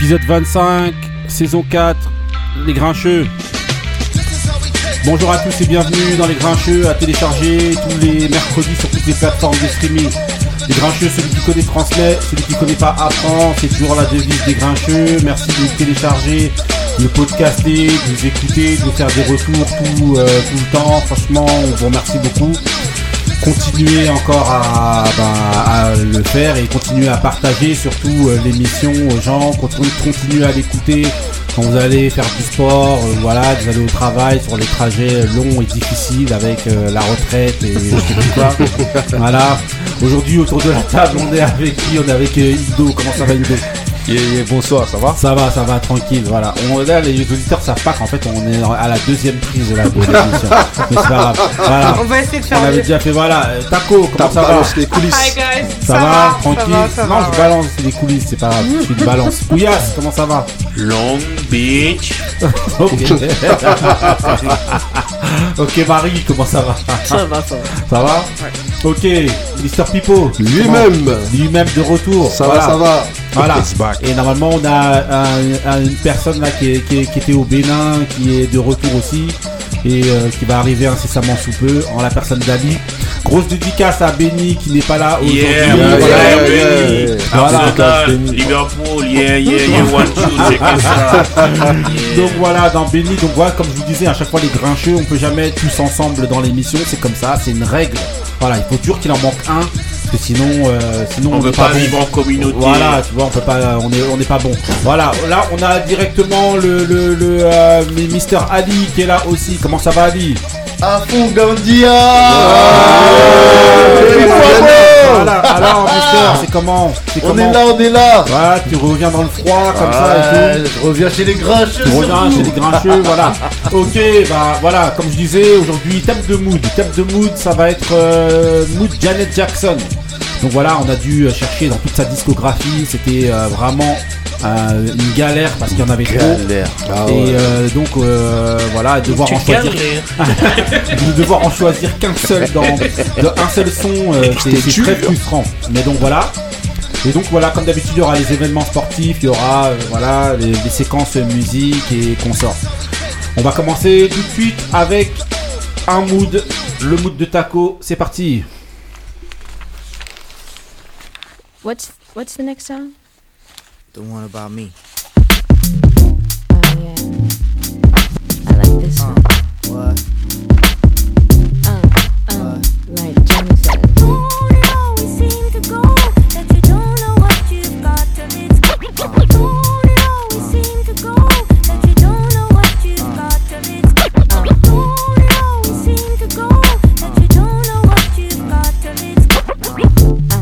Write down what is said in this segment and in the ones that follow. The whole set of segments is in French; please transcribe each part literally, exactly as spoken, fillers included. Épisode vingt-cinq, saison quatre, Les Grincheux. Bonjour à tous et bienvenue dans Les Grincheux, à télécharger tous les mercredis sur toutes les plateformes de streaming. Les Grincheux, celui qui connaît transmet, celui qui connaît pas apprend, c'est toujours la devise des Grincheux. Merci de nous télécharger, de nous podcaster, de nous écouter, de nous faire des retours tout, euh, tout le temps. Franchement, on vous remercie beaucoup. Continuez encore à, bah, à le faire et continuez à partager surtout euh, l'émission aux gens. Continuez à l'écouter quand vous allez faire du sport, euh, voilà, vous allez au travail sur les trajets longs et difficiles avec euh, la retraite et je sais plus quoi. Voilà. Aujourd'hui autour de la table on est avec qui? On est avec euh, Ido. Comment ça va Ido? Et, et bonsoir, ça va? Ça va, ça va, tranquille, voilà. On, là, les auditeurs savent pas qu'en fait, on est à la deuxième prise de la l'émission. Mais c'est pas grave. Voilà. On va essayer de faire On avait jeu. déjà fait, voilà. Taco, comment T'as ça va les coulisses. Hi guys. Ça, ça va, va, tranquille. Ça va, ça non, va, je ouais. balance les coulisses, c'est pas grave. Je suis de balance. Ouias, comment ça va? Long Beach. Ok. Ok, Marie, comment ça va? Ça va, ça va. Ça va? Ouais. Ok, Mister Pipo. Lui-même. Comment... Lui-même de retour. Ça voilà. va, ça va. Voilà. Et normalement on a un, une personne là qui, est, qui, est, qui était au Bénin, qui est de retour aussi et euh, qui va arriver incessamment sous peu en la personne d'Ali. Grosse dédicace à Benny qui n'est pas là aujourd'hui. Yeah, yeah, voilà, yeah, yeah, yeah. Voilà. Liverpool, yeah, yeah, yeah, one, two, c'est comme ça. Yeah. Donc voilà, dans Benny, donc voilà, comme je vous disais, à chaque fois les grincheux, on peut jamais être tous ensemble dans l'émission, c'est comme ça, c'est une règle. Voilà, il faut toujours qu'il en manque un, parce que sinon, euh, sinon on ne peut pas, pas vivre bon. en communauté. Voilà, tu vois, on peut pas, on est, on n'est pas bon. Voilà, là on a directement le, le, le euh, Mister Ali qui est là aussi. Comment ça va Ali? À fond Gandia. Voilà, alors Mister, c'est comment, c'est comment? On est là, on est là. Voilà, tu reviens dans le froid comme ah, ça. Et je reviens chez les grincheux. Je reviens chez les grincheux, voilà. Ok, bah voilà, comme je disais, aujourd'hui thème de mood. Thème de mood, ça va être euh, mood Janet Jackson. Donc voilà, on a dû chercher dans toute sa discographie. C'était euh, vraiment euh, une galère parce qu'il y en avait galère. trop. Ah ouais. Et euh, donc euh, voilà, devoir en, choisir... devoir en choisir qu'un seul dans un seul son, euh, c'est, c'est très frustrant. Mais donc voilà. Et donc voilà, comme d'habitude, il y aura les événements sportifs, il y aura euh, voilà les, les séquences musique et consorts. On va commencer tout de suite avec un mood, le mood de Taco. C'est parti. What's what's the next song? The one about me. Oh yeah. I like this uh, one. What? Um, um, what? Like Jimmy says. Oh, it always seems to go that you don't know what you've got till it's gone. Uh, oh, it always uh, seems to go that you don't know what you've uh, got till it's gone. Uh, oh, it always uh, seems to go that you don't know what you've uh, got till it's gone. Uh, uh,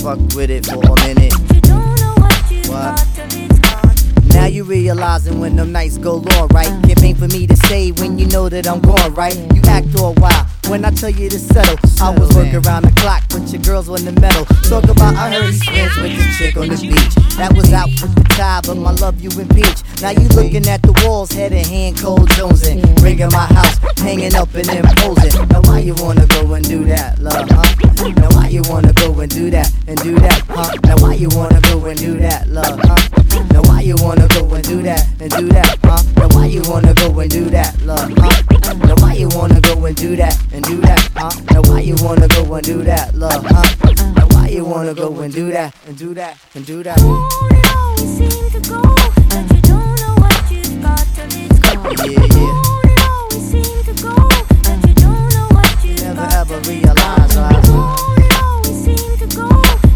Fuck with it for a minute. You don't know what What? Now you realizing when them nights go long, right? It ain't for me to say when you know that I'm gone, right? You act all wild when I tell you to settle. I was working around the clock with your girls on the metal. Talk about I heard these friends with this chick on the beach. That was out with the tie, but my love you impeach. Now you looking at the walls, head and hand, Cole Jones in. Ringing my house, hanging up and imposing. Now why you wanna go and do that, love, huh? Now why you wanna go and do that, and do that, huh? Now why you wanna go and do that, love, huh? Now why you wanna go and do that, and do that, huh? Now why you wanna go and do that, love, huh? Now why you wanna go and do that, and do that, huh? Now why you wanna go and do that, love, huh? Now why you wanna go and do that, and do that, and do that? Oh, it always seems to go, but you don't know what you've got till it's gone. Yeah, yeah. Oh, it always seems to go, but you don't know what you've never got. Never ever realize, right? Oh, it always seems to go,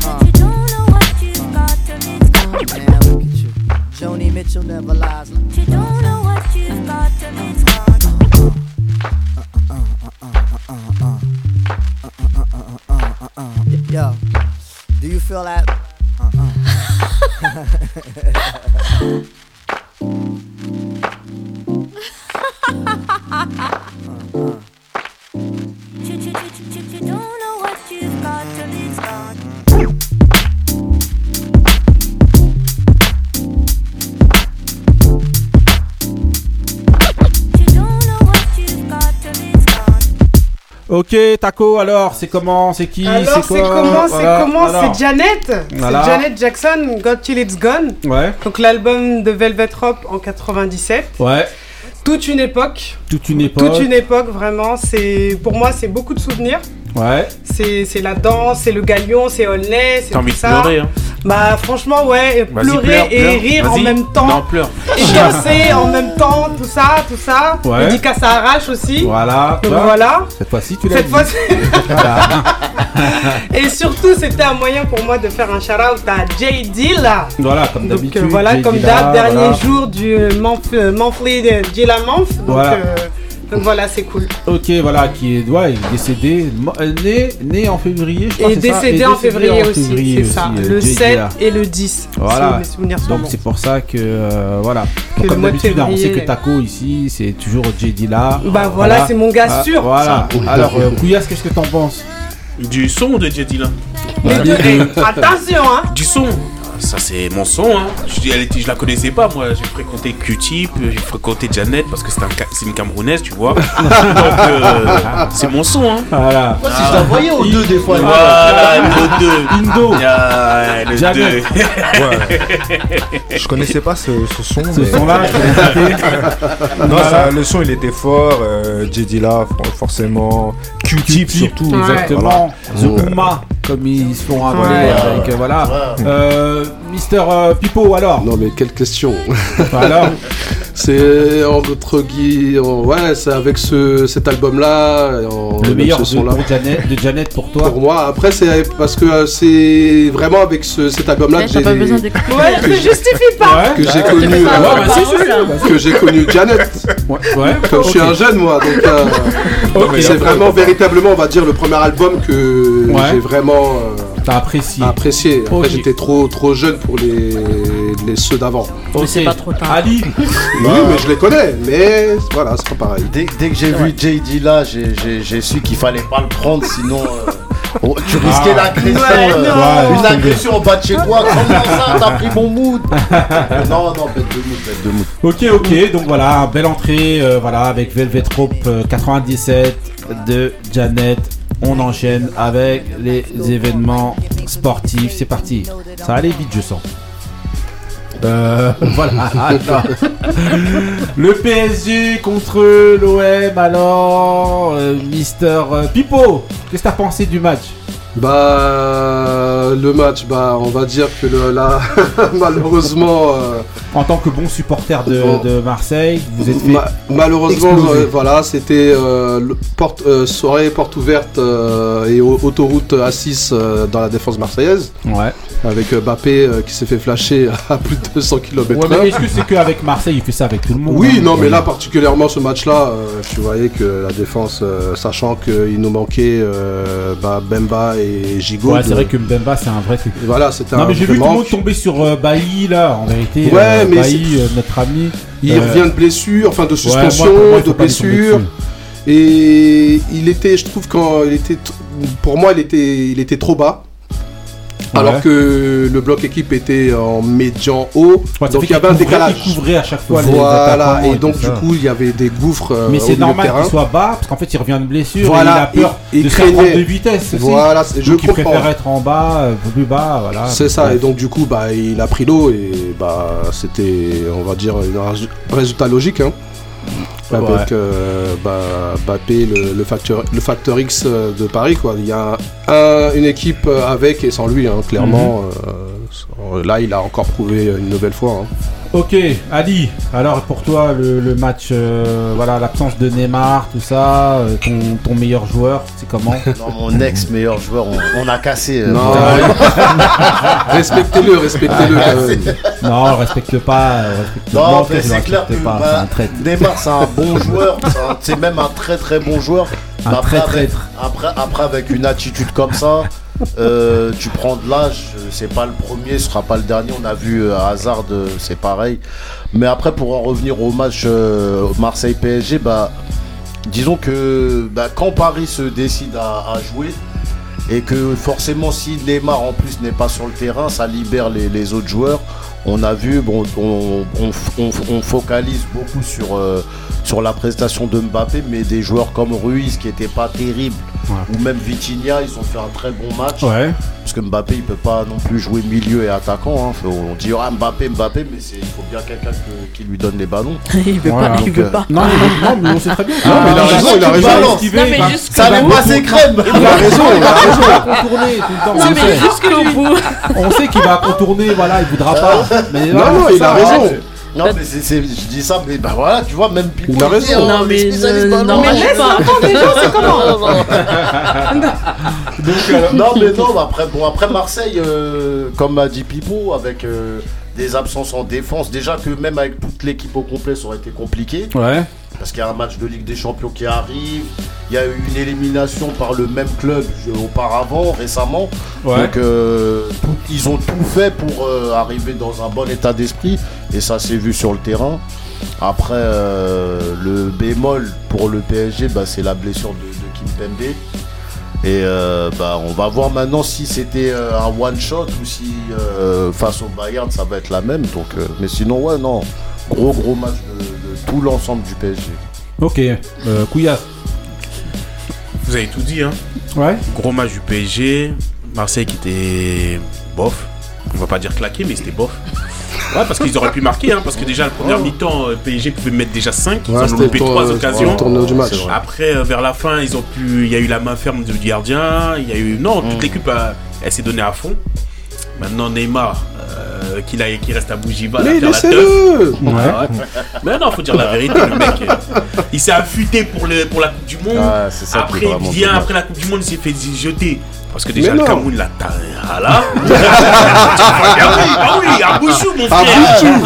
but you don't know what you've got till it's gone. Man, look at you. Joni Mitchell never lies. But you don't know what you've got till it's gone. Yo, do you feel that? Uh-uh. Ok, Taco, alors, c'est comment, c'est qui, alors, c'est quoi? Alors, c'est comment, voilà, c'est comment, alors. C'est Janet voilà. C'est Janet Jackson, Got Till It's Gone. Ouais. Donc, l'album de Velvet Rope en quatre-vingt-dix-sept. Ouais. Toute une époque. Toute une époque. Toute une époque, vraiment. C'est, pour moi, c'est beaucoup de souvenirs. Ouais. C'est, c'est la danse, c'est le galion, c'est Olney, c'est t'as tout ça. T'as envie de pleurer, hein. Bah franchement ouais, vas-y, pleurer pleure, et pleure. Rire vas-y. En même temps. Non, pleure. Et danser en même temps, tout ça, tout ça. Ouais. Dédicace à Arrache aussi. Voilà. Donc, voilà. Cette fois-ci tu l'as Cette dit. Fois-ci. Voilà. Et surtout c'était un moyen pour moi de faire un shout-out à J Dilla. Voilà, comme d'habitude. Donc, euh, voilà, J comme d'hab, dernier voilà. Jour du monthly euh, euh, Dilla Month. Donc, voilà. Euh, donc voilà, c'est cool. Ok, voilà, qui est, ouais, il est décédé, né, né en février, je crois. Et c'est décédé ça. En, et décédé en février aussi, février c'est aussi, ça. Le sept et le dix. Voilà. Si mes donc bons. C'est pour ça que euh, voilà. Que donc, comme d'habitude, février, on sait que Taco ici, c'est toujours J Dilla. Bah voilà, voilà, c'est mon gars ah, sûr. Voilà. Alors, euh, Kouyas, qu'est-ce que t'en penses du son de J Dilla? Les deux. Attention, hein. Du son. Ça c'est mon son, hein. je, elle, je la connaissais pas moi, j'ai fréquenté Q-Tip, j'ai fréquenté Janet parce que c'est, un, c'est une Camerounaise tu vois. Donc euh, c'est mon son hein. Voilà. Moi si ah, je l'envoyais aux deux des fois. Voilà, aux deux. Indo. Yeah, le Janet. Deux. Ouais. Je connaissais pas ce, ce son. Ce mais... son là, je l'ai écouté. Non, ça, le son il était fort, euh, J Dilla forcément, Q-Tip, Q-Tip surtout. Ouais. Exactement. Voilà. The Puma euh... comme ils se font appeler. Ouais. Donc euh, voilà. Ouais. Euh, Mister euh, Pipo, alors. Non mais quelle question. Alors, c'est en notre guide, ouais, c'est avec ce cet album là, le meilleur de, son-là. De, Janet, de Janet pour toi. Pour moi, après c'est parce que c'est vraiment avec ce, cet album là que j'ai. Pas besoin de... ouais, que justifie pas. Que j'ai connu, ouais, bah, c'est sûr, bah, que j'ai connu Janet. Ouais. Ouais. Comme okay. Je suis un jeune moi, donc euh, okay, c'est vraiment okay. Véritablement, on va dire le premier album que ouais. J'ai vraiment. Euh, T'as apprécié. Apprécié. Après, okay. J'étais trop trop jeune pour les, les ceux d'avant. Mais okay. C'est pas trop tard. Ali. Oui, mais je les connais. Mais voilà, c'est pas pareil. Dès, dès que j'ai ouais. Vu J Dilla, j'ai, j'ai, j'ai su qu'il fallait pas le prendre, sinon euh, oh, tu risquais ah. L'agression. Ouais, euh, ouais, une agression au bas de chez toi. Comment ça, t'as pris mon mood. Non, non, bête de mood, bête de mood. Ok, ok. Donc voilà, belle entrée. Euh, voilà, avec Velvet Rope euh, quatre-vingt-dix-sept de Janet. On enchaîne avec les événements sportifs. C'est parti. Ça va aller vite, je sens. Euh, voilà. Le P S G contre l'O M. Alors, euh, Mister Pipo, qu'est-ce que t'as pensé du match? Bah, le match, bah, on va dire que le, là, malheureusement. Euh, en tant que bon supporter de, bon, de Marseille, vous êtes fait ma- malheureusement, euh, voilà, c'était euh, porte, euh, soirée porte ouverte euh, et autoroute A six euh, dans la défense marseillaise. Ouais. Avec Mbappé euh, qui s'est fait flasher à plus de deux cents kilomètres heure. Ouais, mais est-ce que c'est qu'avec Marseille, il fait ça avec tout le monde? Oui, hein, non, mais là, particulièrement ce match-là, euh, tu voyais que la défense, euh, sachant qu'il nous manquait euh, bah, Bemba et et Gigot. Ouais, c'est de... vrai que Bemba, c'est un vrai truc. Voilà, c'était un. Non, mais j'ai vu manque. Tout le monde tomber sur euh, Bailly, là, en vérité. Ouais, euh, mais. Bailly, euh, notre ami. Il euh... revient de blessure, enfin de suspension, ouais, moi, moi, de blessure. Et il était, je trouve, quand il était. Pour moi, il était, il était trop bas. Ouais. Alors que le bloc équipe était en médian haut, ouais, donc il y avait un décalage. Il couvrait à chaque fois. Voilà, les et donc du ça. Coup il y avait des gouffres. Mais c'est normal qu'il soit bas parce qu'en fait il revient de blessure. Voilà, et il a peur il, il de créer de vitesse. Voilà, aussi. Je donc, comprends. Il préfère être en bas, plus bas, voilà. C'est ça. Bref. Et donc du coup bah il a pris l'eau et bah c'était on va dire un résultat logique. Hein. Avec ouais. euh, bah, Mbappé, le, le, facteur, le facteur X de Paris, quoi. Il y a un, une équipe avec et sans lui, hein, clairement. Mm-hmm. euh, là, il a encore prouvé une nouvelle fois. Hein. Ok, Ali, alors pour toi, le, le match, euh, voilà, l'absence de Neymar, tout ça, euh, ton, ton meilleur joueur, c'est comment ? Non, mon ex-meilleur joueur, on, on a cassé. Euh, non, respectez-le, respectez-le. Ah, euh, non, on respecte pas. Euh, respecte non, en fait, c'est clair que pas, bah, c'est Neymar, c'est un bon joueur, c'est, un, c'est même un très très bon joueur. Un après, très, avec, après, après, avec une attitude comme ça. Euh, tu prends de l'âge, c'est pas le premier, ce sera pas le dernier. On a vu euh, Hazard, euh, c'est pareil. Mais après, pour en revenir au match euh, Marseille-P S G, bah, disons que bah, quand Paris se décide à, à jouer et que forcément, si Neymar en plus n'est pas sur le terrain, ça libère les, les autres joueurs. On a vu, bon, on, on, on, on focalise beaucoup sur, euh, sur la prestation de Mbappé, mais des joueurs comme Ruiz qui n'étaient pas terribles, ouais. Ou même Vitinha, ils ont fait un très bon match. Ouais. Parce que Mbappé, il ne peut pas non plus jouer milieu et attaquant. Hein. Faut, on dit ah, Mbappé, Mbappé, mais c'est, il faut bien quelqu'un que, qui lui donne les ballons. Il ne veut voilà. pas, il ne veut euh... pas. Non, mais, non, mais on sait très bien. Non, non mais il a raison, il a raison. Ça n'est pas ses crèmes. Il a raison, il a raison. Il va contourner tout le temps. Non, mais jusqu'au bout. On sait qu'il va contourner, voilà, il ne voudra pas. Mais non, non, non il ça, a raison. Je... Non, mais c'est, c'est, je dis ça, mais bah voilà, tu vois, même Pipo. Il a raison. Dit, non, mais spécialiste euh, non, mais laisse entendre les gens, c'est comment. Non, mais non, après, bon, après Marseille, euh, comme a dit Pipo, avec euh, des absences en défense, déjà que même avec toute l'équipe au complet, ça aurait été compliqué. Ouais. Parce qu'il y a un match de Ligue des Champions qui arrive, il y a eu une élimination par le même club auparavant, récemment. Ouais. Donc euh, ils ont tout fait pour euh, arriver dans un bon état d'esprit et ça s'est vu sur le terrain. Après euh, le bémol pour le P S G, bah, c'est la blessure de, de Kimpembe. Et euh, bah, on va voir maintenant si c'était euh, un one shot ou si euh, face au Bayern ça va être la même. Donc, euh, mais sinon ouais non, gros gros match de tout l'ensemble du P S G. Ok, euh, Kouya. Vous avez tout dit, hein. Ouais. Gros match du P S G. Marseille qui était bof. On va pas dire claqué, mais c'était bof. Ouais, parce qu'ils auraient pu marquer, hein. Parce que déjà, le premier oh. mi-temps, P S G pouvait mettre déjà cinq. Ils ouais, ont loupé trois euh, occasions. Du match. Après, euh, vers la fin, ils ont pu. Il y a eu la main ferme du gardien. Il y a eu. Non, toute mm. l'équipe, a... elle s'est donnée à fond. Maintenant, Neymar. Euh, qu'il a, qui reste à Bougival à faire la teuf. Ouais. Ah ouais. Mais non, faut dire la vérité, le mec, il s'est affûté pour, le, pour la Coupe du Monde. Ah, c'est ça, après, il vient après la Coupe du Monde, il s'est fait jeter. Parce que déjà mais le non. Cameroun l'a ta... ah là. Ah oui, à Bouchou, mon frère.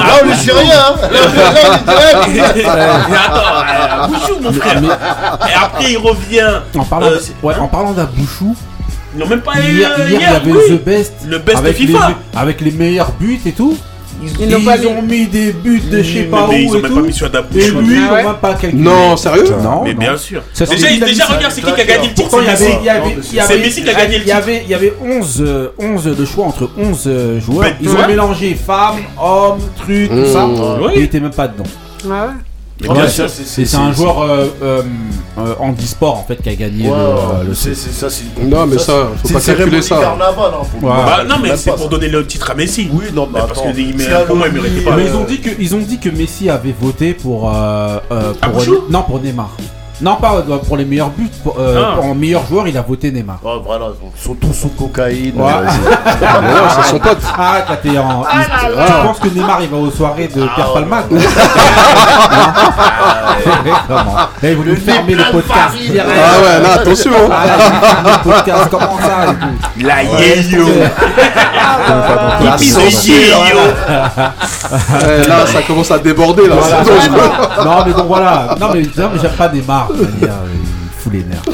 Ah on ne sait rien. Attends, à Bouchou, mon frère. Et après, il revient. En parlant, euh, ouais, hein en parlant d'Abouchou. Non, même pas hier, hier, hier il y avait oui. The Best, le best avec, FIFA. Les, avec les meilleurs buts et tout. Ils, ils, ils, ils ont mis des buts de je sais pas où. Ils ont et même tout. Pas mis sur Dabouche. Et lui, on va pas calculer. Non, sérieux non, mais non. Bien sûr. Ça, déjà, il, déjà regarde, c'est qui qui a gagné le titre. C'est Messi qui a gagné le titre. Il y avait onze de choix entre onze joueurs. Ils ont mélangé femmes, hommes, trucs, tout ça. Il était même pas dedans. Ouais. Bien ouais, sûr, c'est, c'est, c'est un c'est, joueur euh, euh, euh, handisport en fait qui a gagné wow, le, le c'est, c'est ça c'est non mais ça faut c'est, pas c'est calculer ça carnaval, hein, ouais. Bah, non mais c'est pour ça. Donner le titre à Messi oui non mais bah, parce attends, que mais, pour moi, il méritait pas mais ils ont dit que ils ont dit que Messi avait voté pour euh, euh, pour euh, non pour Neymar. Non, pas pour les meilleurs buts, pour, euh, ah. pour meilleur joueur, il a voté Neymar. Ah, voilà, ils sont tous sous cocaïne. Ouais. Euh, c'est... Ah, mais non, c'est son pote. Ah, là, t'es en. Ah, là, là. Tu penses que Neymar, il va aux soirées de ah, Pierre ouais, Palmade ouais. Ah, ouais. Et vous lui fermez le podcast. Paris, ah, ouais, là, attention. Ah, là, le podcast, comment ça et tout. La yéyo. La yéyo. Là, ça commence à déborder, là. Voilà, c'est non, mais bon, voilà. Non, mais j'aime pas Neymar. Il fout les nerfs.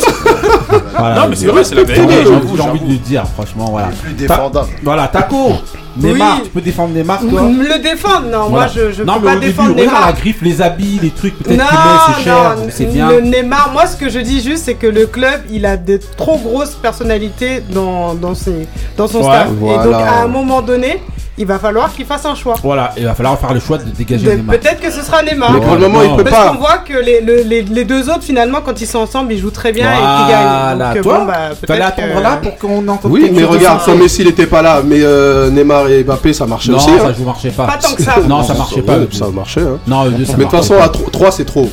Voilà, non mais c'est vrai, c'est la vérité. J'ai envie de le dire, franchement, voilà. Plus défendable. Voilà, Taco. Neymar, oui. Tu peux défendre Neymar, toi? Le défendre, non, voilà. Moi je, je non, peux pas défendre Neymar. Non, la griffe, les habits, les trucs, peut-être non, qu'il met, c'est cher, non, c'est bien. Le Neymar, moi ce que je dis juste, c'est que le club, il a de trop grosses personnalités dans, dans, ses, dans son ouais, staff. Voilà. Et donc à un moment donné, il va falloir qu'il fasse un choix. Voilà, il va falloir faire le choix de dégager de, Neymar. Peut-être que ce sera Neymar. Mais pour le moment, non. il peut Parce pas. Parce qu'on voit que les, les, les, les deux autres, finalement, quand ils sont ensemble, ils jouent très bien voilà. et qu'ils gagnent. Voilà, toi, bon, bah, fallait attendre que... là pour qu'on entende. Oui, mais regarde, sans Messi, il n'était pas là. Mais euh, Neymar et Mbappé, ça marchait non, aussi. Non, ça ne hein. marchait pas. Pas tant que ça. non, ça marchait pas. Ça marchait. Hein. Non, mais de toute façon, à trois, c'est trop.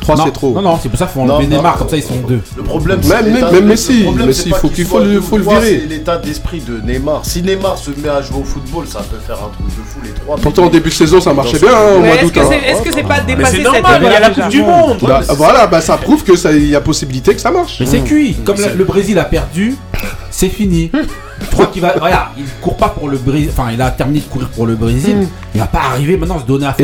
trois non, c'est trop. Non, non, c'est pour ça qu'il faut enlever Neymar, comme ça ils sont deux. Le problème, c'est même, même, même Messi. Le problème, Messi, il faut qu'il faut, faut, le, faut le virer. C'est l'état d'esprit de Neymar. Si Neymar se met à jouer au football, ça peut faire un truc de fou les trois. Pourtant, au début de saison, ça marchait bien. Hein, au mois d'août. Est-ce, hein. est-ce que c'est pas dépassé cette année ? Il y a la Coupe du Monde. Bah, voilà, bah, ça prouve que ça, y a possibilité que ça marche. Mais c'est cuit. Comme le Brésil a perdu, c'est fini. Je crois qu'il va. Voilà, il court pas pour le Brésil. Enfin, il a terminé de courir pour le Brésil. Il va pas arriver maintenant à se donner à fond.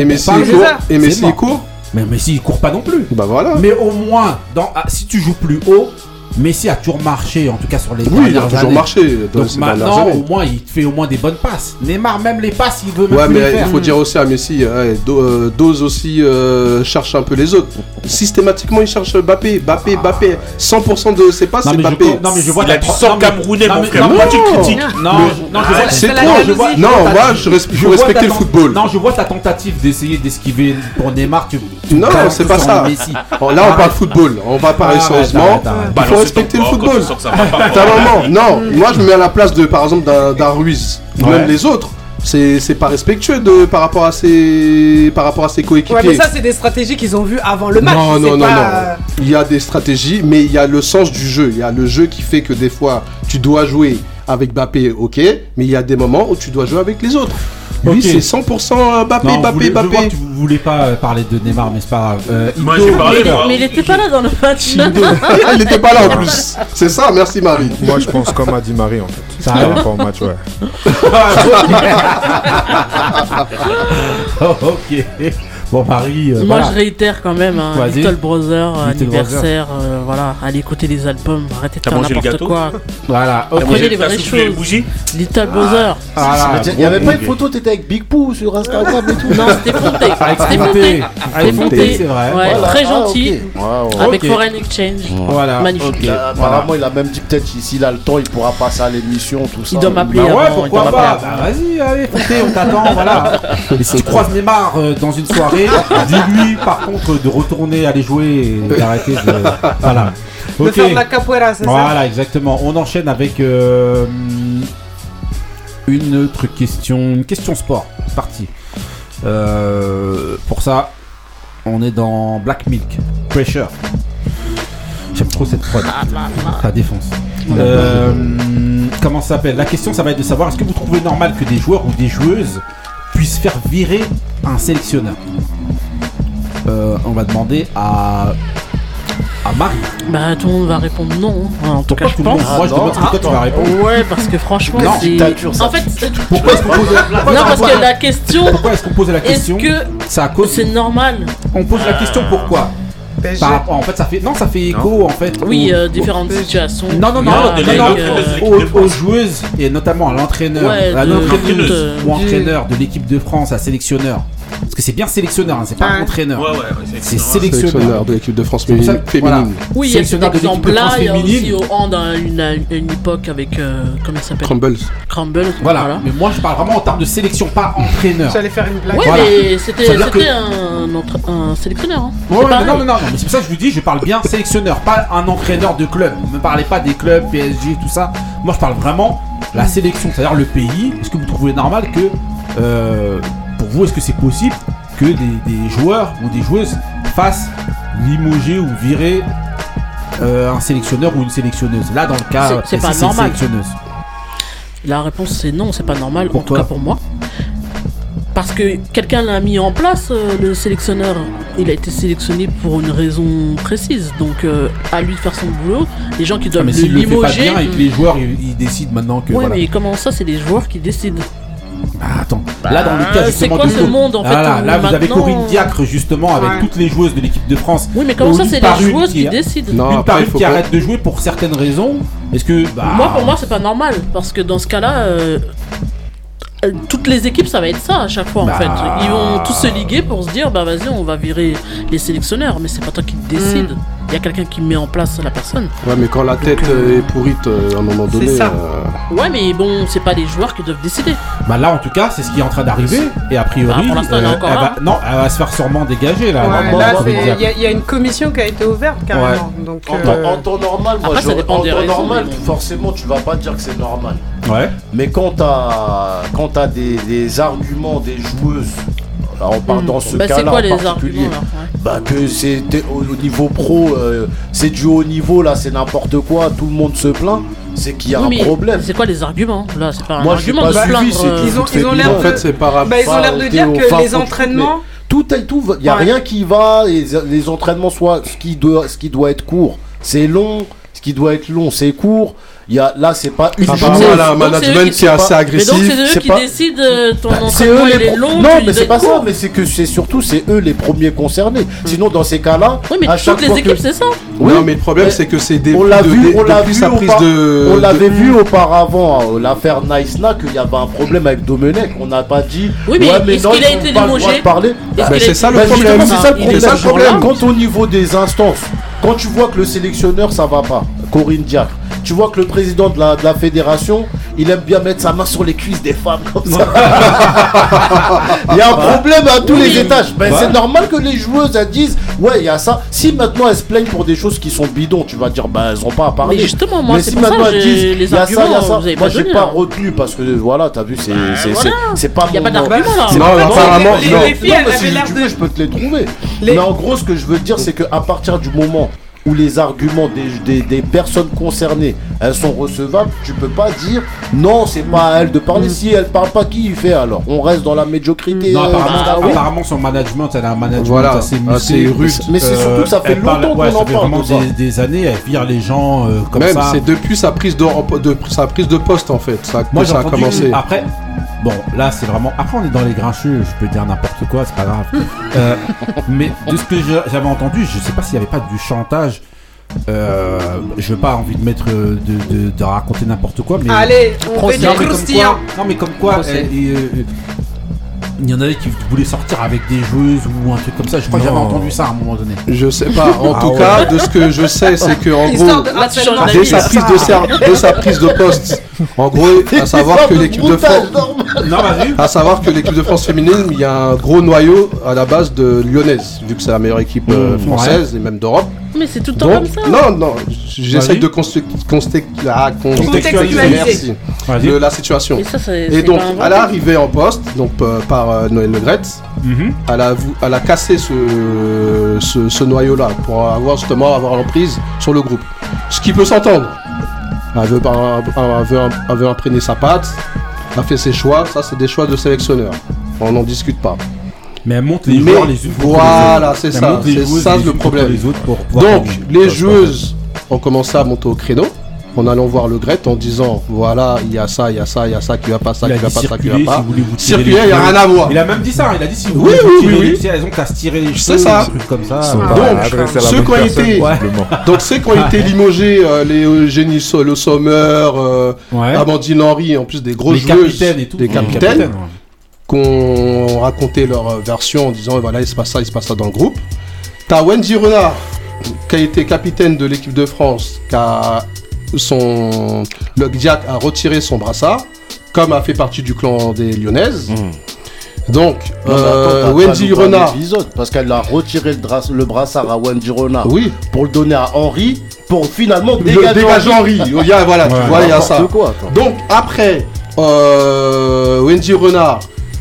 Et Messi court. Mais Messi il court pas non plus. Bah voilà. Mais au moins, dans, si tu joues plus haut, Messi a toujours marché, en tout cas sur les oui, dernières années. Oui, il a toujours années. marché. Dans Donc maintenant, au moins, il fait au moins des bonnes passes. Neymar, même les passes, il veut même ouais, plus mais les faire. Il faut dire aussi à Messi, ouais, do, dose aussi, euh, cherche un peu les autres. Systématiquement, il cherche Mbappé, Mbappé, Mbappé. cent pour cent de ses passes, c'est Mbappé. Je, non mais je vois la sorte camerounais, mon frère. Moi, tu critiques. Non, non, c'est trop. Non, moi, je respecte le football. Non, je vois ta tentative d'essayer d'esquiver pour Neymar. Non, c'est pas ça. Là, on parle football. On va parler sérieusement. Respecter le football. Ta maman, non, moi je me mets à la place de par exemple d'un, d'un Ruiz, ouais. Même les autres. C'est, c'est pas respectueux de, par, rapport à ses, par rapport à ses coéquipiers. Ouais, mais ça, c'est des stratégies qu'ils ont vues avant le match. Non, non, non, pas... non. Il y a des stratégies, mais il y a le sens du jeu. Il y a le jeu qui fait que des fois, tu dois jouer avec Mbappé, ok, mais il y a des moments où tu dois jouer avec les autres. Lui, okay. C'est cent pour cent Mbappé, non, Mbappé, Mbappé. Je vois que vous voulez pas parler de Neymar, mais c'est pas grave. Euh, moi, Ido, j'ai parlé, mais, moi. Mais il était pas là dans le match. Il était pas là en plus. C'est ça, merci Marie. Moi, je pense comme a dit Marie en fait. Ça arrive pas au match, ouais. Ok. Bon, Marie. Euh, moi, voilà. Je réitère quand même. Hein, Little Brother, Little anniversaire. Euh, voilà, allez écouter les albums. Arrêtez de T'as faire n'importe quoi. Voilà. Okay. Prenez les vraies choses. Little Brother. Il n'y avait pas une photo, t'étais avec Big Pooh sur Instagram et tout. Non, c'était Fonté. C'était Fonté. C'était Fonté, c'est vrai. Ouais, voilà. Très gentil. Ah, okay. Wow. Avec okay. Foreign Exchange. Voilà. Magnifique. Okay. Là, apparemment, voilà. Il a même dit peut-être s'il a le temps, il pourra passer à l'émission, tout ça. Il doit m'appeler. Ouais, pourquoi pas. Vas-y, allez, Fonté, on t'attend. Voilà. Et si tu croises Neymar dans une soirée, dis-lui par contre de retourner aller jouer et d'arrêter de voilà. Okay. De faire de la capoeira, c'est voilà, ça. Voilà, exactement. On enchaîne avec euh, une autre question, une question sport. C'est parti. Euh, pour ça, on est dans Black Milk Pressure. J'aime trop cette prod. Ça défonce. Euh, comment ça s'appelle ? La question, ça va être de savoir est-ce que vous trouvez normal que des joueurs ou des joueuses puissent faire virer un sélectionneur. Euh, on va demander à à Marie. Bah tout le monde va répondre non. Enfin, en tout cas, je pense. Ah, moi je demande pourquoi tu vas répondre. Ouais, parce que franchement, non, c'est. Dictature, ça. En fait, c'est... pourquoi est-ce qu'on pose la question ? Non, parce que la question. Pourquoi est-ce qu'on pose la question ? Est-ce que c'est à cause. C'est normal. On pose la question pourquoi ? Bah, en fait ça fait non ça fait écho non. En fait oui aux, euh, différentes aux... situations non non non, ah, non, non, non euh... aux, aux joueuses et notamment à l'entraîneur ouais, à l'entraîneuse de... ou entraîneur de l'équipe de France à sélectionneur parce que c'est bien sélectionneur hein, c'est pas ouais. entraîneur ouais, ouais, ouais, c'est, c'est sélectionneur. sélectionneur de l'équipe de France féminine ça, voilà. Oui il y a cet exemple là il y a aussi au hand à une, une époque avec euh, comment il s'appelle Crumbles Crumbles voilà. voilà mais moi je parle vraiment en termes de sélection pas entraîneur j'allais faire une blague ouais voilà. Mais c'était, c'était un, entra- un sélectionneur hein. Ouais, ouais non non non mais c'est pour ça que je vous dis je parle bien sélectionneur pas un entraîneur de club ne me parlez pas des clubs P S G tout ça moi je parle vraiment la sélection c'est-à-dire le pays est-ce que vous trouvez normal que euh, pour vous, est-ce que c'est possible que des, des joueurs ou des joueuses fassent limoger ou virer euh, un sélectionneur ou une sélectionneuse ? Là, dans le cas, c'est, c'est pas normal. Une sélectionneuse. La réponse, c'est non, c'est pas normal, pourquoi ? En tout cas pour moi. Parce que quelqu'un l'a mis en place, euh, le sélectionneur. Il a été sélectionné pour une raison précise. Donc, euh, à lui de faire son boulot. Les gens qui doivent ah, mais le limoger. Mais s'il le fait pas bien et que les joueurs ils, ils décident maintenant que. Oui, voilà. Mais comment ça, c'est les joueurs qui décident ? Bah attends, bah, là dans le cas justement quoi, du ce monde, en fait, ah, là, là vous avez Corinne Diacre justement avec ouais. toutes les joueuses de l'équipe de France. Oui mais comment ça c'est les joueuses qui, qui décident? Non, une par une qui pas... arrête de jouer pour certaines raisons. Est-ce que bah... moi pour moi c'est pas normal parce que dans ce cas-là euh... toutes les équipes, ça va être ça à chaque fois bah... en fait. Ils vont tous se liguer pour se dire bah vas-y, on va virer les sélectionneurs, mais c'est pas toi qui décides. Il mm. y a quelqu'un qui met en place la personne. Ouais, mais quand la tête Donc, euh... est pourrite euh, à un moment donné. C'est ça. Euh... Ouais, mais bon, c'est pas les joueurs qui doivent décider. Bah là, en tout cas, c'est ce qui est en train d'arriver. Et a priori, bah, euh, elle va... Là. Non, elle va se faire sûrement dégager là. Il ouais, bon, y, y a une commission qui a été ouverte carrément. Ouais. Donc, euh... en, en temps normal, moi, Après, je... ça dépend en des temps raisons, normal, mais... forcément, tu vas pas dire que c'est normal. Ouais. Mais quand t'as quand t'as des, des arguments des joueuses, là on parle mmh. dans ce bah cas-là c'est quoi, en les particulier, arguments, là, ouais. bah que c'est au, au niveau pro, euh, c'est du haut niveau là, c'est n'importe quoi, tout le monde se plaint. C'est qu'il y a oui, un problème. C'est quoi les arguments là? C'est pas un Moi, argument pas de suivi, plaindre. Ils ont, ils ont l'air de, en fait, c'est par rapport bah, ils ont l'air de dire que les entraînements. Tout et tout, il y a ouais. rien qui va. Les, les entraînements soient ce qui doit ce qui doit être court, c'est long. Ce qui doit être long, c'est court. Il y a, là, c'est pas une chose. Voilà, un management qui, qui est assez pas... agressif. Mais donc, c'est eux c'est qui pas... décident ton bah, entraînement, il est long. Non, mais c'est pas court. ça. Mais c'est que c'est surtout, c'est eux les premiers concernés. Mmh. Sinon, dans ces cas-là. Oui, mais à chaque toutes fois les équipes, que... c'est ça. Oui, non, mais le problème, mais c'est que c'est des. On l'a vu, on l'a vu. Sa prise de... On l'avait de... vu auparavant, hein, l'affaire Naïsna, qu'il y avait un problème avec Domenech. On n'a pas dit. Oui, mais est-ce qu'il a été démogé? C'est ça le problème. C'est ça le problème. Quand au niveau des instances. Quand tu vois que le sélectionneur, ça va pas, Corinne Diacre, tu vois que le président de la, de la fédération, il aime bien mettre sa main sur les cuisses des femmes comme ça. Il y a un problème à tous oui. les étages. Ben, ouais. C'est normal que les joueuses elles disent ouais, il y a ça. Si maintenant elles se plaignent pour des choses qui sont bidons, tu vas dire bah elles ont pas à parler. Mais justement, moi, Mais c'est si pour maintenant ça, elles disent les y a arguments, ça, y a ça. Moi, pas j'ai donné, pas retenu parce que voilà, t'as vu, c'est euh, c'est, voilà. c'est, c'est pas mon. Il y a pas d'argument là. Non, apparemment, non. Non, je peux te les trouver. Mais en gros, ce que je veux dire, c'est que à partir du moment où les arguments des, des, des personnes concernées elles sont recevables, tu peux pas dire non, c'est pas à elle de parler. Si elle parle pas, qui il fait alors? On reste dans la médiocrité. Non, apparemment, ah, oui. apparemment son management, elle a un management voilà, assez, assez rude. Mais c'est surtout que ça fait longtemps parle, ouais, qu'on en parle. Ça fait vraiment des, des années, elle vire les gens euh, comme Même, ça. Même c'est depuis sa prise de, de, sa prise de poste en fait. Ça, Moi, j'ai ça a commencé. Après. Bon, là, c'est vraiment... Après, on est dans les grincheux, je peux dire n'importe quoi, c'est pas grave. Euh, mais de ce que j'avais entendu, je sais pas s'il y avait pas du chantage. Euh, je n'ai pas envie de mettre de, de, de raconter n'importe quoi, mais... Allez, on fait du croustillant. Non, mais comme quoi... Il y en avait qui voulaient sortir avec des joueuses ou un truc comme ça. Je crois non. que j'avais entendu ça à un moment donné. Je sais pas. En ah tout ouais. cas, de ce que je sais, c'est que en Histoire gros, de dès sa prise de, ser... de sa prise de poste, en gros, à savoir que l'équipe de France, non, à savoir que l'équipe de France féminine, il y a un gros noyau à la base de lyonnaise, vu que c'est la meilleure équipe euh, française ouais. et même d'Europe. Mais c'est tout le temps Donc, comme ça. Non, non. J'essaye de constru... constru... ah, contextualiser merci. De la situation. Et, ça, c'est, et c'est donc, à l'arrivée en poste, donc euh, par euh, Noël Le Graët, mm-hmm. elle, a, elle a cassé ce, euh, ce, ce noyau-là pour avoir justement avoir l'emprise sur le groupe. Ce qui peut s'entendre. Elle veut, elle veut, elle veut imprégner sa patte. Elle fait ses choix. Ça, c'est des choix de sélectionneur. On n'en discute pas. Mais elle monte les mais joueurs les unes contre voilà, les autres. Voilà, c'est ça, c'est joueuses, ça le problème. Les autres pour Donc, les joueuses ont commencé à monter au créneau en allant voir Le Graët en disant voilà, il y a ça, il y a ça, il y a ça qui va pas, ça qui va pas, ça qui va pas. Circuler, il n'y a rien à voir. Il a même dit ça, il a dit si vous voulez vous tirer les pieds, elles ont qu'à se tirer les cheveux, comme ça. Donc, ceux qui ont été Donc, ceux qui ont été limogés, les Eugénie Le Sommer, Amandine Henry, en plus des grosses joueuses, des capitaines. Qu'on racontait leur version en disant voilà, il se passe ça, il se passe ça dans le groupe. T'as Wendy Renard qui a été capitaine de l'équipe de France, qui a son le Diac a retiré son brassard, comme a fait partie du clan des Lyonnaises. Mmh. Donc non, euh, attends, Wendy Renard parce qu'elle a retiré le, dras- le brassard à Wendy Renard oui. pour le donner à Henri pour finalement dégager Henri. Henri. y a, voilà, ouais, tu vois, il y a ça. Quoi, Donc après euh, Wendy Renard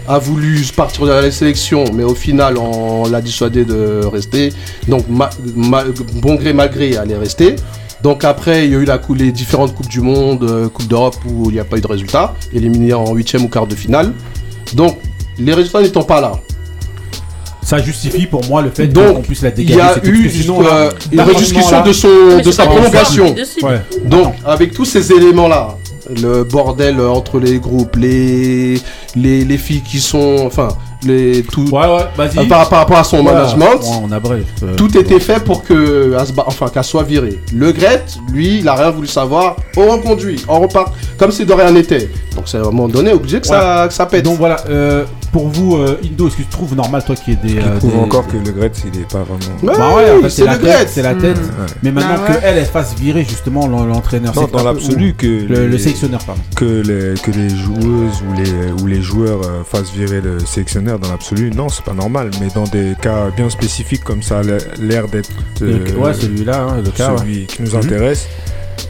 a voulu partir de la sélection, mais au final, on l'a dissuadé de rester. Donc, ma, ma, bon gré, mal gré, elle est restée. Donc après, il y a eu la, les différentes Coupes du Monde, Coupe d'Europe, où il n'y a pas eu de résultat, éliminé en huitième ou quart de finale. Donc, les résultats n'étant pas là. Ça justifie pour moi le fait donc, qu'on puisse la dégager. Il y a eu sinon, euh, une rediscussion de, son, de sa prolongation. Ouais. Donc, avec tous ces éléments-là, le bordel entre les groupes, les les, les filles qui sont, enfin les tout, ouais, ouais, vas-y. Euh, par, par rapport à son ouais, management, ouais, on a bref, euh, tout était ouais. fait pour que enfin qu'elle soit virée. Le Graët, lui, il a rien voulu savoir. On reconduit, on repart comme si de rien n'était. Donc c'est à un moment donné obligé que ouais. ça que ça pète. Donc voilà, euh, pour vous, euh, Indo, est-ce que tu trouves normal toi qui est des, euh, trouve des... encore que le Graët il est pas vraiment. Ouais, bah ouais, en fait, c'est, c'est la tête, c'est la tête. Mmh. Ouais. Mais maintenant ah ouais. que elle, elle se fasse virer justement l'entraîneur. Non, dans l'absolu que le, les... le sélectionneur pardon. Que les que les joueuses ou les ou les joueurs euh, fassent virer le sélectionneur. Dans l'absolu, non, c'est pas normal, mais dans des cas bien spécifiques comme ça, l'air d'être euh, ouais, celui-là, hein, le cas, celui ouais. qui nous intéresse.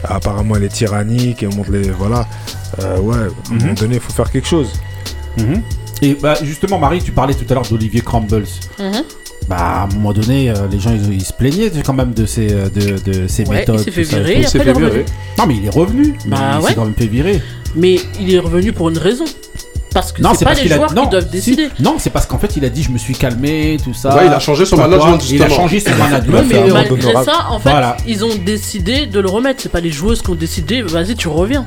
Mm-hmm. Apparemment, elle est tyrannique et on montre les voilà. Euh, ouais, mm-hmm. à un moment donné, il faut faire quelque chose. Mm-hmm. Et bah, justement, Marie, tu parlais tout à l'heure d'Olivier Crumbles. Mm-hmm. Bah, à un moment donné, euh, les gens ils, ils se plaignaient quand même de ces de, de ces ouais, méthodes. Il s'est fait virer. Il s'est fait virer. Non, mais il est revenu. Bah, il ouais. s'est quand même fait virer. Mais il est revenu pour une raison. Parce que non, c'est, c'est pas les joueurs a... non, qui doivent décider. Si. Non, c'est parce qu'en fait, il a dit je me suis calmé, tout ça. Ouais, il a changé son management. Il a changé son management. Mais malgré ça, en fait, voilà. ils ont décidé de le remettre. C'est pas les joueuses qui ont décidé. Vas-y, tu reviens.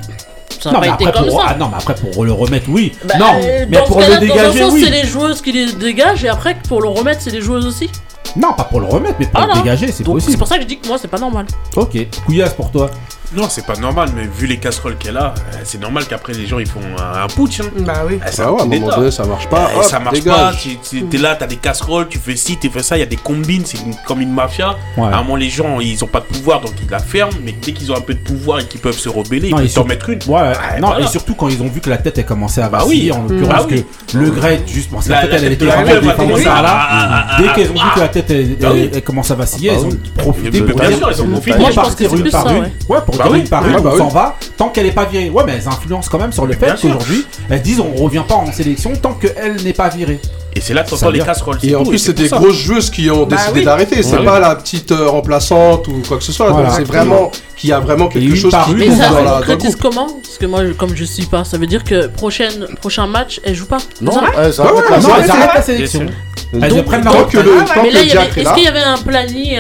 Ça n'a pas été comme pour... ça. Ah, non, mais après pour le remettre, oui. Bah, non, euh, mais pour le dégager, sens, oui. C'est les joueuses qui les dégagent et après pour le remettre, c'est les joueuses aussi. Non, pas pour le remettre, mais pour ah le dégager, c'est donc, possible. C'est pour ça que je dis que moi, c'est pas normal. Ok, couillasse pour toi. Non, c'est pas normal, mais vu les casseroles qu'elle a, euh, c'est normal qu'après les gens ils font un, un putsch. Hein. Bah oui. Ça bah ouais, à un ça marche pas. Euh, Hop, ça marche dégage. pas. Tu, tu, t'es là, t'as des casseroles, tu fais ci, tu fais ça, il y a des combines, c'est une, comme une mafia. Ouais. À un moment, les gens ils ont pas de pouvoir donc ils la ferment, mais dès qu'ils ont un peu de pouvoir et qu'ils peuvent se rebeller, non, ils peuvent s'en sur... mettre une. Ouais, ah, non, voilà. Et surtout quand ils ont vu que la tête elle commençait à vaciller, bah oui. en l'occurrence, bah oui. que le Graët, juste parce que la, la tête elle était vraiment là. Dès qu'ils ont vu que la tête elle commence à vaciller, ils ont profité. Bien sûr, ils ont profité. Moi, partir une par une. Ouais, pour Bah oui, par une, ah bah on oui. s'en va tant qu'elle n'est pas virée. Ouais, mais elles influencent quand même sur le fait qu'aujourd'hui, elles disent on revient pas en sélection tant qu'elle n'est pas virée. Et c'est là que t'entends les casseroles. Et en plus, c'est, c'est des grosses joueuses qui ont bah décidé oui. d'arrêter. C'est ouais. pas la petite euh, remplaçante ou quoi que ce soit. Voilà, donc c'est vraiment qu'il y a vraiment quelque chose qui mais ça, dans la concrétise comment ? Parce que moi, comme je suis pas, ça veut dire que prochaine prochain match, elles jouent pas. Non, elles arrêtent la sélection. Donc, tant que le tant que Diacre est là. Est-ce qu'il y avait un planning,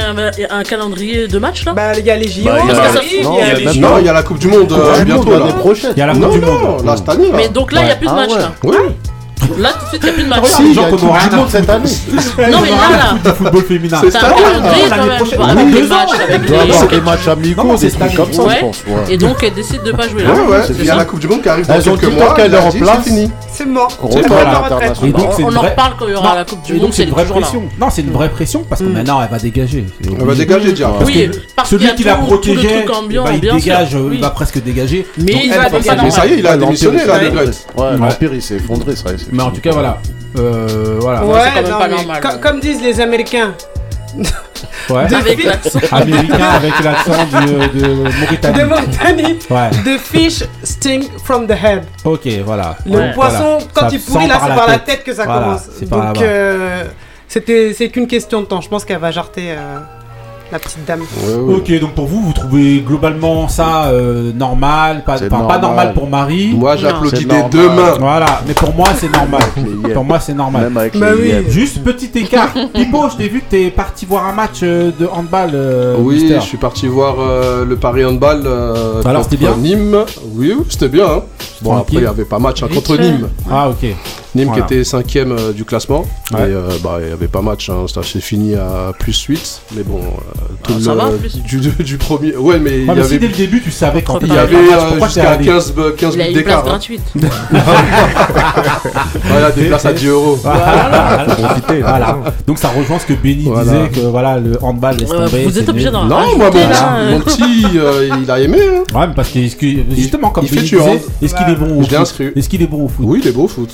un calendrier de match là ? Bah, il y a les J O. Non, il y a la Coupe du Monde bientôt l'année prochaine. Il y a la Coupe du Monde là cette année. Mais donc là, il y a plus de match là. Oui. Là tout de suite il n'y a plus de match. Si, les gens qu'on aura rien cette année. Non mais là là. Football féminin. C'est ça. Avec les matchs, avec les matchs amicaux, c'est comme ça je pense. Et donc elle décide de pas jouer là. Ouais ouais. Il y a la Coupe du Monde qui arrive dans quelques mois. Elles ont dit tant qu'elle est en place. C'est mort. C'est mort la retraite. On en reparle quand il y aura la Coupe du Monde. C'est une vraie pression. Non c'est une vraie pression parce que maintenant elle va dégager. Elle va dégager déjà. Oui. Celui qui la protégeait, il dégage, il va presque dégager. Mais ça y est il a démissionné là le Graët. Ouais l'empire il s'est effondré ça. Mais en tout cas, voilà. Euh, voilà. Ouais, c'est quand même non, pas normal. Co- comme disent les Américains. Ouais. Avec l'accent. Américain avec l'accent de, de Mauritanie. De Mauritanie. Ouais. The fish sting from the head. Ok, voilà. Le ouais. poisson, voilà. quand ça il pourrit, là, c'est par la tête, tête que ça voilà. commence. C'est Donc, euh, c'était, c'est qu'une question de temps. Je pense qu'elle va jarter. Euh... La petite dame. Ouais, ouais. Ok, donc pour vous, vous trouvez globalement ça euh, normal, pas, enfin, normal, pas normal pour Marie. Moi, j'applaudis des deux mains. Voilà, mais pour moi, c'est normal. Pour moi, c'est normal. Même avec bah oui. Juste petit écart. Pipo, je t'ai vu que t'es parti voir un match de handball. Euh, oui, Mister. Je suis parti voir euh, le Paris handball euh, Alors, contre bien Nîmes. Oui, c'était bien. Hein. Bon, Tranquille. Après, il n'y avait pas match hein, contre Nîmes. Ah, ok. Nîmes voilà. qui était cinquième euh, du classement. Ouais. Et euh, bah, il n'y avait pas match. Hein. Ça s'est fini à plus huit. Mais bon, euh, tout ah, le. Ça va, plus... du, du, du premier. Ouais, mais. Ah, mais il si avait... dès le début, tu savais quand il y avait euh, jusqu'à quinze buts d'écart. Il y a voilà, des places à dix euros. Voilà. Profiter, voilà. Donc ça rejoint ce que Benny voilà. disait que voilà, le handball laisse tomber. Euh, vous êtes obligé d'en Non, moi, mon petit, il a aimé. Ouais, mais parce que. Justement, comme Benny disait, est-ce qu'il est bon au foot ? Est-ce qu'il est bon au foot ? Oui, il est bon au foot.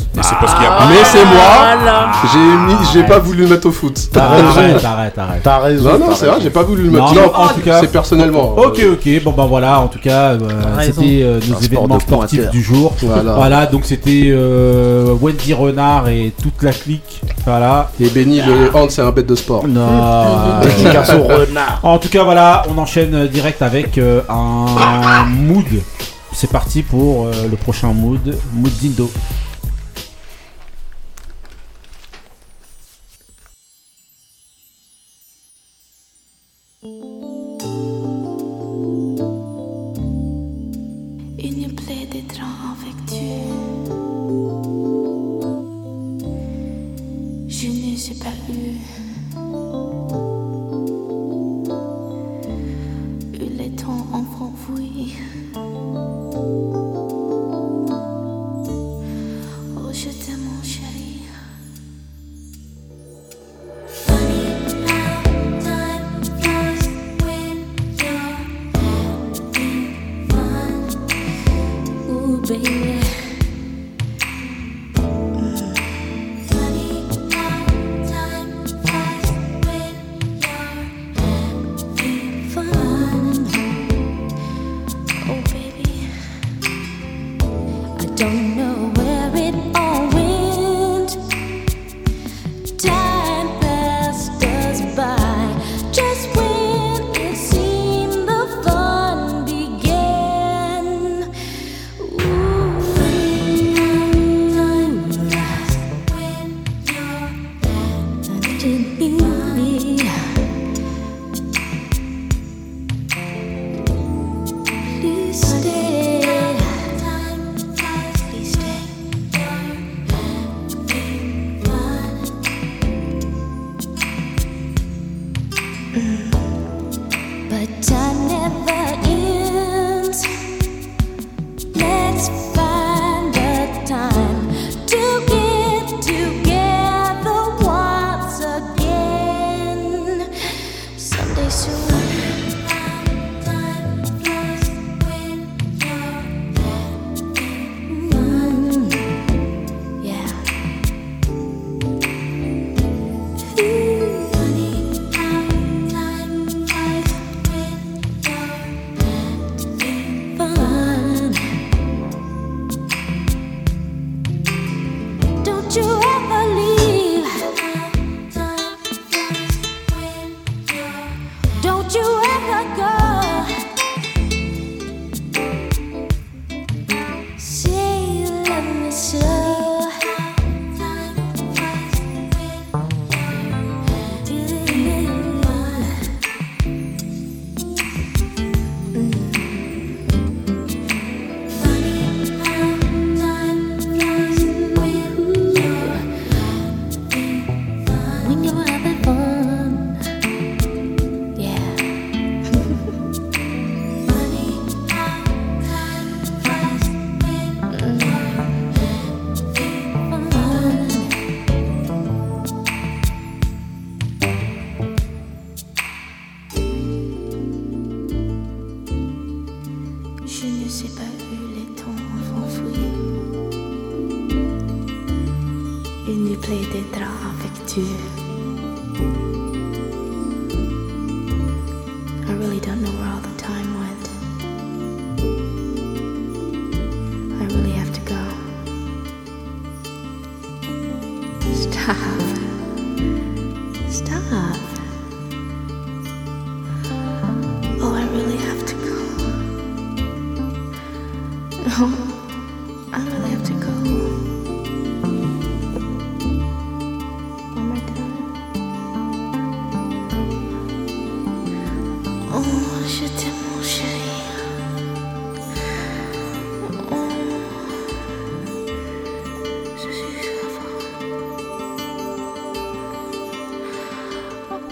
Ah, mais c'est moi, voilà. j'ai, mis, j'ai pas voulu le mettre au foot. Arrête, arrête, arrête. T'as raison. Non, non, c'est vrai, j'ai pas voulu le mettre. Non, non en, en tout cas, c'est personnellement. Ok, ok, bon ben voilà, en tout cas, euh, c'était euh, nos Un événements sport sportifs du jour. Voilà, voilà donc c'était euh, Wendy Renard et toute la clique. Voilà. Et Benny, le hand, c'est un bête de sport. Non. En tout cas, voilà, on enchaîne direct avec euh, un mood. C'est parti pour euh, le prochain mood, mood d'Indo. In your play baby.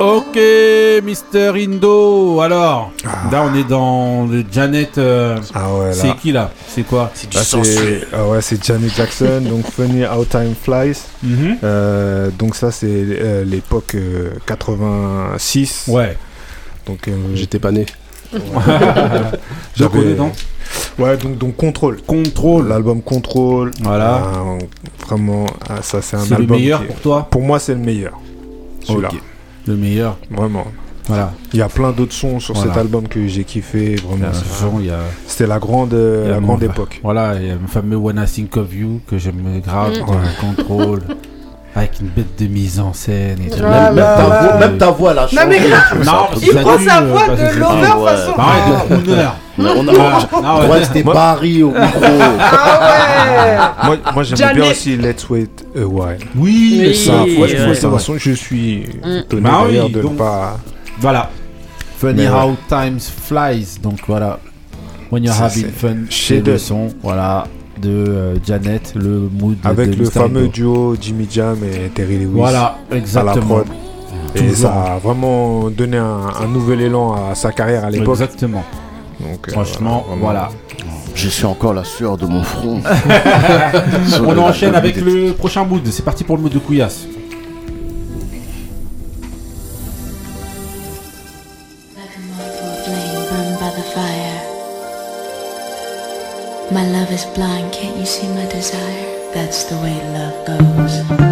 Ok, Mister Indo, alors, ah. là on est dans le Janet, euh, ah ouais, là. C'est qui là ? C'est quoi ? C'est du bah, sensuel. Ah ouais, c'est Janet Jackson, donc Funny How Time Flies, mm-hmm. euh, donc ça c'est euh, l'époque euh, quatre-vingt-six, ouais. donc euh, j'étais pas né. Donc on est dans ouais donc donc Control Control l'album Control, voilà, euh, vraiment ah, ça c'est un c'est album le meilleur qui est... pour toi pour moi c'est le meilleur celui-là. Okay. Le meilleur vraiment, voilà, il y a plein d'autres sons sur voilà. cet album que j'ai kiffé vraiment. Là, ce genre, y a... c'était la grande la, la grande époque, voilà, il y a le fameux When I Think of You que j'aime grave, mm. ouais. Control avec une bête de mise en scène et tout. Ah même, même, ta voix, euh... même ta voix là, non mais grave, non, il prend dû, sa voix de l'honneur ouais. façon ouais, de honneur. On a ouais, c'était moi... Barry au micro. Ah ouais. Moi, moi j'aime bien aussi Let's Wait a While. Oui, oui ça, oui, ouais, ouais, ça ouais. façon, je suis étonné bah d'ailleurs oui, de donc, ne pas. Voilà. Funny mais how ouais. times flies. Donc voilà. When you're ça, having fun. Chez le son, voilà. De euh, Janet, le mood avec de le fameux duo Jimmy Jam et Terry Lewis. Voilà, exactement. Et toujours. Ça a vraiment donné un, un nouvel élan à sa carrière à l'époque. Exactement. Donc, franchement, euh, voilà. Je suis encore la sueur de mon front. On enchaîne avec le prochain mood. C'est parti pour le mood de Couillasse. My love is blind, can't you see my desire? That's the way love goes.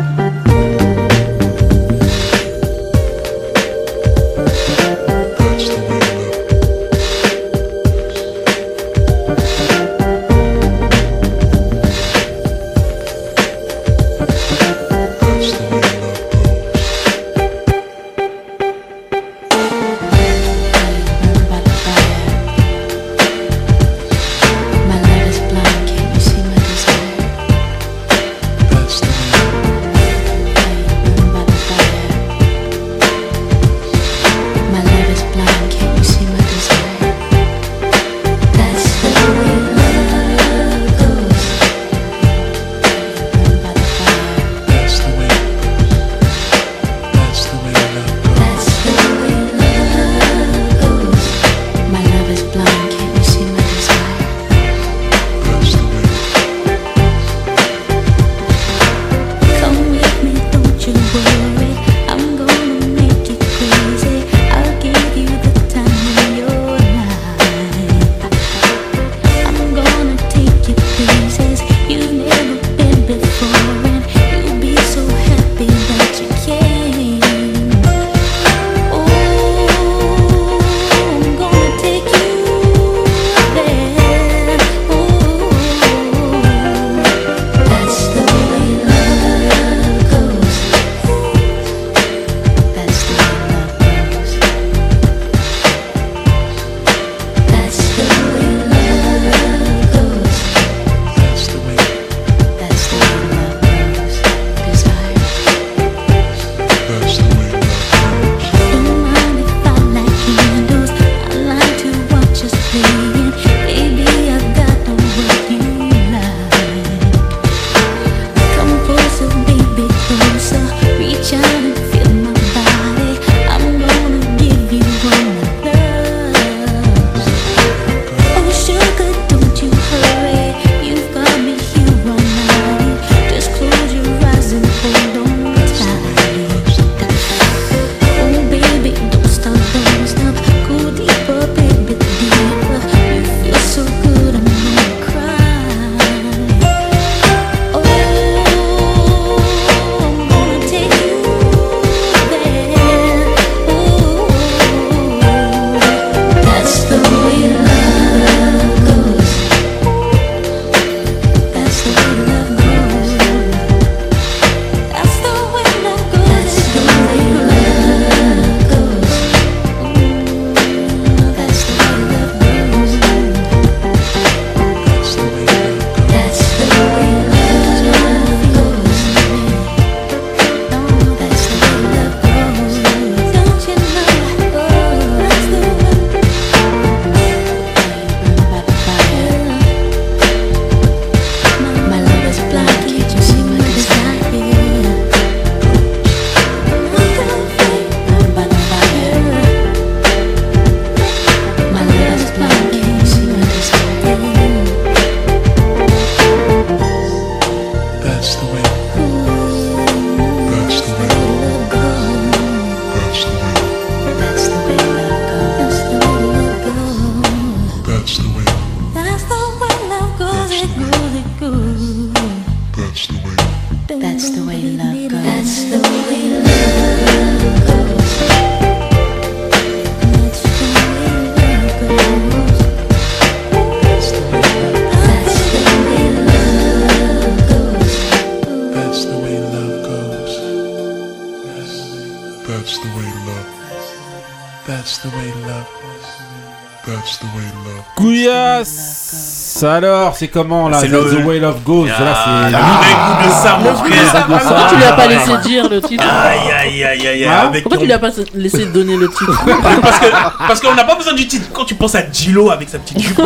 Alors, c'est comment là? C'est le... The Way of Ghost. Yeah. Là, c'est le ah, goût de ça, mon frère. Pourquoi tu lui as pas laissé dire le titre? Aïe, aïe, aïe, aïe. Hein? Pourquoi ton... tu lui as pas laissé donner le titre? Parce que, parce qu'on n'a pas besoin du titre. Quand tu penses à Gillo avec sa petite jupe.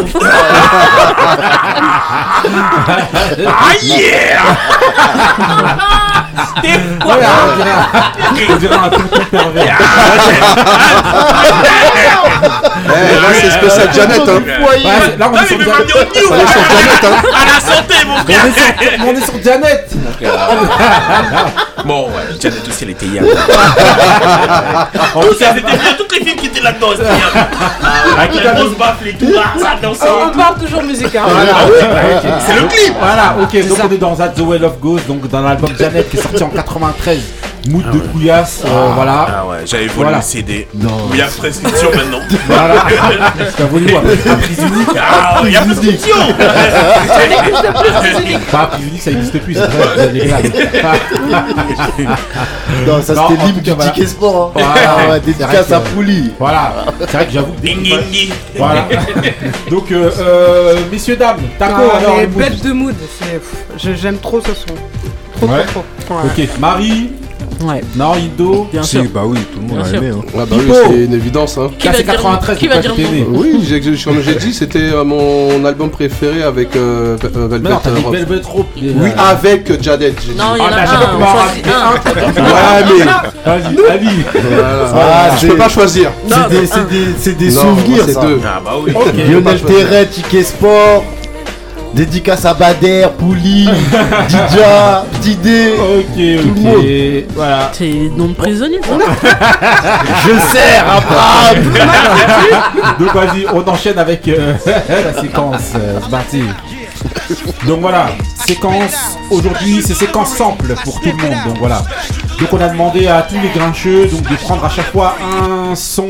Ah yeah. T'es quoi? Ouais, on dirait, on dirait un tonton pervers. Là, c'est spécial Janet. Hein. Bah, là, on est sur Janet. On est sur Janet. À la santé, mon frère. On est sur Janet. Bon, ouais, Janet aussi, elle était hier. Toutes les filles qui étaient là-dedans, c'était hier. Avec la grosse baffle et tout. On parle toujours de musique. C'est le clip. Voilà, ok, donc on est dans That's the Way Love Goes, donc dans l'album Janet qui est sorti en quatre-vingt-treize. Mood ah de ouais. couillasse, ah, euh, voilà. Ah ouais, j'avais volé voilà. le C D. Non. Il y a prescription maintenant. Voilà. T'as voulu quoi ? Prise unique. Ah, il y a prescription. Ça n'existe plus. Bah, prise unique, ça n'existe plus. C'est vrai, les gars. Non, ça non, c'était libre du voilà. ticket sport. Hein. Voilà, ouais, dédicace à Pouli. Voilà. C'est vrai que j'avoue. Ding ding ding. Voilà. Donc, euh, euh, messieurs, dames, taco ah, alors. Les bêtes de mood. C'est... J'aime trop ce son. Trop, ouais. trop, trop. Ouais. Ok, Marie. Ouais. Non, Ido, bien si, sûr. Bah oui, tout le monde bien a aimé. Hein. Ah bah oui, c'était une évidence. Hein. Qui là, c'est quatre-vingt-treize, qui va dire non ? Oui, j'ai, j'ai, j'ai dit, c'était euh, mon album préféré avec euh, Velvet Rope. Non, t'as dit Velvet Rope. Oui, avec Janet. J'ai non, il y en a un. Ouais, mais... Vas-y, vas-y. Ah, je peux pas choisir. C'est des souvenirs, c'est deux. Ah bah oui. Lionel Terret, Ticket Sport. Dédicace à Bader, Pouli, Didja, Didé. Ok, tout ok. Monde. Voilà. C'est les noms de prisonniers, ça. Je sers à Brave. Donc, vas-y, on enchaîne avec euh, la séquence. Euh, c'est parti. Donc, voilà. Séquence. Aujourd'hui, c'est séquence sample pour tout le monde. Donc, voilà. Donc, on a demandé à tous les grincheux donc, de prendre à chaque fois un son.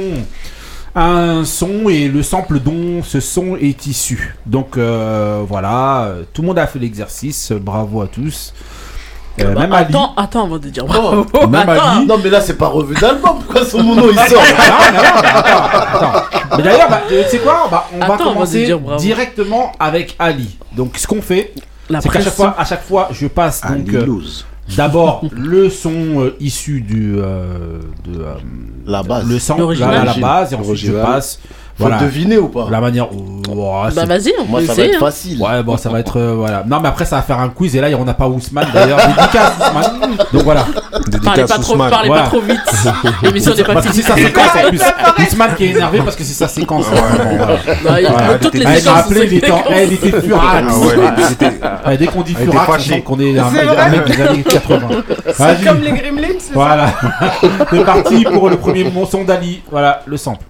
Un son et le sample dont ce son est issu. Donc euh, voilà, tout le monde a fait l'exercice. Bravo à tous. Euh, bah, même attends, Ali. Attends, avant de dire bravo. Oh, même Ali. Non, mais là, c'est pas revue d'album. Pourquoi son nom il sort? Non, non, non, attends, attends. Mais d'ailleurs, bah, tu sais quoi bah, on attends, va commencer on va directement avec Ali. Donc ce qu'on fait, la c'est pression. qu'à chaque fois, à chaque fois, je passe donc. D'abord, le son euh, issu du euh, de euh, la base, le sample à la base, et ensuite je passe. Faut voilà. deviner ou pas la manière. Oh, oh, bah vas-y, on moi, peut ça essayer, va être facile. Ouais, bon, ça va être euh, voilà. Non, mais après ça va faire un quiz et là on n'a pas Ousmane d'ailleurs. Dédicace Ousmane. Donc voilà. Parlez pas trop, parlez voilà. pas trop vite. L'émission n'est pas parce finie. Parce que c'est sa séquence en plus. Ousmane qui est énervé parce que c'est sa séquence. Toutes les séquences. Elle était furax. Dès qu'on dit furax, on sent qu'on est un mec des années quatre-vingts. C'est comme les Gremlins. Voilà. C'est parti pour le premier son d'Ali. Voilà le sample.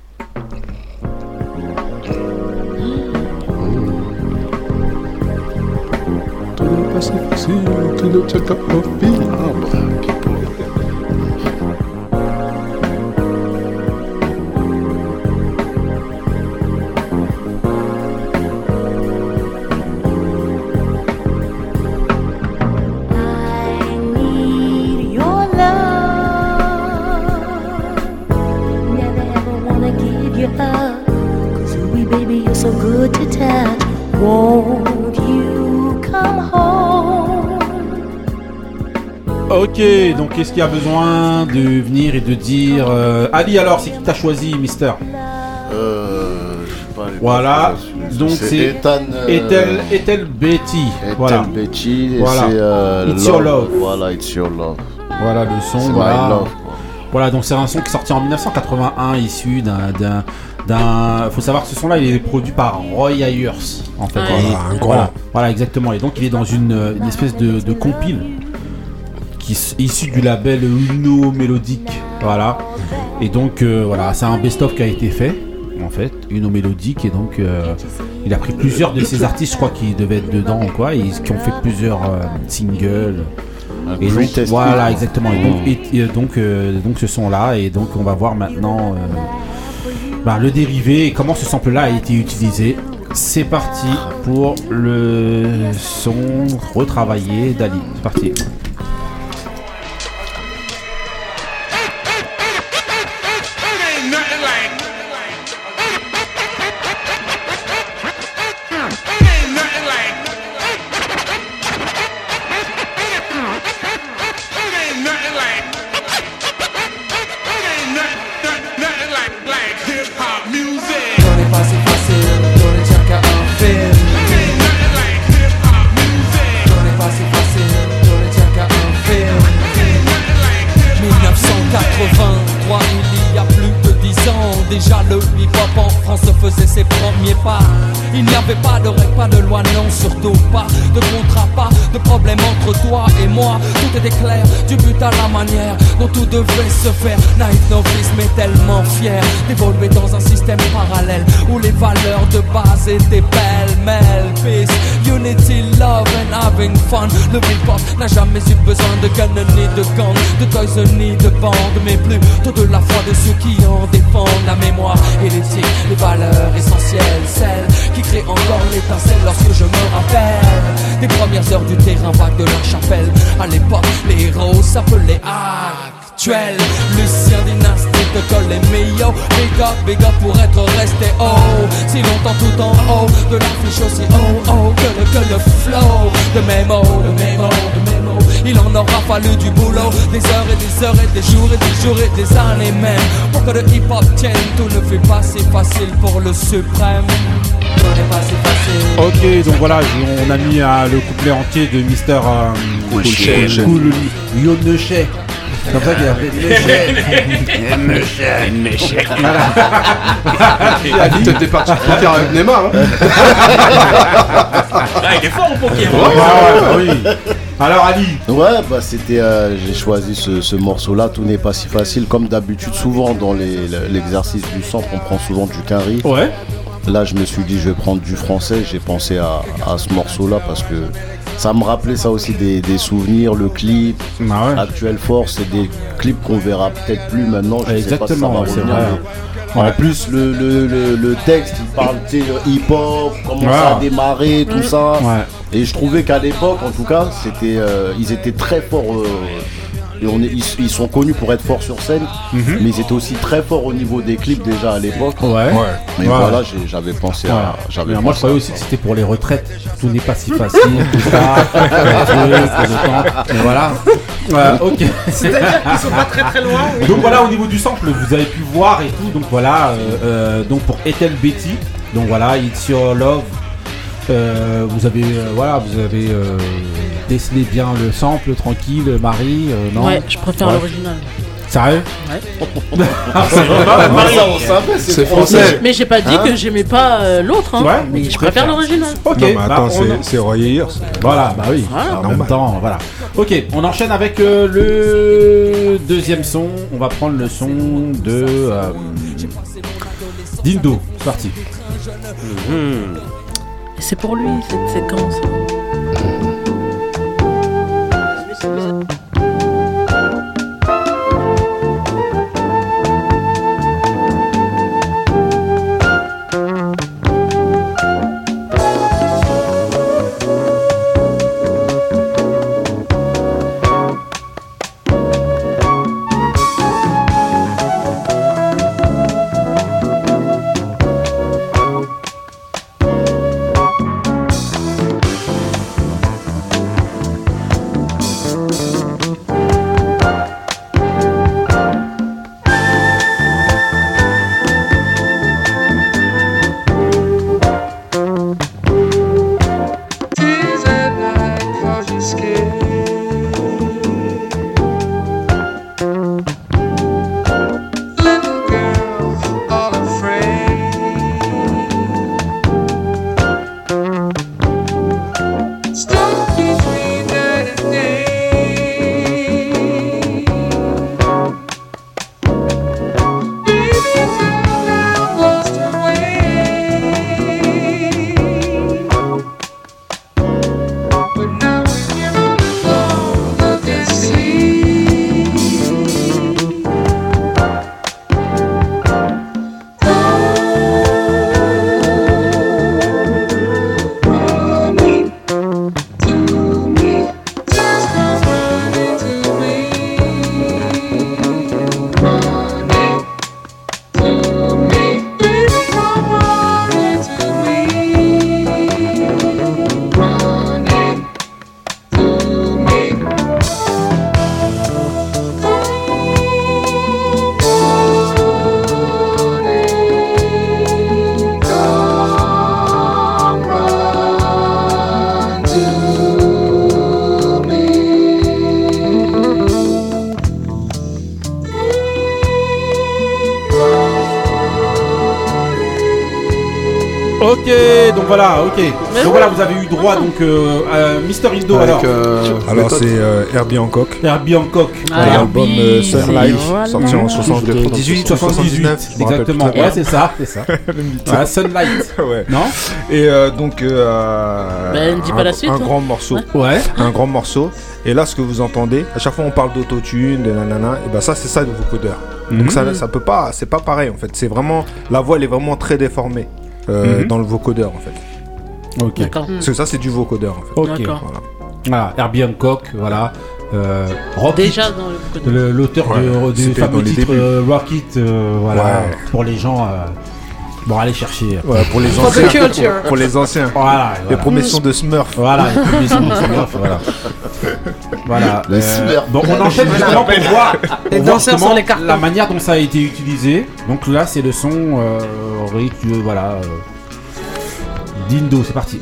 Ok, donc qu'est-ce qu'il y a besoin de venir et de dire euh... Ali, alors, c'est qui t'as choisi, Mister euh, je sais pas, voilà, pas, donc c'est, c'est Ethan, Ethel, euh... Ethel Beatty. Ethel voilà. Beatty, et voilà. c'est euh, It's love. Your Love. Voilà, It's Your Love. Voilà le son. C'est voilà. My Love, quoi. Voilà, donc c'est un son qui est sorti en dix-neuf cent quatre-vingt-un, issu d'un... d'un... d'un... Faut savoir que ce son là il est produit par Roy Ayers en fait. Voilà, un grand. Voilà, voilà exactement. Et donc il est dans une, une espèce de, de compile qui issu du label Uno Mélodique. Voilà. Et donc euh, voilà, c'est un best-of qui a été fait en fait, Uno Mélodique. Et donc euh, il a pris plusieurs de ses artistes, je crois, qui devaient être dedans ou quoi, et qui ont fait plusieurs euh, singles. Et donc, voilà exactement. Et donc, et, et donc, euh, donc ce son là, et donc on va voir maintenant. Euh, Bah, le dérivé et comment ce sample-là a été utilisé. C'est parti pour le son retravaillé d'Ali. C'est parti. avec pas de loi, non, surtout pas de contrat, pas de problème entre toi et moi. Tout était clair, du but à la manière dont tout devait se faire. Naïf, novice, mais tellement fier d'évoluer dans un système parallèle où les valeurs de base étaient pêle-mêle. Peace, unity, love and having fun. Le billboard n'a jamais eu besoin de guns ni de gangs, de toys ni de bandes, mais plutôt de la foi de ceux qui en défendent la mémoire et l'éthique, les valeurs essentielles, celles qui créent encore l'étincelle lorsque je me rappelle des premières heures du terrain vague de leur chapelle. À l'époque, les héros s'appelaient actuels. Lucien Dynastie te colle et Mio. Big up, big up pour être resté haut si longtemps tout en haut de l'affiche aussi haut, haut que le, que le flow de mémo, de mémo, de mémo. Il en aura fallu du boulot, des heures et des heures et des jours et des jours et des années même, pour que le hip-hop tienne. Tout ne fait pas si facile pour le suprême. Tout n'est pas si facile. Ok, donc voilà, on a mis euh, le couplet entier de Mister Euh, Coulché Coulché Yonechey. C'est comme ça qu'il a fait Yonechey Yonechey. Il a dit que t'es parti pour faire avec Neymar. Il est fort au Pokémon. Ouais, oui. Alors Ali. Ouais bah c'était euh, j'ai choisi ce, ce morceau là, tout n'est pas si facile. Comme d'habitude souvent dans les, l'exercice du centre on prend souvent du carry. Ouais. Là je me suis dit je vais prendre du français, j'ai pensé à, à ce morceau là parce que ça me rappelait ça aussi des, des souvenirs, le clip, ah ouais. Actuelle Force, c'est des clips qu'on verra peut-être plus maintenant, je Exactement, sais pas si ça va revenir. Ouais. En plus le, le, le, le texte il parle hip-hop, comment ouais. ça a démarré, tout ça. Ouais. Et je trouvais qu'à l'époque en tout cas c'était euh, ils étaient très forts. Euh, Et on est, ils, ils sont connus pour être forts sur scène, mm-hmm. mais ils étaient aussi très forts au niveau des clips déjà à l'époque. Ouais. ouais. Mais ouais. voilà, j'ai, j'avais pensé ouais. à. J'avais pensé moi, je croyais aussi que c'était pour les retraites. Tout n'est pas si facile. Tout ça. Et voilà. Euh, ok. C'est-à-dire qu'ils sont pas très très loin. Oui. Donc voilà, au niveau du sample, vous avez pu voir et tout. Donc voilà, euh, euh, donc pour Ethel Beatty. Donc voilà, It's Your Love. Euh, vous avez euh, voilà, vous avez euh, décelé bien le sample tranquille, Marie. Euh, non ouais, je préfère ouais. l'original. Sérieux? Ouais. C'est français. Mais j'ai pas dit hein que j'aimais pas euh, l'autre. Hein. Ouais, mais je préfère, préfère l'original. Ok. Non, mais attends, bah, c'est, on... c'est Roy Ayers. Voilà, bah oui. Ah, en normal. Même temps, voilà. Ok, on enchaîne avec euh, le deuxième son. On va prendre le son de euh, Dindo. C'est parti. Mm-hmm. C'est pour lui cette séquence. voilà, ok. Mais donc voilà, vous avez eu droit donc euh, à Mister Indo. Avec, alors, euh, alors c'est euh, Herbie Hancock. Herbie Hancock. Ah, ouais. L'album euh, Sir Life, voilà. Sorti en soixante-dix-huit soixante-dix-neuf. Exactement. Ouais, bien. c'est ça, c'est ça. Voilà, Sunlight. Ouais. Non. Et euh, donc euh, ben, dis pas un, la suite, un hein. grand morceau. Ouais. Un grand morceau. Et là, ce que vous entendez, à chaque fois, on parle d'autotune, de nanana. Et ben ça, c'est ça le vocodeur. Donc mmh. ça, ça peut pas, c'est pas pareil en fait. C'est vraiment, la voix elle est vraiment très déformée euh, mmh. dans le vocodeur en fait. Ok. D'accord. Parce que ça c'est du vocodeur en fait. Ok. D'accord. Voilà. Voilà. Herbie Hancock, voilà. Euh, Rockit, déjà dans le le, l'auteur ouais, du fameux titre euh, Rockit, euh, voilà. Ouais. Pour les gens. Euh, Bon, allez chercher. Ouais, pour les anciens. Pour, pour les anciens. Voilà, voilà. Les promesses de Smurf. Voilà, les promesses de Smurf. Voilà. Voilà. Les euh, bon, on enchaîne justement pour voir, les pour danseurs voir sur les cartons. La manière dont ça a été utilisé. Donc là, c'est le son euh, rituel, voilà. Euh, d'Indo, c'est parti.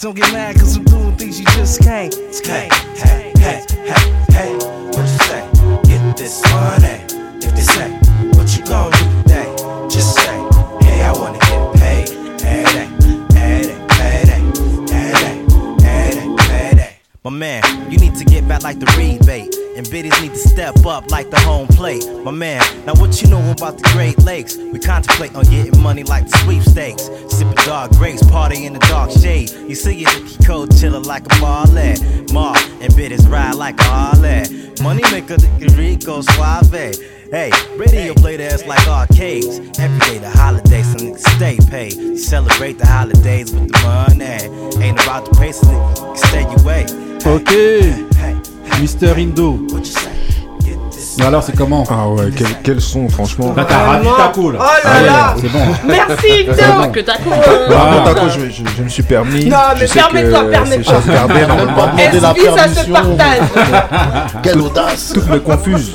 Don't get mad cause I'm doing things you just can't. It's can't. Hey, hey, hey, hey, what you say? Get this money. If they say, what you gon' do today? Just say, hey, I wanna get paid. Hey, hey, hey, hey, hey, hey, hey, hey. My man, you need to get back like the rebate. And biddies need to step up like the home plate. My man, now what you know about the Great Lakes? We contemplate on getting money like the sweepstakes. Sipping dark grapes, party in the dark shade. You see it, Nicky Cole chillin' like a barlet. Ma and biddies ride like a harlot. Money maker, the Rico Suave. Hey, radio play that's like arcades. Every day the holiday, some niggas stay paid. You celebrate the holidays with the money. Ain't about the pay, some niggas stay away. Okay. Mister Indo. Mais alors c'est comment? Ah ouais, quel, quel son franchement. Là t'as ravi ta peau là. Oh là là. C'est bon. Merci Indo. Bon. Que ta peau. Ah, ta peau, je, je, je me suis permis. Non mais permets-toi, permets-toi. Est-ce que ça se partage? Quelle audace. Toutes me confusent.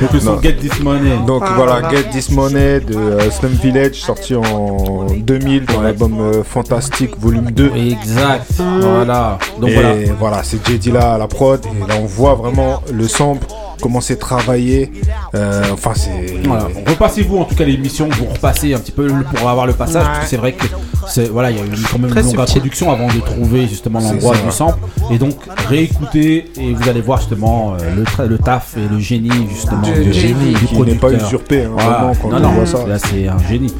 Donc le son Get This Money. Donc ah, voilà, voilà, Get This Money de euh, Slum Village, sorti en deux mille dans l'album euh, Fantastic Volume deux. Exact. Voilà. Donc et voilà, voilà c'est J Dilla à la prod. Et là on voit vraiment le sample, comment c'est travaillé. Euh, enfin c'est. Voilà. Repassez-vous en tout cas l'émission, vous repassez un petit peu pour avoir le passage, ouais. Parce que c'est vrai que c'est voilà, il y a eu quand même une longue introduction avant de trouver justement l'endroit du sample. Et donc réécoutez et vous allez voir justement euh, le, tra- le taf et le génie justement. De génie qui n'est pas usurpé hein, voilà. Vraiment, quand non, on non, voit ça. Là c'est un génie.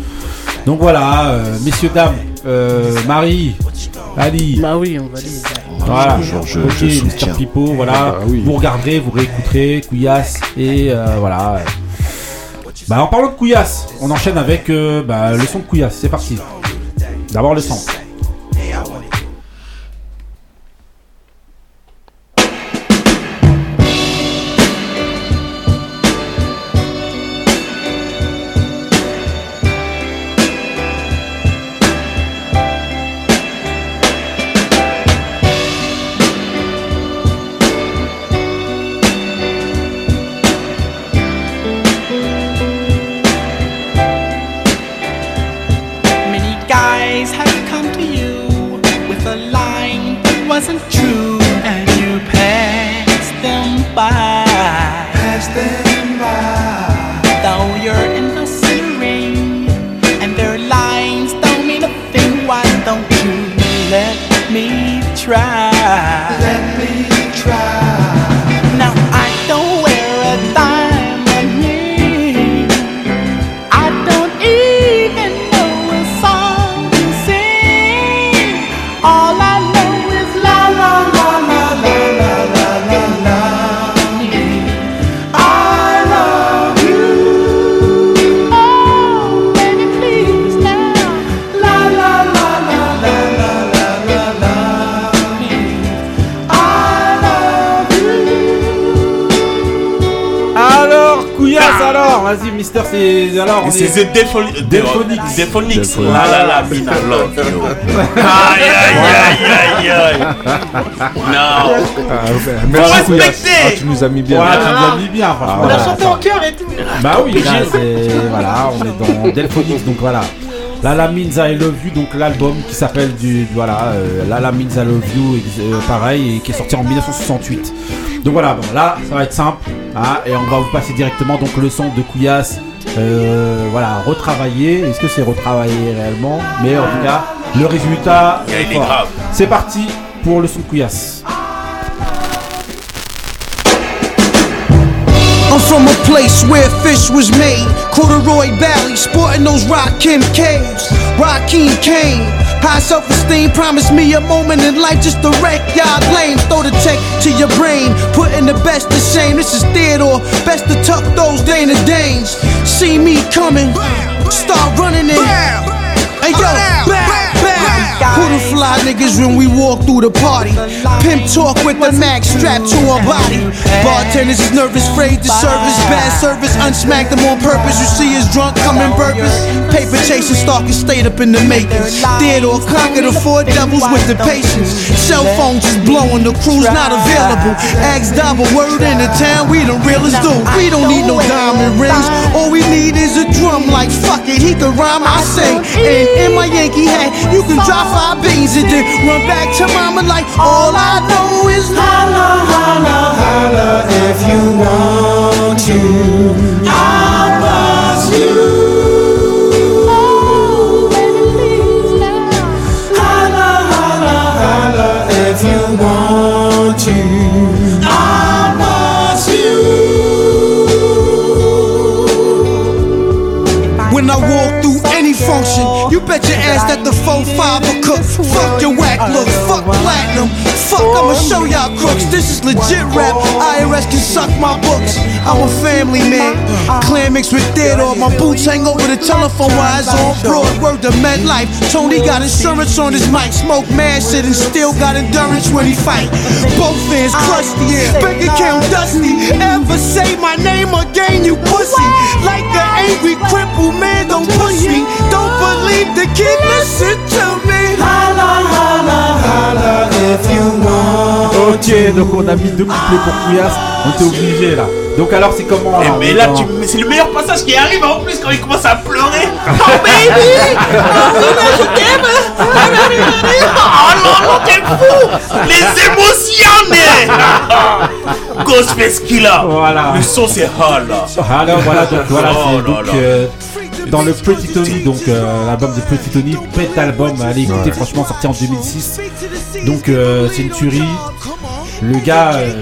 Donc voilà, euh, messieurs dames, euh, Marie, Ali. Bah oui, on va dire. Voilà, bonjour, je, okay, je soutiens. Mister Pipo, voilà. Bah oui. Vous regarderez, vous réécouterez, Couillasse et euh, voilà. Bah en parlant de Couillasse, on enchaîne avec euh, bah, le son de Couillasse. C'est parti. D'abord le son. Let me try. Now I don't Couillasse alors. Vas-y, Mister, c'est alors. On c'est est... Delfonics. Delfonics. Delfonics. La la la, Mina Love. Aïe aïe aïe aïe aïe. Non. Faut respecter. Tu nous as mis bien. Voilà, tu nous as mis bien. On a chanté en chœur et tout. Bah oui, là, c'est. Voilà, on est dans Delfonics, donc voilà. La La Means I Love You, donc l'album qui s'appelle du, du voilà euh, La La Means I Love You, euh, pareil, et qui est sorti en dix-neuf cent soixante-huit. Donc voilà, bon là ça va être simple, hein, et on va vous passer directement donc le son de Couillasse, euh, voilà retravaillé. Est-ce que c'est retravaillé réellement? Mais en tout cas le résultat est fort. Grave. C'est parti pour le son de Couillasse. I'm from a place where fish was made. Corduroy Valley, sporting those Rakim caves. Rakim Kane, high self-esteem. Promised me a moment in life just to wreck y'all lanes. Throw the tech to your brain, putting the best to shame. This is Theodore, best to tuck those Dana Danes. See me coming, start running in. Hey yo, bam, bam. Who the fly niggas when we walk through the party? Pimp talk with the Mac strapped to our body. Bartenders is nervous, afraid to service. Bad service, unsmack them on purpose. You see us drunk, coming burpers. Paper chasing, stalking, stayed up in the making. Theodore Cocker, the four doubles with the patience. Cell phones just blowing, the crew's not available. Axe double, word in the town, we the realest dude. We don't need no diamond rings. All we need is a drum like fuck it, he can rhyme, I sing. And in my Yankee hat, you can drop five beans and then run back to mama like all I know is holla, holla, holla if you want to. I'll buzz you. Oh, baby, please now. Holla, holla, holla if you want to. I'll buzz you. When I walk through any function, you bet your ass that the four five will cook. Fuck your whack look, fuck platinum. Fuck, I'ma show y'all crooks. This is legit rap, I R S can suck my books. I'm a family man, clan mixed with Theodore. My boots hang over the telephone wires on broad. Word to MedLife, Tony got insurance on his mic. Smoke mad shit and still got endurance when he fight. Both fans crusty, bank account dusty. Ever say my name again, you pussy. Like an angry crippled man, don't push me. Don't believe the kid, listen to me. Holla, holla, holla if you want. Ok, donc on a mis deux couplets pour Couillasse. On était obligé là. Donc alors c'est comment là, mais là tu... c'est le meilleur passage qui arrive en plus quand il commence à pleurer. Oh baby, oh non je t'aime. Oh non non t'es fou. Les émotions mais Ghostface Killah. Voilà. Le son c'est Hall. Alors voilà donc voilà c'est donc euh... dans le Pretty Tony, donc euh, l'album de Pretty Tony, bête album, allez écoutez, ouais. Franchement sorti en deux mille six, donc euh, c'est une tuerie, le gars euh,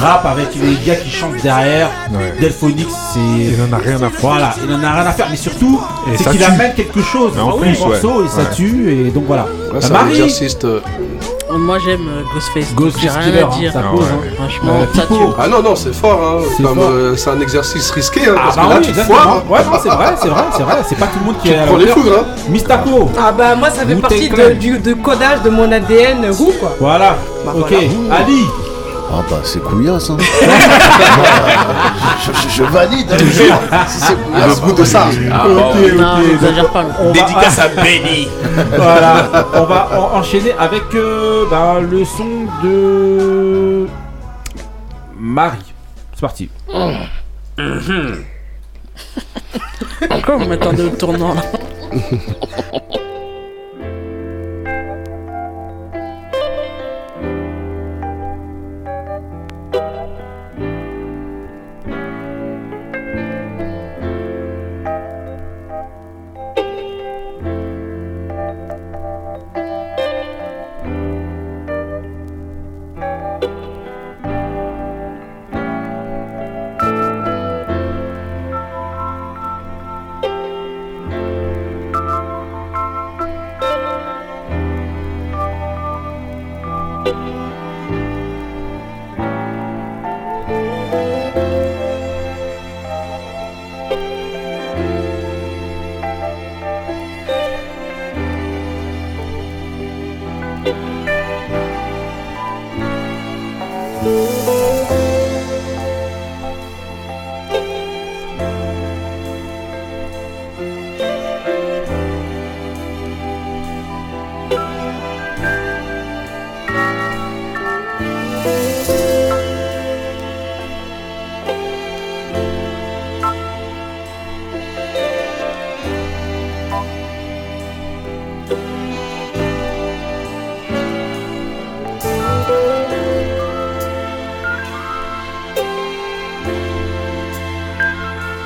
rappe avec les gars qui chantent derrière, ouais. Delphonix, c'est... il n'en a rien à faire. Voilà, il n'en a rien à faire, mais surtout, et c'est qu'il tue. Amène quelque chose, en plus, ouais. Morceau, et ouais. Ça tue, et donc voilà. Ouais, c'est Marie. Un exercice de... Moi j'aime Ghostface, Ghost j'ai rien Killer, à dire, hein, pose, ouais. Hein. Franchement, euh, ça tue. Ah non, non, c'est fort, hein. C'est, Comme, fort. Euh, c'est un exercice risqué, hein, ah, parce bah que là oui, tu te foires. Ouais, non, c'est vrai, c'est vrai, c'est vrai, c'est pas tout le monde qui tu est à les foudres, hein. Mistako. Ah bah moi ça fait Mouté partie de, du de codage de mon A D N roux, quoi. Voilà, bah, ok, voilà. Ali. Ah bah c'est Couillasse, hein. je, je, je valide, hein, je jure. Si c'est Couillasse, le goût de ça. Ah, ok, ok. Non, donc, pas, on dédicace va... à Bailly. Voilà, on va en- enchaîner avec euh, bah, le son de Marie. C'est parti. Oh. Mm-hmm. Encore vous m'attendez au tournant là.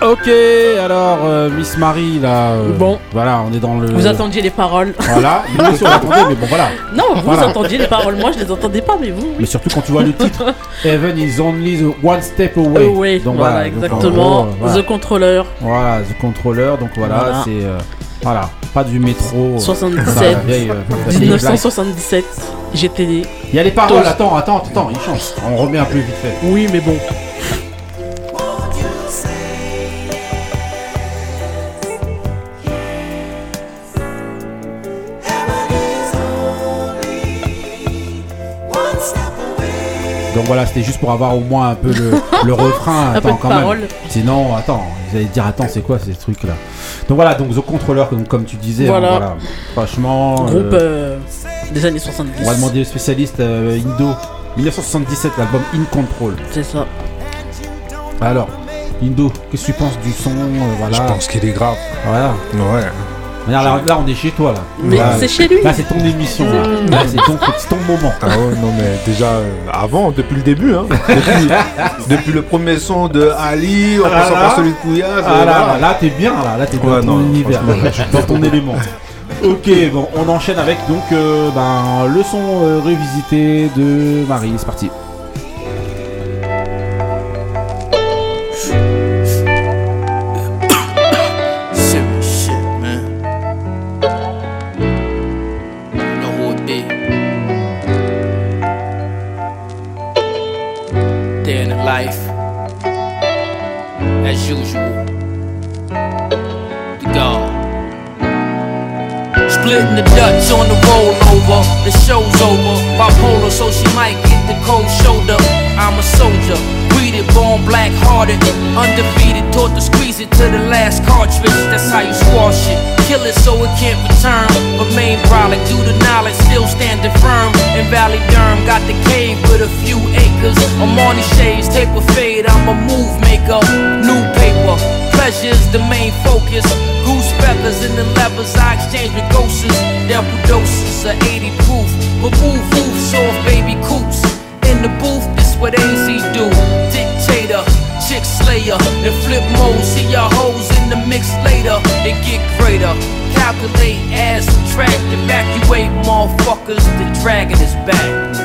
Ok, alors euh, Miss Marie là. Euh, bon, voilà, on est dans le. Vous attendiez les paroles. Voilà, nous aussi on attendait, mais bon voilà. Non, vous voilà. Entendiez les paroles, moi je les entendais pas, mais vous. Oui. Mais surtout quand tu vois le titre, Heaven is only the one step away. Away. Donc voilà, voilà exactement. Donc, gros, voilà. The Controller. Voilà, The Controller. Donc voilà, voilà. c'est euh, voilà, pas du métro. Euh, soixante-dix-sept. Vieille, euh, dix-neuf cent soixante-dix-sept. J'étais né. Il y a les paroles. Tôt. Attends, attends, attends, il change. On remet un peu vite fait. Oui, mais bon. Donc voilà, c'était juste pour avoir au moins un peu le, le refrain. Attends, un peu de quand parole. Même. Sinon, attends, vous allez dire, attends, c'est quoi ces trucs-là ? Donc voilà, donc The Controller, donc, comme tu disais, voilà. Hein, voilà. Franchement. Groupe euh, euh, des années soixante-dix. On va demander au spécialiste euh, Indo. dix-neuf cent soixante-dix-sept, l'album In Control. C'est ça. Alors, Indo, qu'est-ce que tu penses du son ? euh, voilà. Je pense qu'il est grave. Voilà. Ouais. Là, là, on est chez toi, là. Mais là, c'est chez lui. Là, c'est ton émission. Là. Là, c'est, ton, c'est ton moment. Ah ouais, non, mais déjà, euh, avant, depuis le début, hein. Depuis, depuis le premier son de Ali, en passant par celui de Couillaz. Ah là, là, là, là, t'es bien, là. Là, t'es ouais, dans non, ton univers. Là, je suis dans ton élément. Ok, bon, on enchaîne avec, donc, euh, ben, le son euh, revisité de Marie. C'est parti. Usual, the God. Splitting the Dutch on the rollover, the show's over. Bipolar, so she might get the cold shoulder. I'm a soldier, breeded, born black-hearted, undefeated, taught to squeeze it to the last cartridge. That's how you squash it, kill it so it can't return. But main product, due to knowledge, still standing firm. In Valley Durham, got the cave with a few acres. I'm on the shades, tape a fade, I'm a move maker. New paper, pleasure's the main focus. Goose feathers in the levers, I exchange with ghosts. Double doses of eighty proof, but move roofs off baby coops. In the booth, this what A Z do. Dictator, chick slayer, and flip mode. See y'all hoes in the mix later. They get greater. Calculate, add, subtract, evacuate, motherfuckers. The dragon is back.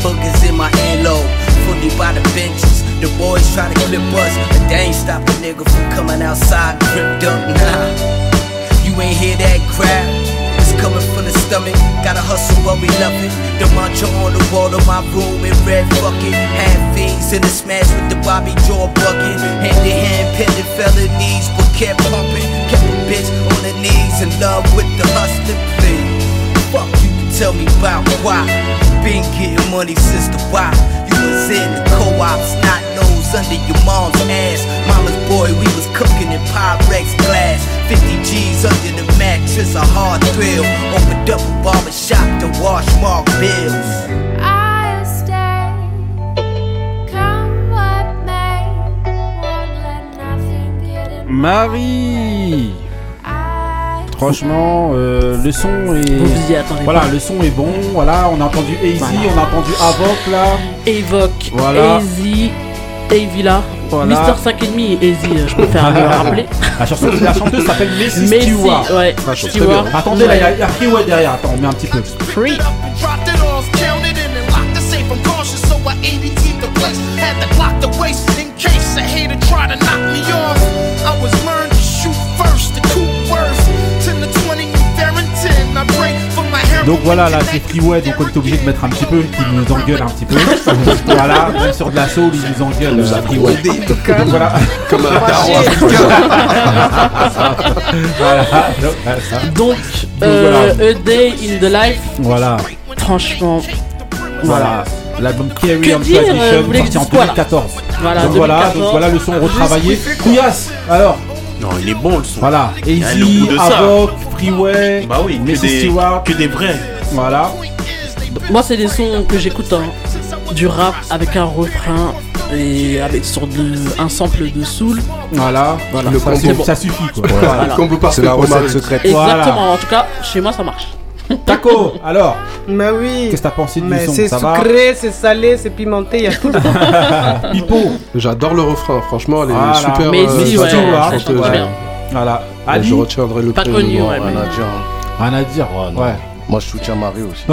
Boogers in my earlobe, fully by the benches. The boys try to clip us, but they ain't stop a nigga from coming outside ripped up. Nah, you ain't hear that crap. It's coming from the stomach. Gotta hustle, but we love it. The mantra on the wall of my room in red bucket. Had fiends in the smash with the Bobby Jaw bucket. Hand in hand, pending felonies, but kept pumping. Kept a bitch on the knees in love with the hustling thing. Fuck you, tell me about why. Been getting money since the wop. You was in the co-ops, not nose under your mom's ass. Mama's boy, we was cooking in Pyrex glass. fifty G's under the mattress, a hard thrill. Opened up a barber shop to wash Mark bills. Marie. Franchement, euh, le son est attendez, voilà, pas. Le son est bon. Voilà, on a entendu Easy, voilà. On a entendu Avoc là, Evoque, voilà. Easy, Evila, voilà. Mister cinq et demi et Easy. Je préfère le rappeler. La chanteuse, la chanteuse s'appelle Messi. Messi, ouais. Stewart. Attendez, ouais. Là, il y a Freeway derrière. Attends, on met un petit peu. Free. Donc voilà, là c'est Freeway, donc on est obligé de mettre un petit peu, qui nous engueule un petit peu. Voilà, même sur de la soul, il nous engueule. Nous a Freeway. Donc voilà, comme un tarot. Voilà. Donc, euh, voilà. A Day in the Life. Voilà. Franchement. Voilà. L'album Carry on Tradition, euh, sorti en deux mille quatorze. Voilà. Voilà, donc voilà, donc voilà le son retravaillé. Couillasse, alors. Non, il est bon le son. Voilà. Easy, Havoc, Freeway, bah oui, Messi des, Stewart. Que des vrais. Voilà. Moi, c'est des sons que j'écoute, hein, du rap avec un refrain et avec sur de, un sample de soul. Voilà, voilà. Le ça, combo, bon. Ça suffit quoi. Voilà. Voilà. Le combo parfait, c'est la recette secrète. Exactement. Voilà. En tout cas, chez moi, ça marche. Taco, alors. Mais oui. Qu'est-ce que t'as pensé du mais son? C'est ça sucré, va c'est salé, c'est pimenté, il y a tout. Pipo. J'adore le refrain, franchement, elle est voilà. super. Mais euh, si, ouais, ouais, chanteuse, ouais. Bien. Voilà. Ali, je retiendrai le pas prénom. Connu, ouais, rien à dire. Rien à dire. Ouais. Non. ouais. Moi je soutiens Mario aussi.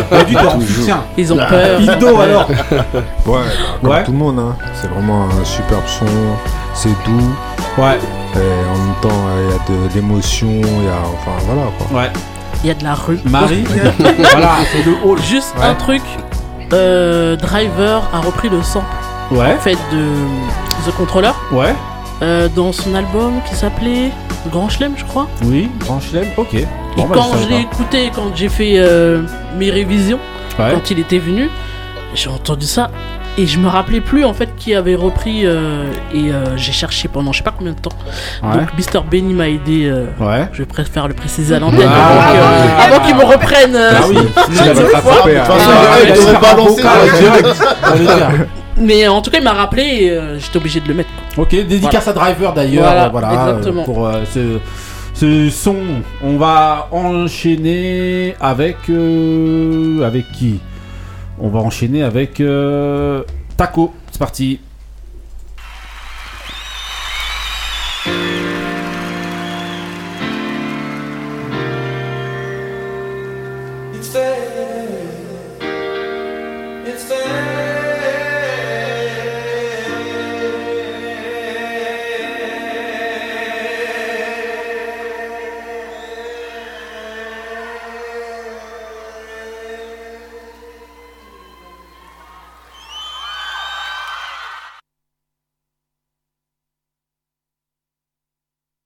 Pas du tout. Ils ont peur. Ido alors. Ouais, comme ouais. tout le monde, hein. C'est vraiment un superbe son. C'est doux. Ouais. Et en même temps, il y a de l'émotion, il y a, enfin voilà quoi. Ouais. Il y a de la rue. Marie. Voilà, c'est le hall. Juste ouais. un truc. Euh, Driver a repris le sample. Ouais. En fait de The Controller. Ouais. Euh, dans son album qui s'appelait Grand Schlem, je crois. Oui, Grand Schlem. Ok. Et bon, quand bah, je l'ai écouté, quand j'ai fait euh, mes révisions, ouais. quand il était venu, j'ai entendu ça et je me rappelais plus en fait qui avait repris euh, et euh, j'ai cherché pendant je sais pas combien de temps. Ouais. Donc mister Benny m'a aidé. Euh, ouais. Je préfère le préciser à l'antenne ah, avant, euh, ah, avant qu'ils me reprennent. Euh... Ah oui. Il avait attrapé. De toute façon, il aurait balancé direct. Mais en tout cas, il m'a rappelé et euh, j'étais obligé de le mettre. Ok, dédicace voilà. à Driver d'ailleurs. Voilà, voilà exactement. Euh, pour euh, ce. Ce son, on va enchaîner avec euh, avec qui ? On va enchaîner avec euh, Taco. C'est parti.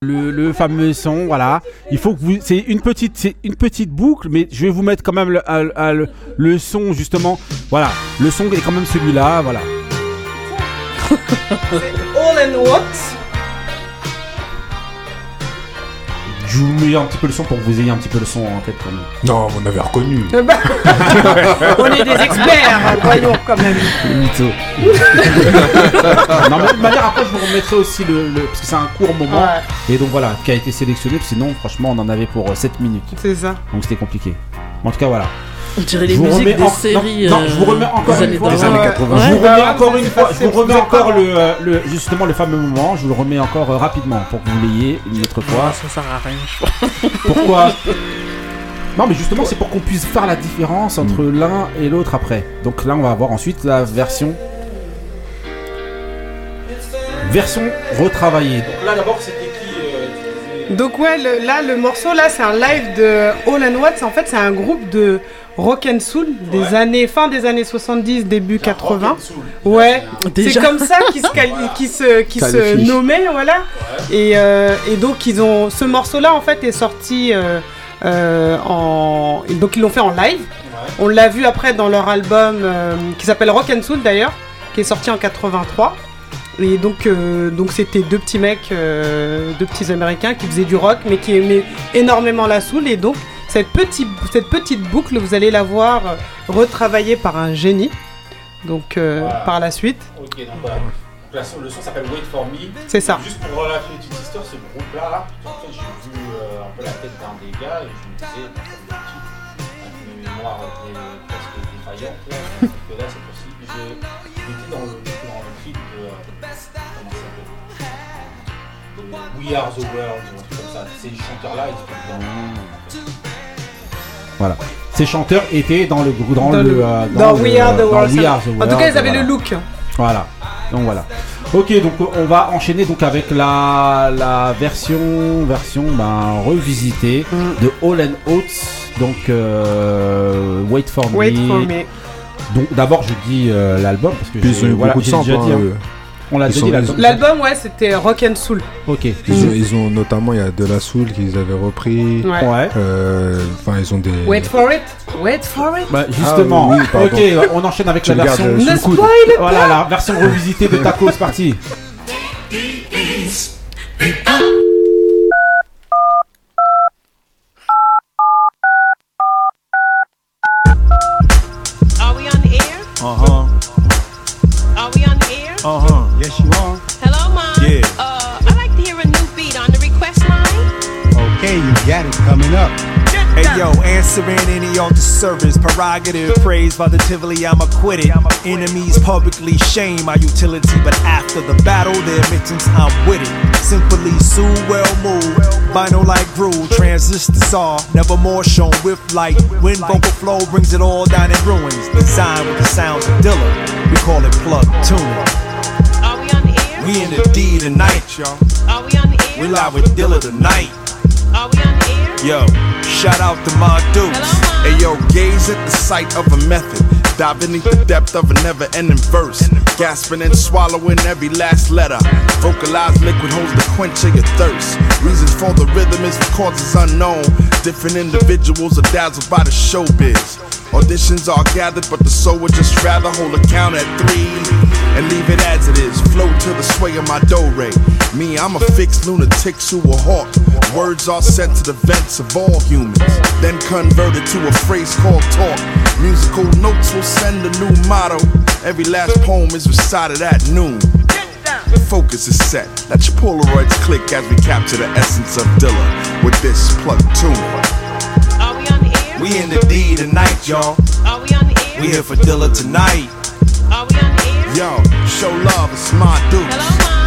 Le fameux son, voilà. Il faut que vous, c'est une petite, c'est une petite boucle, mais je vais vous mettre quand même le, le, le, le son justement. Voilà, le son est quand même celui-là, voilà. Hall and Oates. Je vous mets un petit peu le son pour que vous ayez un petit peu le son en tête quand même. Non, vous l'avez reconnu. On est des experts, voyons quand même. Non, mais de manière, après je vous remettrai aussi le, le parce que c'est un court moment. Ouais. Et donc voilà, qui a été sélectionné, sinon franchement on en avait pour sept minutes. C'est ça. Donc c'était compliqué. En tout cas voilà. On dirait les musiques des en... séries. Non, non, je vous remets encore des une années fois. Des années quatre-vingt. Ouais. Je vous remets encore une fois. Je vous remets encore le, le justement le fameux moment. Je vous le remets encore rapidement pour que vous l'ayez une autre fois. Ça sert à rien, je crois. Pourquoi ? Non, mais justement, c'est pour qu'on puisse faire la différence entre mm. l'un et l'autre après. Donc là, on va avoir ensuite la version version retravaillée. Donc là, d'abord, c'était qui euh... Donc ouais, le, là, le morceau là, c'est un live de Hall and Oates. En fait, c'est un groupe de rock and soul des ouais. années fin des années soixante-dix début quatre-vingts. Ouais, déjà. C'est comme ça qu'ils se quali- voilà. qui se qui se nommaient, voilà. Ouais. Et euh, et donc ils ont ce morceau là en fait est sorti euh, euh, en donc ils l'ont fait en live. Ouais. On l'a vu après dans leur album euh, qui s'appelle Rock and Soul d'ailleurs, qui est sorti en quatre-vingt-trois. Et donc euh, donc c'était deux petits mecs euh, deux petits Américains qui faisaient du rock mais qui aimaient énormément la soul et donc Cette, petit, cette petite boucle, vous allez la voir retravaillée par un génie. Donc, euh, voilà. par la suite. Ok, donc voilà. La, le son s'appelle Wait For Me. C'est ça. Juste pour relater une petite histoire, ce groupe-là, là, en fait, j'ai vu euh, un peu la tête d'un des gars et je me disais, avec mes mémoires presque défaillantes, là, que là, c'est possible. J'étais dans le, dans le clip de. Euh, comment ça s'appelle de We Are the World, ou un truc comme ça. Ces chanteurs-là, ils sont dans le. Voilà. Ces chanteurs étaient dans le dans, dans le, le euh, dans, dans, le, We, are the dans We Are the World. En tout cas, ils avaient voilà. le look. Voilà. Donc voilà. Ok, donc on va enchaîner donc avec la la version version ben, revisitée mm. de Hall and Oates. Donc euh, Wait For Me. Wait For Me. Donc d'abord je dis euh, l'album parce que j'ai, voilà, j'ai déjà dit. Hein. Euh... On l'a déjà dit l'album. L'album ouais c'était Rock and Soul. Ok. Ils, mm. ont, ils ont notamment il y a De La Soul qu'ils avaient repris. Ouais. Enfin euh, ils ont des. Wait for it. Wait for it. Bah justement. Ah, oui, ok on enchaîne avec la version. Ne spoil pas. Voilà la version revisitée de Taco, c'est parti. Are we on the air? Uh-huh. Are we on the air? Uh-huh. Yes, you are. Hello, Mom. Yeah. Uh, I like to hear a new beat on the request line. Okay, you got it coming up. Hey yo, answering any altar service, prerogative, praise, positively, I'm acquitted. Enemies publicly shame my utility, but after the battle, their mentions I'm with it. Simply soothe, well moved, vinyl like groove, transistors are nevermore shown with light. Wind vocal flow brings it all down in ruins, designed with the sounds of Dilla, we call it plug tuning. Are we on the air? We in the D tonight, y'all. Are we on the air? We live with Dilla tonight. Are we on the air? Yo. Shout out to my dudes. Ayo, gaze at the sight of a method. Dive beneath the depth of a never-ending verse. Gasping and swallowing every last letter. Vocalized liquid holds the quench of your thirst. Reasons for the rhythm is for causes unknown. Different individuals are dazzled by the showbiz. Auditions are gathered, but the soul would just rather hold a count at three and leave it as it is. Flow to the sway of my do-ray. Me, I'm a fixed lunatic to a hawk. Words are sent to the vents of all humans, then converted to a phrase called talk. Musical notes will send a new motto. Every last poem is recited at noon. Focus is set. Let your Polaroids click as we capture the essence of Dilla with this plug tune. Are we on the air? We in the D tonight, y'all. Are we on the air? We here for Dilla tonight. Are we on the air? Yo, show love, it's my dude. Hello, Mom.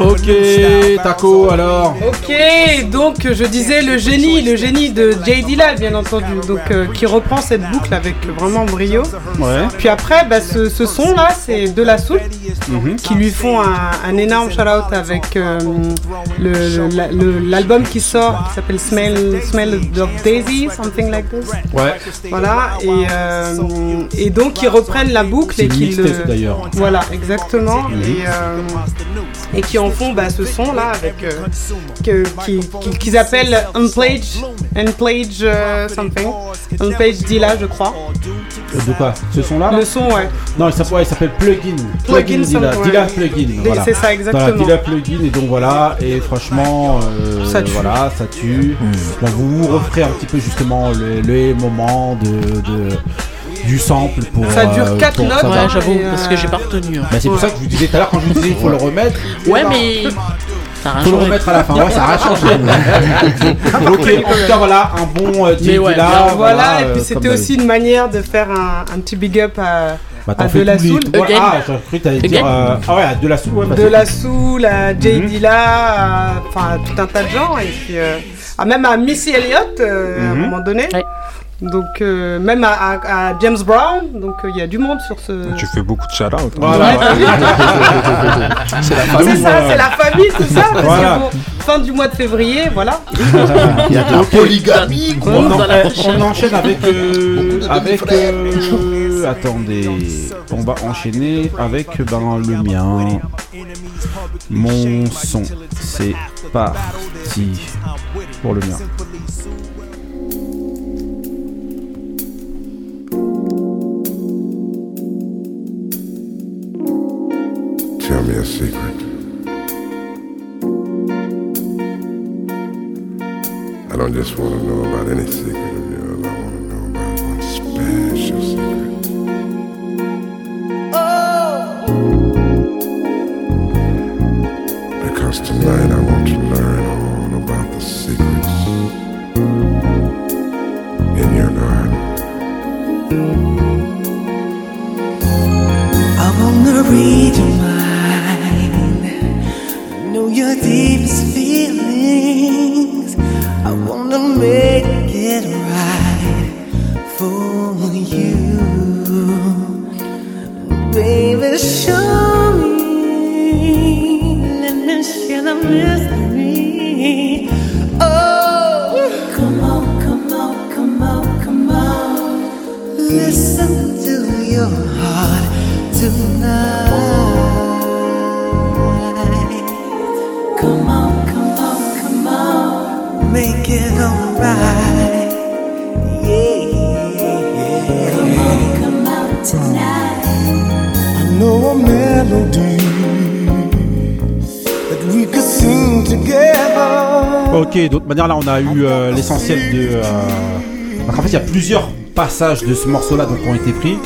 Ok, Taco, alors. Ok, donc je disais le génie, le génie de J Dilla, bien entendu, donc euh, qui reprend cette boucle avec vraiment brio. Ouais. Puis après, bah, ce, ce son là, c'est De La Soul, mm-hmm. qui lui font un, un énorme shout out avec euh, le, le, le, l'album qui sort, qui s'appelle Smell, Smell of Daisy, something like this. Ouais. Voilà, et, euh, et donc ils reprennent la boucle c'est et qu'ils le. Euh, d'ailleurs. Voilà, exactement. Mm-hmm. Et, euh, et qui en font bah, ce son là avec euh, que, qui, qui, qu'ils appellent Unplayed Unplayed euh, something Unplayed Dilla je crois. De quoi? Ce son là? Le son ouais. Non il s'appelle, ouais, il s'appelle Plugin Plugin Dilla ouais. Dilla Plugin voilà. C'est ça exactement voilà, Dilla Plugin et donc voilà. Et franchement euh, ça tue. Voilà ça tue mmh. Donc vous vous referez un petit peu justement les, les moments de, de du sample pour ça dure quatre euh, notes ouais, j'avoue euh... parce que j'ai pas retenu hein. Bah, c'est pour ouais. ça que je vous disais tout à l'heure quand je vous disais il faut le remettre ouais mais ça faut le remettre à la fin ouais, ça a changé ok voilà un bon euh, titre ouais, là voilà, voilà euh, et puis c'était aussi une manière de faire un, un petit big up à bah, à De La Soul, voilà. Ah, j'ai cru que t'allais dire euh, ah ouais, à De La Soul, ouais, bah, De La Soul, à J Dilla, enfin tout un tas de gens et puis euh, à même à Missy Elliott euh, mm-hmm. à un moment donné. Ouais. Donc euh, même à, à, à James Brown, donc il euh, y a du monde sur ce. Tu fais beaucoup de shout out. Voilà. C'est la famille. C'est ça, c'est la famille, tout ça. Parce voilà. que bon, fin du mois de février, voilà. Il y a de la polygamie. Quoi. On, en, on enchaîne avec euh, avec. Euh, attendez, on va enchaîner avec ben, le mien. Mon son, c'est parti pour le mien. Tell me a secret. I don't just want to know about any secret of yours. I want to know about one special secret. Oh. Because tonight I want to learn all about the secrets in your garden. I want to read your mind. Your deepest feelings, I wanna make it right for you. Baby, show me, let me share the mystery. Oh, come on, come on, come on, come on. Listen to your heart tonight. Come on, come on, come on, make it alright. Yeah, come on, come on tonight. I know a melody that Ok, d'autre manière là on a eu euh, l'essentiel de euh... en fait il y a plusieurs passages de ce morceau là donc qui ont été pris.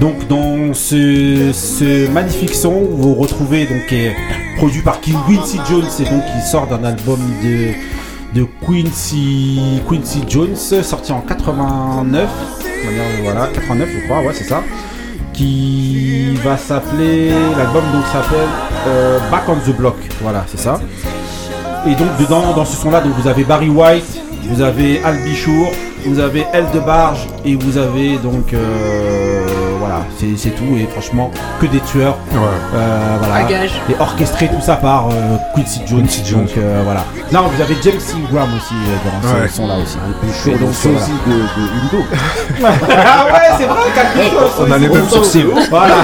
Donc dans ce, ce magnifique son, vous retrouvez donc est produit par Quincy Jones et donc il sort d'un album de, de Quincy Quincy Jones sorti en quatre-vingt-neuf, voilà quatre-vingt-neuf je crois, ouais c'est ça, qui va s'appeler, l'album donc s'appelle euh, Back on the Block, voilà c'est ça. Et donc dedans dans ce son là donc vous avez Barry White, vous avez Al Bichour, vous avez Elle de Barge et vous avez donc euh, voilà c'est, c'est tout et franchement que des tueurs, ouais. euh, voilà et orchestré tout ça par euh, Quincy Jones, Quincy Jones. Donc euh, voilà là vous avez James Ingram aussi euh, dans ouais. ce son là aussi Bichour, donc sosie de, de Undo. Ah ouais c'est vrai quelque chose, on a les mêmes sourcils, voilà.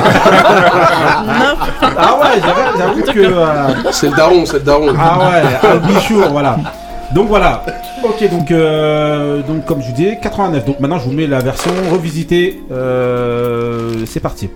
Ah ouais j'avoue, j'avoue que euh... c'est le daron c'est le daron ah ouais Al Bichour, voilà. Donc voilà, ok donc euh, donc comme je vous disais quatre-vingt-neuf, donc maintenant je vous mets la version revisitée, euh, c'est parti.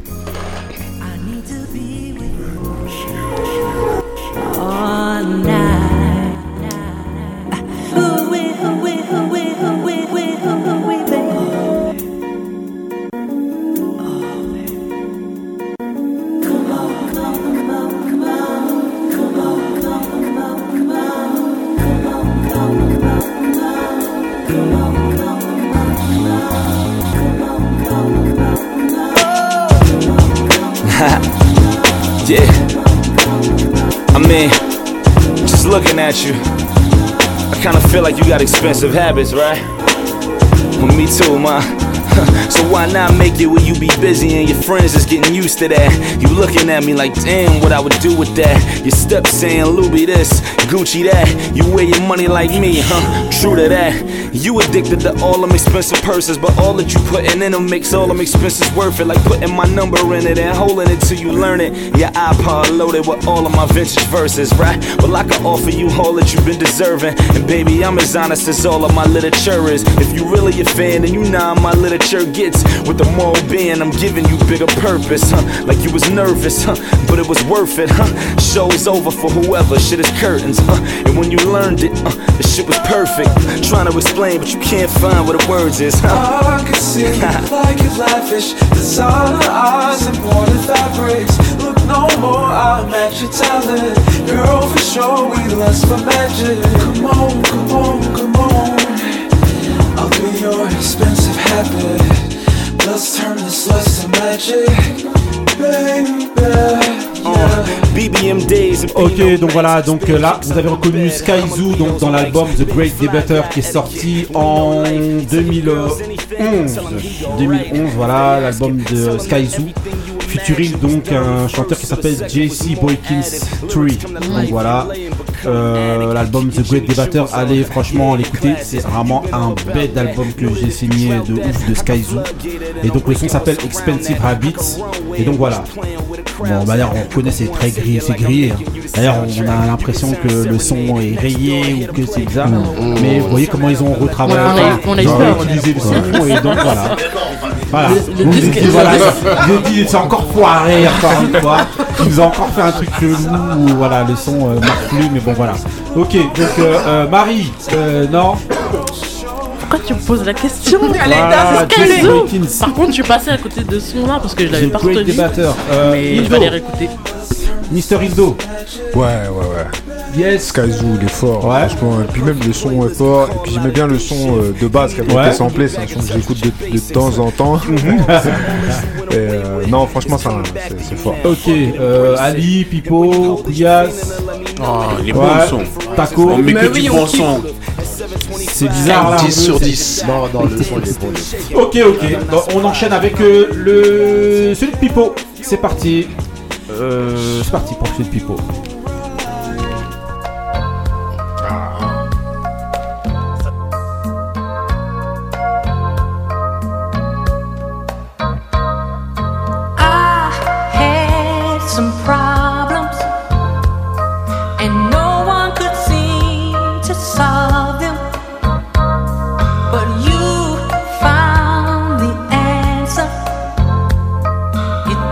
Yeah, I mean, just looking at you, I kinda feel like you got expensive habits, right? Well, me too, ma. So why not make it where you be busy and your friends is getting used to that? You looking at me like, damn, what I would do with that? Your steps saying, Louis this, Gucci that. You wear your money like me, huh? True to that. You addicted to all them expensive purses, but all that you putting in them makes all them expenses worth it. Like putting my number in it and holding it till you learn it. Your iPod loaded with all of my vintage verses, right? Well, I can offer you all that you've been deserving. And baby, I'm as honest as all of my literature is. If you really a fan, then you know how my literature gets. With the moral being, I'm giving you bigger purpose, huh? Like you was nervous, huh? But it was worth it, huh? Show is over for whoever, shit is curtains, huh? And when you learned it, uh, the shit was perfect. Trying to explain, but you can't find what the words is, huh? All I can see is like it's lavish. Designer eyes and border fabrics. Look no more, I match your talent. Girl, for sure, we lust for magic. Come on, come on, come on. I'll be your expensive habit. Let's turn this lust to magic. Ok, donc voilà, donc euh, là vous avez reconnu Skyzoo donc dans l'album The Great Debater qui est sorti en deux mille onze, voilà l'album de Skyzoo featuring donc un chanteur qui s'appelle J C Boykins trois. Donc voilà, euh, l'album The Great Debater, allez franchement l'écouter, c'est vraiment un bête d'album que j'ai signé de ouf de Skyzoo. Et donc le son s'appelle Expensive Habits. Et donc voilà. Bon bah d'ailleurs on connaît, c'est très gris, c'est grillé. D'ailleurs on a l'impression que le son est rayé ou que c'est bizarre. Mmh. Mais vous voyez comment ils ont retravaillé, on a utilisé le son et donc voilà. Voilà. Le, le vous disque, voilà, j'ai dit c'est encore foiré encore une fois. Ils nous ont encore fait un truc chelou où voilà le son euh, marche plus, mais bon voilà. Ok donc euh, euh, Marie, euh, non. Pourquoi tu me poses la question? Elle ah, est dans ce Skyzoo. Par contre, je suis passé à côté de ce nom-là parce que je l'avais pas retenu. Euh, mais Indo. Je vais aller réécouter. Mister Indo. Ouais, ouais, ouais. Yes. Skyzoo, il est fort. Ouais. Franchement, et puis même le son est fort. Et puis j'aimais bien le son euh, de base qui a été samplé. C'est un son que j'écoute de, de temps en temps. Et euh, non, franchement, ça, c'est, c'est fort. Ok. Euh, Ali, Pipo, Kouyas. Oh, il est ouais. bon le son. Taco. On met que du bon son. C'est bizarre là. dix sur dix. Non, non, le son est bon. Ok, ok. Donc, on enchaîne avec euh, le celui de Pipo. C'est parti. Euh, c'est parti pour celui de Pipo.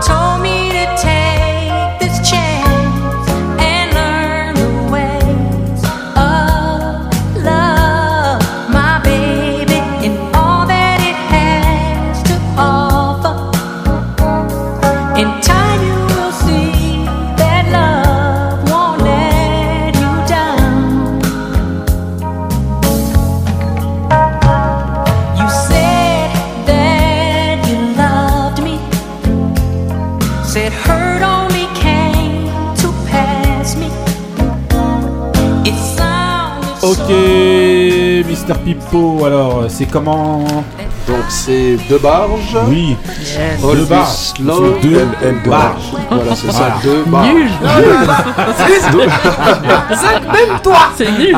Told me to take this chance and learn the Ok, Mister Pipo, alors c'est comment? Donc c'est deux barges. Oui. Yes. All deux barges. Slow deux barges. Barge. Voilà, c'est voilà. Ça. Deux barges. Nul. Nul. Zach, même toi, c'est nul.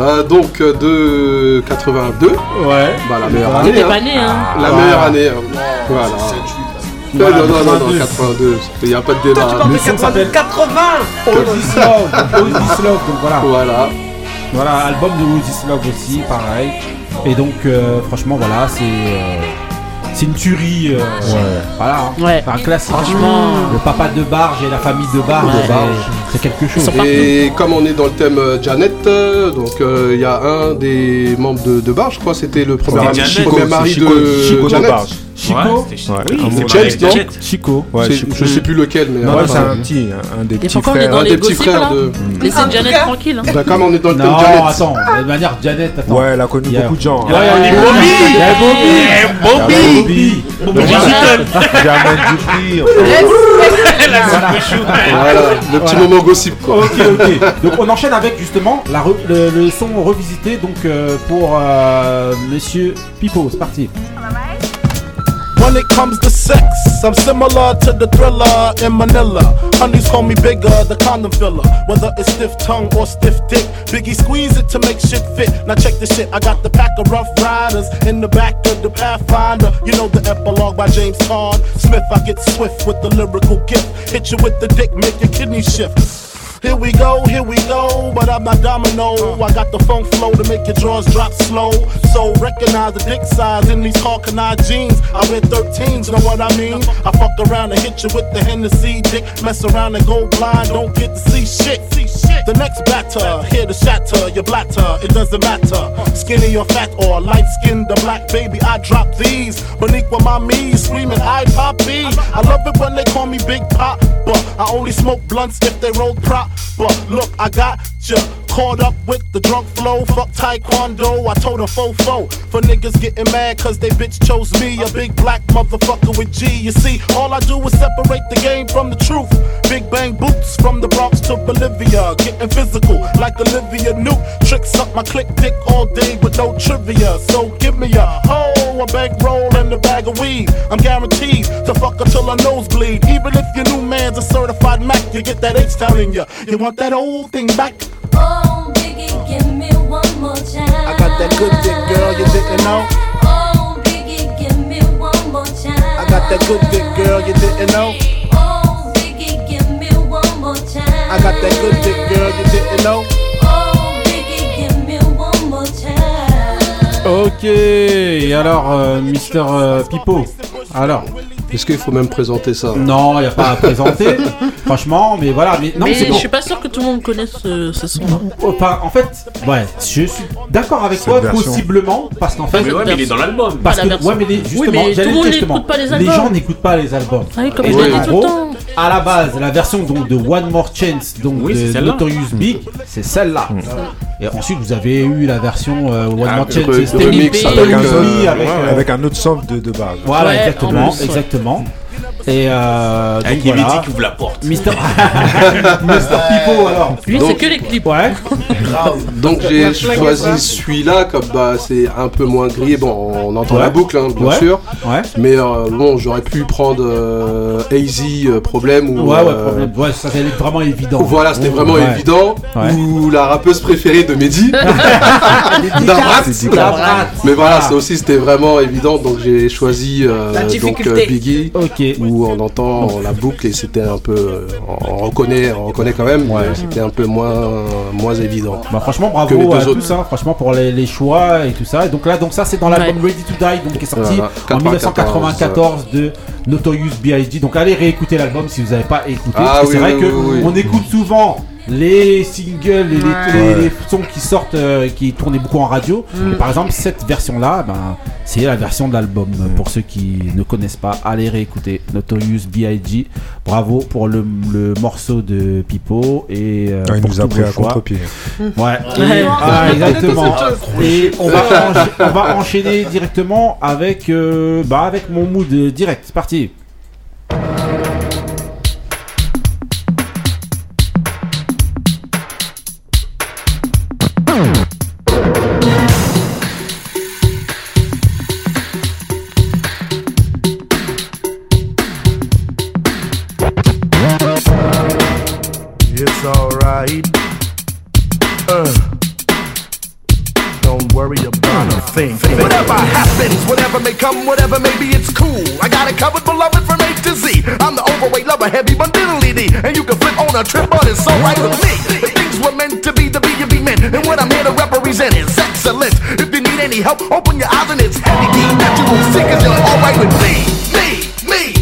Euh, donc de quatre-vingt-deux. Ouais. Bah la meilleure année. Hein. Année hein. La ah, meilleure année. Hein. Voilà. Non, non, non, non, non, quatre-vingt-deux, il n'y a pas de débat. Toi, tu parles de quatre-vingt-deux, quatre-vingts Odislove, Odislove, donc voilà. Voilà. Voilà, album de Odislove aussi, pareil. Et donc, euh, franchement, voilà, c'est... Euh... C'est une tuerie, euh, ouais. Voilà, hein. Ouais. C'est un classique. Franchement, le papa de Barge et la famille de Barge, ouais. C'est quelque chose. Et comme on est dans le thème Janet, donc il euh, y a un des membres de, de Barge, je crois, c'était le premier, ami, Chico, premier mari Chico, de Chico Janet. De Barge. Chico, ouais, Chico. Ouais. Oui, c'est James, non Chico, ouais, Chico. Je sais plus lequel, mais non, ouais, c'est un petit, un des petits frères, un des petits frères de. Mais c'est Janet tranquille. Comme on est dans le thème Janet. Non, attends, de manière Janet, attends. Ouais, elle a connu beaucoup de gens. Ouais, on est Bobby, Bobby. Bobby, Bobby Digital, Janet Dupri, le petit moment gossip quoi. Ok, ok. Donc on enchaîne avec justement la re, le, le son revisité donc euh, pour euh, Monsieur Pipo, c'est parti. When it comes to sex, I'm similar to the thriller in Manila. Honeys call me bigger, the condom filler. Whether it's stiff tongue or stiff dick, Biggie squeeze it to make shit fit. Now check this shit, I got the pack of Rough Riders in the back of the Pathfinder. You know the epilogue by James Todd Smith. I get swift with the lyrical gift. Hit you with the dick, make your kidneys shift. Here we go, here we go, but I'm not domino. I got the funk flow to make your drawers drop slow. So recognize the dick size in these Hawk-and-eye jeans. I wear thirteens, know what I mean? I fuck around and hit you with the Hennessy dick. Mess around and go blind, don't get to see shit. The next batter, here to shatter your blatter, it doesn't matter. Skinny or fat or light-skinned or black, baby, I drop these. Boniqua, my me, screaming, I poppy. I love it when they call me Big Pop, but I only smoke blunts if they roll prop. But look, I got ya caught up with the drunk flow. Fuck taekwondo, I told a fofo. For niggas getting mad cause they bitch chose me, a big black motherfucker with G. You see, all I do is separate the game from the truth. Big bang boots from the Bronx to Bolivia. Getting physical like Olivia Newt. Tricks up my click dick all day with no trivia. So give me a hoe, a bankroll and a bag of weed. I'm guaranteed to fuck until I nosebleed. Even if your new man's a certified Mac, you get that H-Town in ya. You want that old thing back? Oh, Biggie, give me one more time. I got that good dick, girl, you didn't know. Oh, Biggie, give me one more time. I got that good dick, girl, you didn't know. Oh, Biggie, give me one more time. I got that good dick, girl, you didn't know. Oh, Biggie, give me one more time. Ok, et alors, euh, Mister Euh, Pipo, alors est-ce qu'il faut même présenter ça? Non, il n'y a pas à présenter, franchement, mais voilà. Mais, non, mais, mais c'est bon. Je suis pas sûr que tout le monde connaisse ce, ce son. Enfin, en fait, ouais, je suis d'accord avec cette toi, version. Possiblement, parce qu'en fait. Mais ouais, mais il est dans l'album. Parce que, la ouais, mais les, justement, oui, mais j'allais tout dire justement, pas les, les gens n'écoutent pas les albums. Ah oui, comme et je l'ai dit tout le temps. À la base, la version donc, de One More Chance, donc oui, de Notorious B I G, c'est celle-là. Mmh. Et ensuite, vous avez eu la version euh, One ah, More Chance, euh, c'était remix avec un autre sample de base. Voilà, exactement, exactement. Et euh, donc avec Evity voilà. Qui ouvre la porte. Mister Pipo alors. Lui donc, c'est que les clips. Ouais. Donc j'ai choisi celui-là comme bah, c'est un peu moins grillé. Bon, on entend ouais. La boucle hein, bien ouais. Sûr. Ouais. Mais euh, bon, j'aurais pu prendre euh, Easy euh, problème ou. Ouais, ouais, euh, problème. Ouais, ça c'était vraiment évident. Voilà, c'était vraiment ouais. Évident. Ouais. Ou la rappeuse préférée de Mehdi. Dabrat. Dabrat. Mais voilà, ça aussi c'était vraiment évident. Donc j'ai choisi euh, donc euh, Biggie. Okay. Où on entend on la boucle et c'était un peu on reconnaît on reconnaît quand même ouais. C'était un peu moins moins évident bah franchement bravo que les deux à autres. Tout ça franchement pour les, les choix et tout ça et donc là donc ça c'est dans l'album ouais. Ready to Die donc qui est sorti voilà. En dix-neuf cent quatre-vingt-quatorze de Notorious B I G donc allez réécouter l'album si vous n'avez pas écouté ah, parce que oui, c'est vrai oui, que oui, oui. On écoute souvent les singles, les, ouais. les, les, les sons qui sortent, euh, qui tournaient beaucoup en radio. Mm. Et par exemple, cette version-là, ben, c'est la version de l'album. Mm. Pour ceux qui ne connaissent pas, allez réécouter Notorious B I G. Bravo pour le, le morceau de Pipo. Et euh, ah, il pour nous a pris à contre-pied. Ouais, ouais. Et, ah, exactement. Et on va, encha- on va enchaîner directement avec, euh, bah, avec mon mood direct. C'est parti. it's alright. Uh. Don't worry about a thing. Whatever happens, whatever may come, whatever may be, it's cool. I got it covered, beloved, from A to Z. I'm the overweight lover, heavy, but diddly D. And you can flip on a trip, but it's alright with me. The things were meant to be, the be you be meant. And what I'm here to represent is excellence. If you need any help, open your eyes and it's heavy D that you will see, cause you're alright with me. Me, me.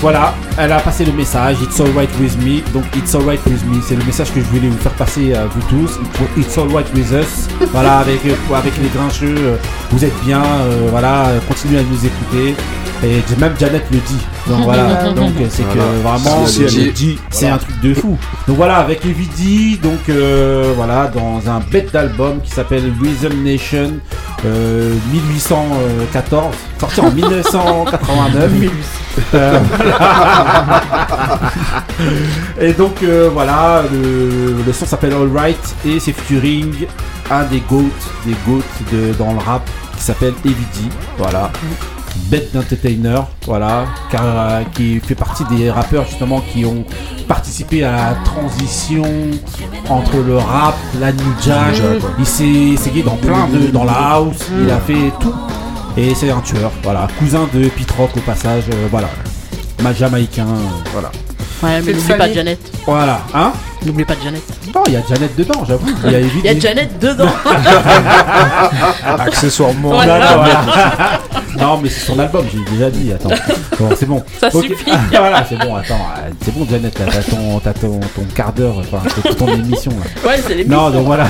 Voilà, elle a passé le message, it's alright with me, donc it's alright with me, c'est le message que je voulais vous faire passer à vous tous, it's alright with us, voilà, avec, avec les grincheux, vous êtes bien, euh, voilà, continuez à nous écouter, et même Janet le dit, donc voilà, donc c'est voilà. Que vraiment, si elle le dit, c'est voilà. Un truc de fou, donc voilà, avec Evie D, donc euh, voilà, dans un bête d'album qui s'appelle Rhythm Nation, Euh, dix-huit cent quatorze, sorti en dix-neuf cent quatre-vingt-neuf. euh, voilà. Et donc euh, voilà, le, le son s'appelle All Right et c'est featuring un des goats, des goats de, dans le rap qui s'appelle Evie D. Voilà. bête d'entertainer, voilà, car, euh, qui fait partie des rappeurs justement qui ont participé à la transition entre le rap, la new jack. Il s'est essayé dans plein de, dans la house, il a fait tout. Et c'est un tueur, voilà, cousin de Pete Rock au passage, euh, voilà, ma jamaïcain, euh, voilà. Ouais, mais n'oublie pas Janet. Voilà, hein? N'oublie pas Janet. Non, il y a Janet dedans, j'avoue. Il y a, y a Janet dedans. Accessoirement. Voilà, là, voilà. Non, mais c'est son album, j'ai déjà dit. Attends, bon, c'est bon. Ça okay. Suffit. Voilà, c'est bon. Attends, c'est bon, Janet. Là, t'as ton, t'as ton, ton quart d'heure, enfin, c'est ton émission. Là. Ouais, c'est l'émission. Non, donc voilà.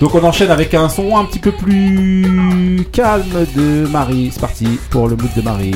Donc on enchaîne avec un son un petit peu plus calme de Marie. C'est parti pour le mood de Marie.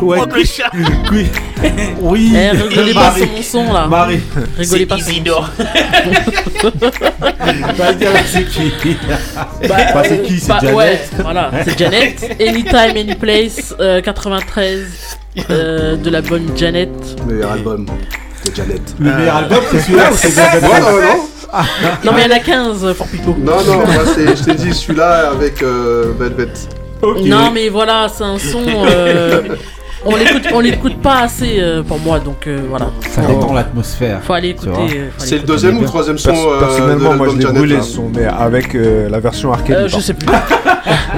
prendre le chat. Oui. Eh, rigolez pas sur mon son là. Marie. Rigolez pas sur Isidore. C'est qui bah, bah, c'est qui C'est bah, Janet. Ouais, voilà, c'est Janet. Anytime, Anyplace, euh, quatre-vingt-treize euh, de l'album Janet. Le meilleur album de Janet. Le meilleur euh... album, c'est celui-là ou c'est Janet? Ouais, non, non. Ah, non, mais il y en a quinze, for people. Non, non, moi, c'est, je t'ai dit, celui-là avec euh, Velvet. Okay. Non, mais voilà, c'est un son. Euh, on l'écoute, on l'écoute pas assez euh, pour moi, donc euh, voilà. Ça dépend de l'atmosphère. Faut aller écouter. Faut aller c'est écouter. Le deuxième ou le troisième son? Pers- Personnellement, euh, moi, je l'ai brûlé le son, mais avec euh, la version arcade. Euh, je sais plus.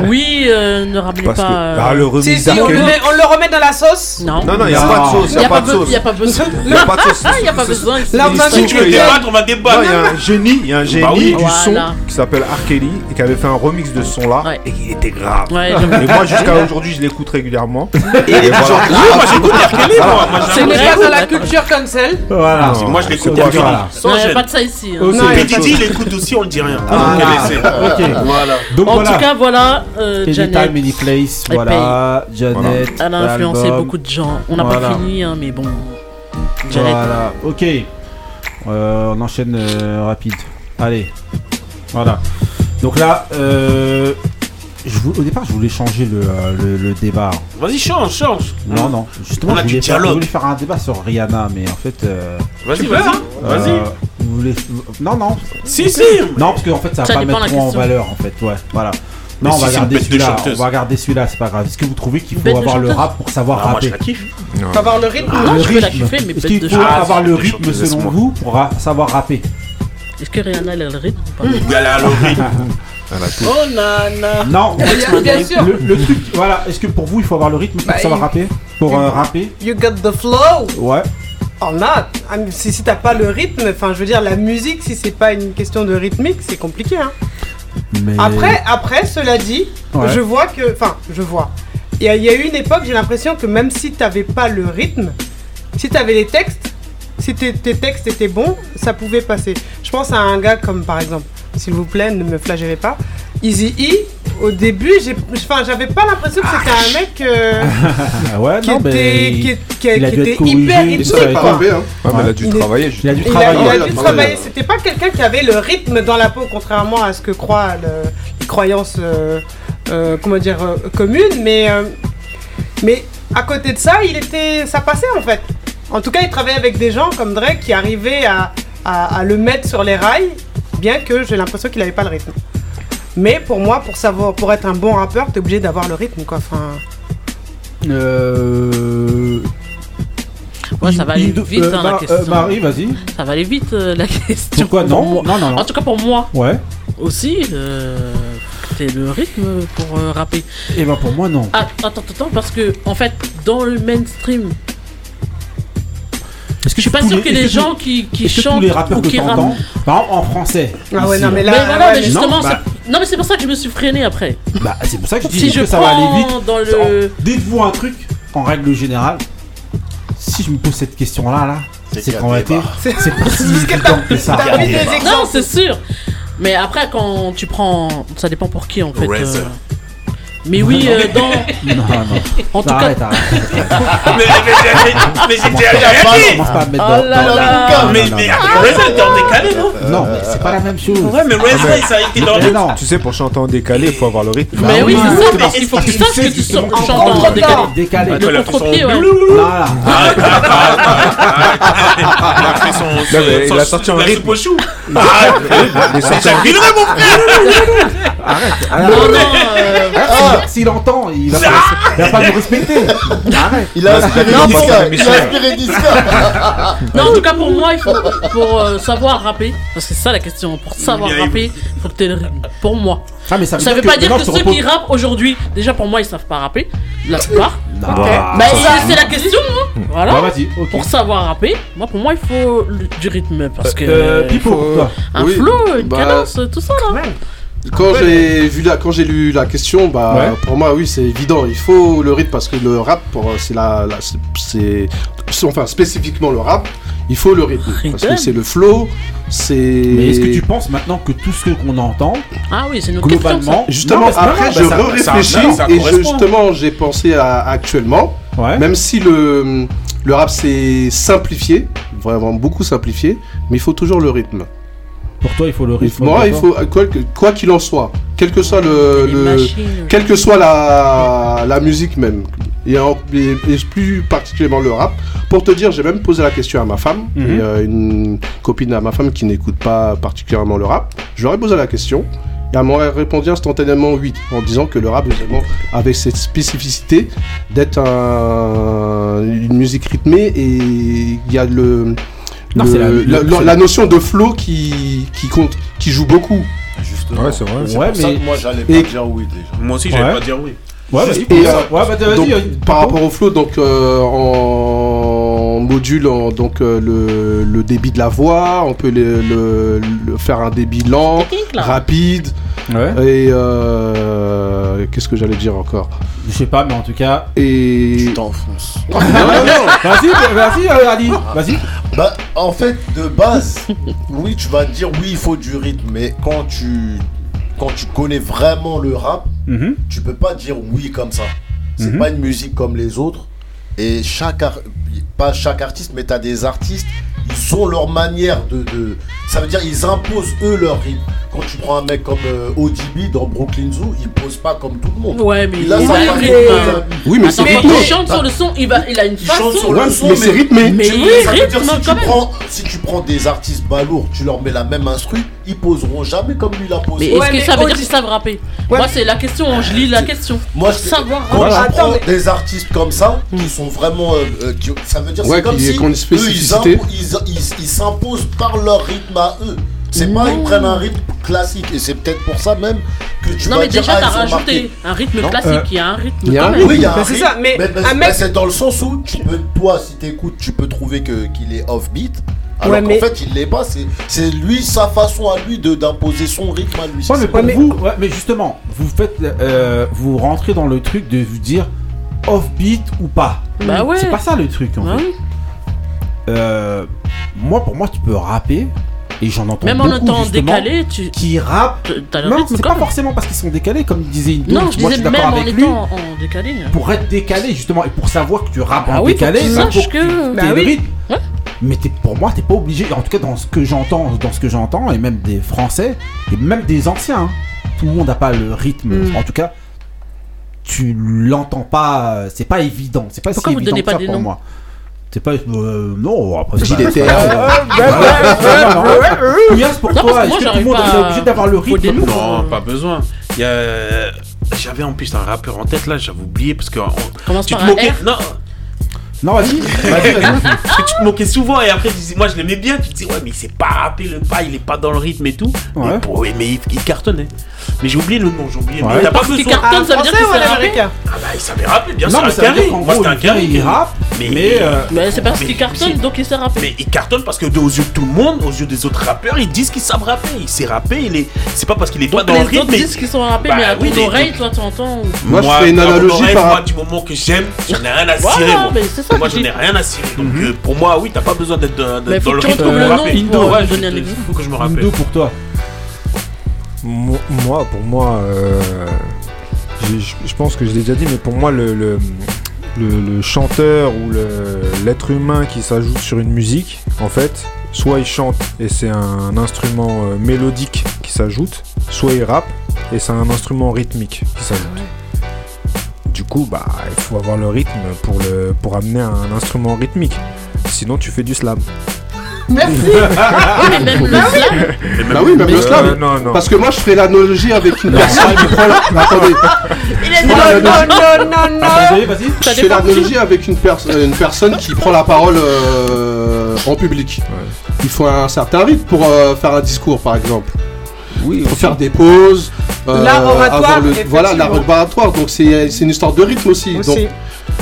Oui, euh, ne ramenez pas. Que... Euh... Ah, le remis si, si, on, le met, on le remet dans la sauce. Non, non, non, il n'y a, a pas de sauce. Il n'y a, a pas de sauce. Il n'y a pas besoin. Il n'y a pas de sauce. Il n'y a pas besoin. Si tu veux débattre, on va débattre. Il y a un génie, il y a un génie du son qui s'appelle R. Kelly et qui avait fait un remix de ce son-là et qui était grave. Et moi, jusqu'à aujourd'hui, je l'écoute régulièrement. Et moi, j'écoute R. Kelly. Ce n'est pas dans la culture comme celle. Voilà. Moi, je l'écoute R. Kelly. Il n'y a pas de ça ici. Petit, il écoute aussi, on ne dit rien. Ok. Voilà. En tout cas, voilà. Euh, Janet, Mini Place, voilà, Janet, elle a influencé l'album. Beaucoup de gens. On n'a voilà. pas fini, hein, mais bon. Janet. Voilà, ok. Euh, on enchaîne euh, rapide. Allez, voilà. Donc là, euh, je vous, au départ, je voulais changer le, euh, le, le débat. Vas-y, change, change. Non, non. Justement, je voulais, faire, je voulais faire un débat sur Rihanna, mais en fait. Euh, vas-y, vas-y. Euh, vas-y. Vous voulez... Non, non. Si, si. Non, parce qu'en fait, ça va ça pas mettre trop en valeur, en fait. Ouais, voilà. Non, on, si va garder celui-là, on va garder celui-là, c'est pas grave. Est-ce que vous trouvez qu'il faut avoir le rap pour savoir ah, rapper? Moi, je la kiffe. Faut avoir le rythme. Ah, le je rythme. Kiffer, mais est-ce qu'il faut ah, avoir le rythme chanteuse, selon moi. Vous pour ra- savoir rapper? Est-ce que Rihanna elle a le rythme ou pas? Mmh. Elle a le rythme. Oh nana. Non, bien, bien sûr. Le, le truc, voilà. Est-ce que pour vous il faut avoir le rythme pour bah, savoir you, rapper? Pour you, euh, rapper. You got the flow. Ouais. Oh non. Si si t'as pas le rythme, enfin je veux dire la musique, si c'est pas une question de rythmique, c'est compliqué hein. Mais... Après, après, cela dit, ouais. je vois que, enfin, je vois. Il y, y a eu une époque, j'ai l'impression que même si t'avais pas le rythme, si t'avais les textes, si tes textes étaient bons, ça pouvait passer. Je pense à un gars comme, par exemple, s'il vous plaît, ne me flagellez pas, Easy E. Au début, j'ai, enfin, j'avais pas l'impression que c'était ah, un mec euh, ouais, qui non, était, qui, qui, qui était hyper rythmique. Hein. Ouais, ouais. Il a dû travailler. Il a dû travailler. Il a, il a dû travailler. C'était pas quelqu'un qui avait le rythme dans la peau, contrairement à ce que croient le, les croyances, euh, euh, comment dire, euh, communes. Mais, euh, mais à côté de ça, il était, ça passait en fait. En tout cas, il travaillait avec des gens comme Drake qui arrivaient à, à, à le mettre sur les rails, bien que j'ai l'impression qu'il avait pas le rythme. Mais pour moi, pour savoir, pour être un bon rappeur, t'es obligé d'avoir le rythme, quoi. Enfin. Euh. Ouais, ça va aller vite, euh, hein, bah, la question. Euh, Marie, vas-y. Ça va aller vite, euh, la question. Pourquoi non, non, non, non. En tout cas, pour moi. Ouais. Aussi, euh, t'es le rythme pour euh, rapper. Et ben pour moi, non. Ah, attends, attends, parce que en fait, dans le mainstream. Est-ce que je suis pas sûr que les gens qui qui chantent ou qui rappent en français. Ah ouais, non mais là. Mais voilà, mais justement, non mais c'est pour ça que je me suis freiné après. Bah c'est pour ça que je dis que ça va aller vite. Dans le... Dites-vous un truc en règle générale. Si je me pose cette question là là, c'est qu'en réalité, c'est pas si évident que ça. Non, c'est sûr. Mais après quand tu prends, ça dépend pour qui en fait. Mais oui, euh, dans. Non, non. En tout arrête, cas. Arrête, arrête. mais mais, mais, mais j'étais allé à Paris. Commence pas à me mettre oh dans, dans la. Mais mais Reza était en décalé, non? Non, mais c'est pas la même chose. Ouais, mais Reza, ça a été dans le. Non, tu sais, pour chanter en décalé, il faut avoir le rythme. Mais oui, c'est ça, parce qu'il faut que tu saches que tu chantes en décalé. Le contre-pied, ouais. Voilà. Il a sorti en rythme. Bouchou. J'accumulerai mon frère. Arrête. Non, non. S'il entend, il va pas, pas nous respecter. Arrête. Il a inspiré Niska. Il a inspiré Niska. Non, en tout cas, pour moi, il faut pour euh, savoir rapper. Parce que c'est ça la question. Pour savoir rapper, il faut que t'aies le rythme. Pour moi. Ah, mais ça veut, ça veut dire pas que dire que ceux repose... qui rappent aujourd'hui, déjà pour moi, ils savent pas rapper. La plupart. Bah, okay. bah, c'est la question. Hein. Voilà. Bah, vas-y, okay. Pour savoir rapper, moi, pour moi, il faut du rythme. Parce que. Euh, faut un oui. flow, une bah... cadence, tout ça là. Ouais. Quand j'ai vu la, quand j'ai lu la question, bah ouais. pour moi oui c'est évident, il faut le rythme parce que le rap pour c'est la, la c'est, c'est enfin spécifiquement le rap, il faut le rythme parce que c'est le flow, c'est. Mais est-ce que tu penses maintenant que tout ce qu'on entend, ah oui c'est notre globalement, question, justement non, après non, je bah, re-réfléchis ça, ça, ça, ça et je, justement j'ai pensé à actuellement. Ouais. Même si le, le rap c'est simplifié, vraiment beaucoup simplifié, mais il faut toujours le rythme. Pour toi, il faut le rythme. Moi, il faut quoi, quoi qu'il en soit, quel que soit le, le quelle que soit la la musique même, et, en, et, et plus particulièrement le rap. Pour te dire, j'ai même posé la question à ma femme, mm-hmm. et, euh, une copine à ma femme qui n'écoute pas particulièrement le rap. Je leur ai posé la question. Et elle m'aurait répondu instantanément oui, en disant que le rap, justement, avait cette spécificité d'être un, une musique rythmée, et il y a le, non, le, c'est la, la, la, la notion de flow qui, qui compte, qui joue beaucoup. Justement. Ouais, c'est vrai. C'est ouais, pour mais ça que moi, j'allais pas et... dire oui déjà. Moi aussi, j'allais ouais. pas dire oui. Ouais, vas-y. Et, euh, ouais bah, vas-y. Donc, vas-y. Par rapport au flow, donc euh, en module, en, donc euh, le, le débit de la voix, on peut le, le, le faire un débit lent, rapide. Ouais. Et euh, qu'est-ce que j'allais dire encore ? Je sais pas, mais en tout cas. Et tu t'enfonces. non, non, non. Vas-y, vas-y, Ali. Vas-y. Bah, en fait, de base, oui, tu vas dire oui, il faut du rythme, mais quand tu quand tu connais vraiment le rap. Mm-hmm. Tu peux pas dire oui comme ça. C'est mm-hmm. pas une musique comme les autres. Et chaque ar... pas chaque artiste, mais t'as des artistes, ils ont leur manière de, de... Ça veut dire ils imposent eux leur rythme. Quand tu prends un mec comme euh, O D B dans Brooklyn Zoo, il pose pas comme tout le monde. Ouais, mais il, il a sa manière. Euh... Oui, mais attends, c'est rythmé. Il chante sur le son, il, va... il a une il façon. Sur le son, mais, mais c'est rythmé. Mais oui, rythme si tu prends, si tu prends des artistes balourds, tu leur mets la même instru, ils poseront jamais comme lui l'a posé. Mais est-ce ouais, que mais ça veut dire qu'ils savent rapper ? Ouais. Moi, c'est la question. Je lis la question. Moi, je savoir. Quand voilà. je prends Attends, mais... des artistes comme ça, qui sont vraiment, euh, qui... ça veut dire ouais, c'est comme si eux, ils s'imposent par leur rythme à eux. C'est non. pas, ils prennent un rythme classique, et c'est peut-être pour ça même que tu non, vas dire. Non, mais déjà, ah, t'as rajouté marqués. Un rythme non classique, euh, il y a un rythme. Y a un rythme. Oui, il y a un rythme. C'est ça, mais, mais, mais, mais mec... c'est dans le sens où, tu peux, toi, si t'écoutes, tu peux trouver que, qu'il est off-beat. Alors ouais, qu'en mais... fait, il l'est pas. C'est, c'est lui, sa façon à lui de, d'imposer son rythme à lui. Ouais, mais pour ouais, vous, mais... Ouais, mais justement, vous faites, euh, vous rentrez dans le truc de vous dire off-beat ou pas. Bah ouais. C'est pas ça le truc, en fait. Euh, moi, pour moi, tu peux rapper. Et j'en entends même beaucoup, en étant décalé, tu... qui rappent. Non, c'est pas forcément parce qu'ils sont décalés, comme disait une. Non, je disais moi, je suis même en étant en décalé. Pour être décalé justement et pour savoir que tu rappes ah en oui, décalé, faut que tu saches que t'es bah le rythme. Oui. Ouais. Mais t'es, pour moi, t'es pas obligé. En tout cas, dans ce que j'entends, dans ce que j'entends, et même des Français et même des anciens, hein, tout le monde n'a pas le rythme. Mm. En tout cas, tu l'entends pas. C'est pas évident. C'est pas Pourquoi si évident que ça pour moi. C'est pas euh, non après c'est pas J D T R Yes pour non, toi est-ce que tout le monde est obligé d'avoir le rythme? Non, pas besoin. Il y a j'avais en plus un rappeur en tête là, j'avais oublié parce que on... Commence tu par te un moquais... R. Non. Non, vas-y, vas-y, vas-y. Parce que tu te moquais souvent et après, tu dis, moi je l'aimais bien. Tu te dis, ouais, mais il sait pas rapper le pas, il est pas dans le rythme et tout. Ouais. Mais, ouais, mais il, il cartonnait. Mais j'ai oublié le nom, j'ai oublié. Ouais. T'as parce pas besoin. Il cartonne, ça veut dire qu'il savait rapper. Ah bah, il savait rapper, bien sûr. C'est un carré. Moi, c'était un carré. Il rappe, mais. Mais, euh, mais c'est parce mais, qu'il cartonne, donc il sait rapper. Mais il cartonne parce que, aux yeux de tout le monde, aux yeux des autres rappeurs, ils disent qu'ils savent rapper. Il sait rapper, il est. C'est pas parce qu'il est donc pas dans le rythme. Ils disent qu'ils sont rappés, mais à bout d'oreille, toi, tu entends. Moi, je fais une analogie. Moi, du moment que j'aime, j'en ai rien à cirer. Moi j'en ai rien à cirer, donc mm-hmm. euh, pour moi oui t'as pas besoin d'être, d'être mais dans le rythme pour me rappeler. Il faut que je me rappelle. Indo pour toi. Moi, moi pour moi, euh, je pense que je l'ai déjà dit, mais pour moi le, le, le, le chanteur ou le, l'être humain qui s'ajoute sur une musique, en fait, soit il chante et c'est un instrument euh, mélodique qui s'ajoute, soit il rappe et c'est un instrument rythmique qui s'ajoute. Ouais. Du coup, bah, il faut avoir le rythme pour, le, pour amener un instrument rythmique. Sinon, tu fais du slam. Merci. Mais même le slam. Bah oui, même le slam. Euh, non, non. Parce que moi, je fais l'analogie avec une personne qui prend. La... Attendez. Il a dit non, non, non, non. Attendez, vas-y. Je fais l'analogie avec une, pers- une personne qui prend la parole euh, en public. Ouais. Il faut un certain rythme pour euh, faire un discours, par exemple. Oui, il faut faire des pauses, euh, l'art oratoire, le, voilà l'art oratoire, donc c'est, c'est une histoire de rythme aussi, aussi. Donc,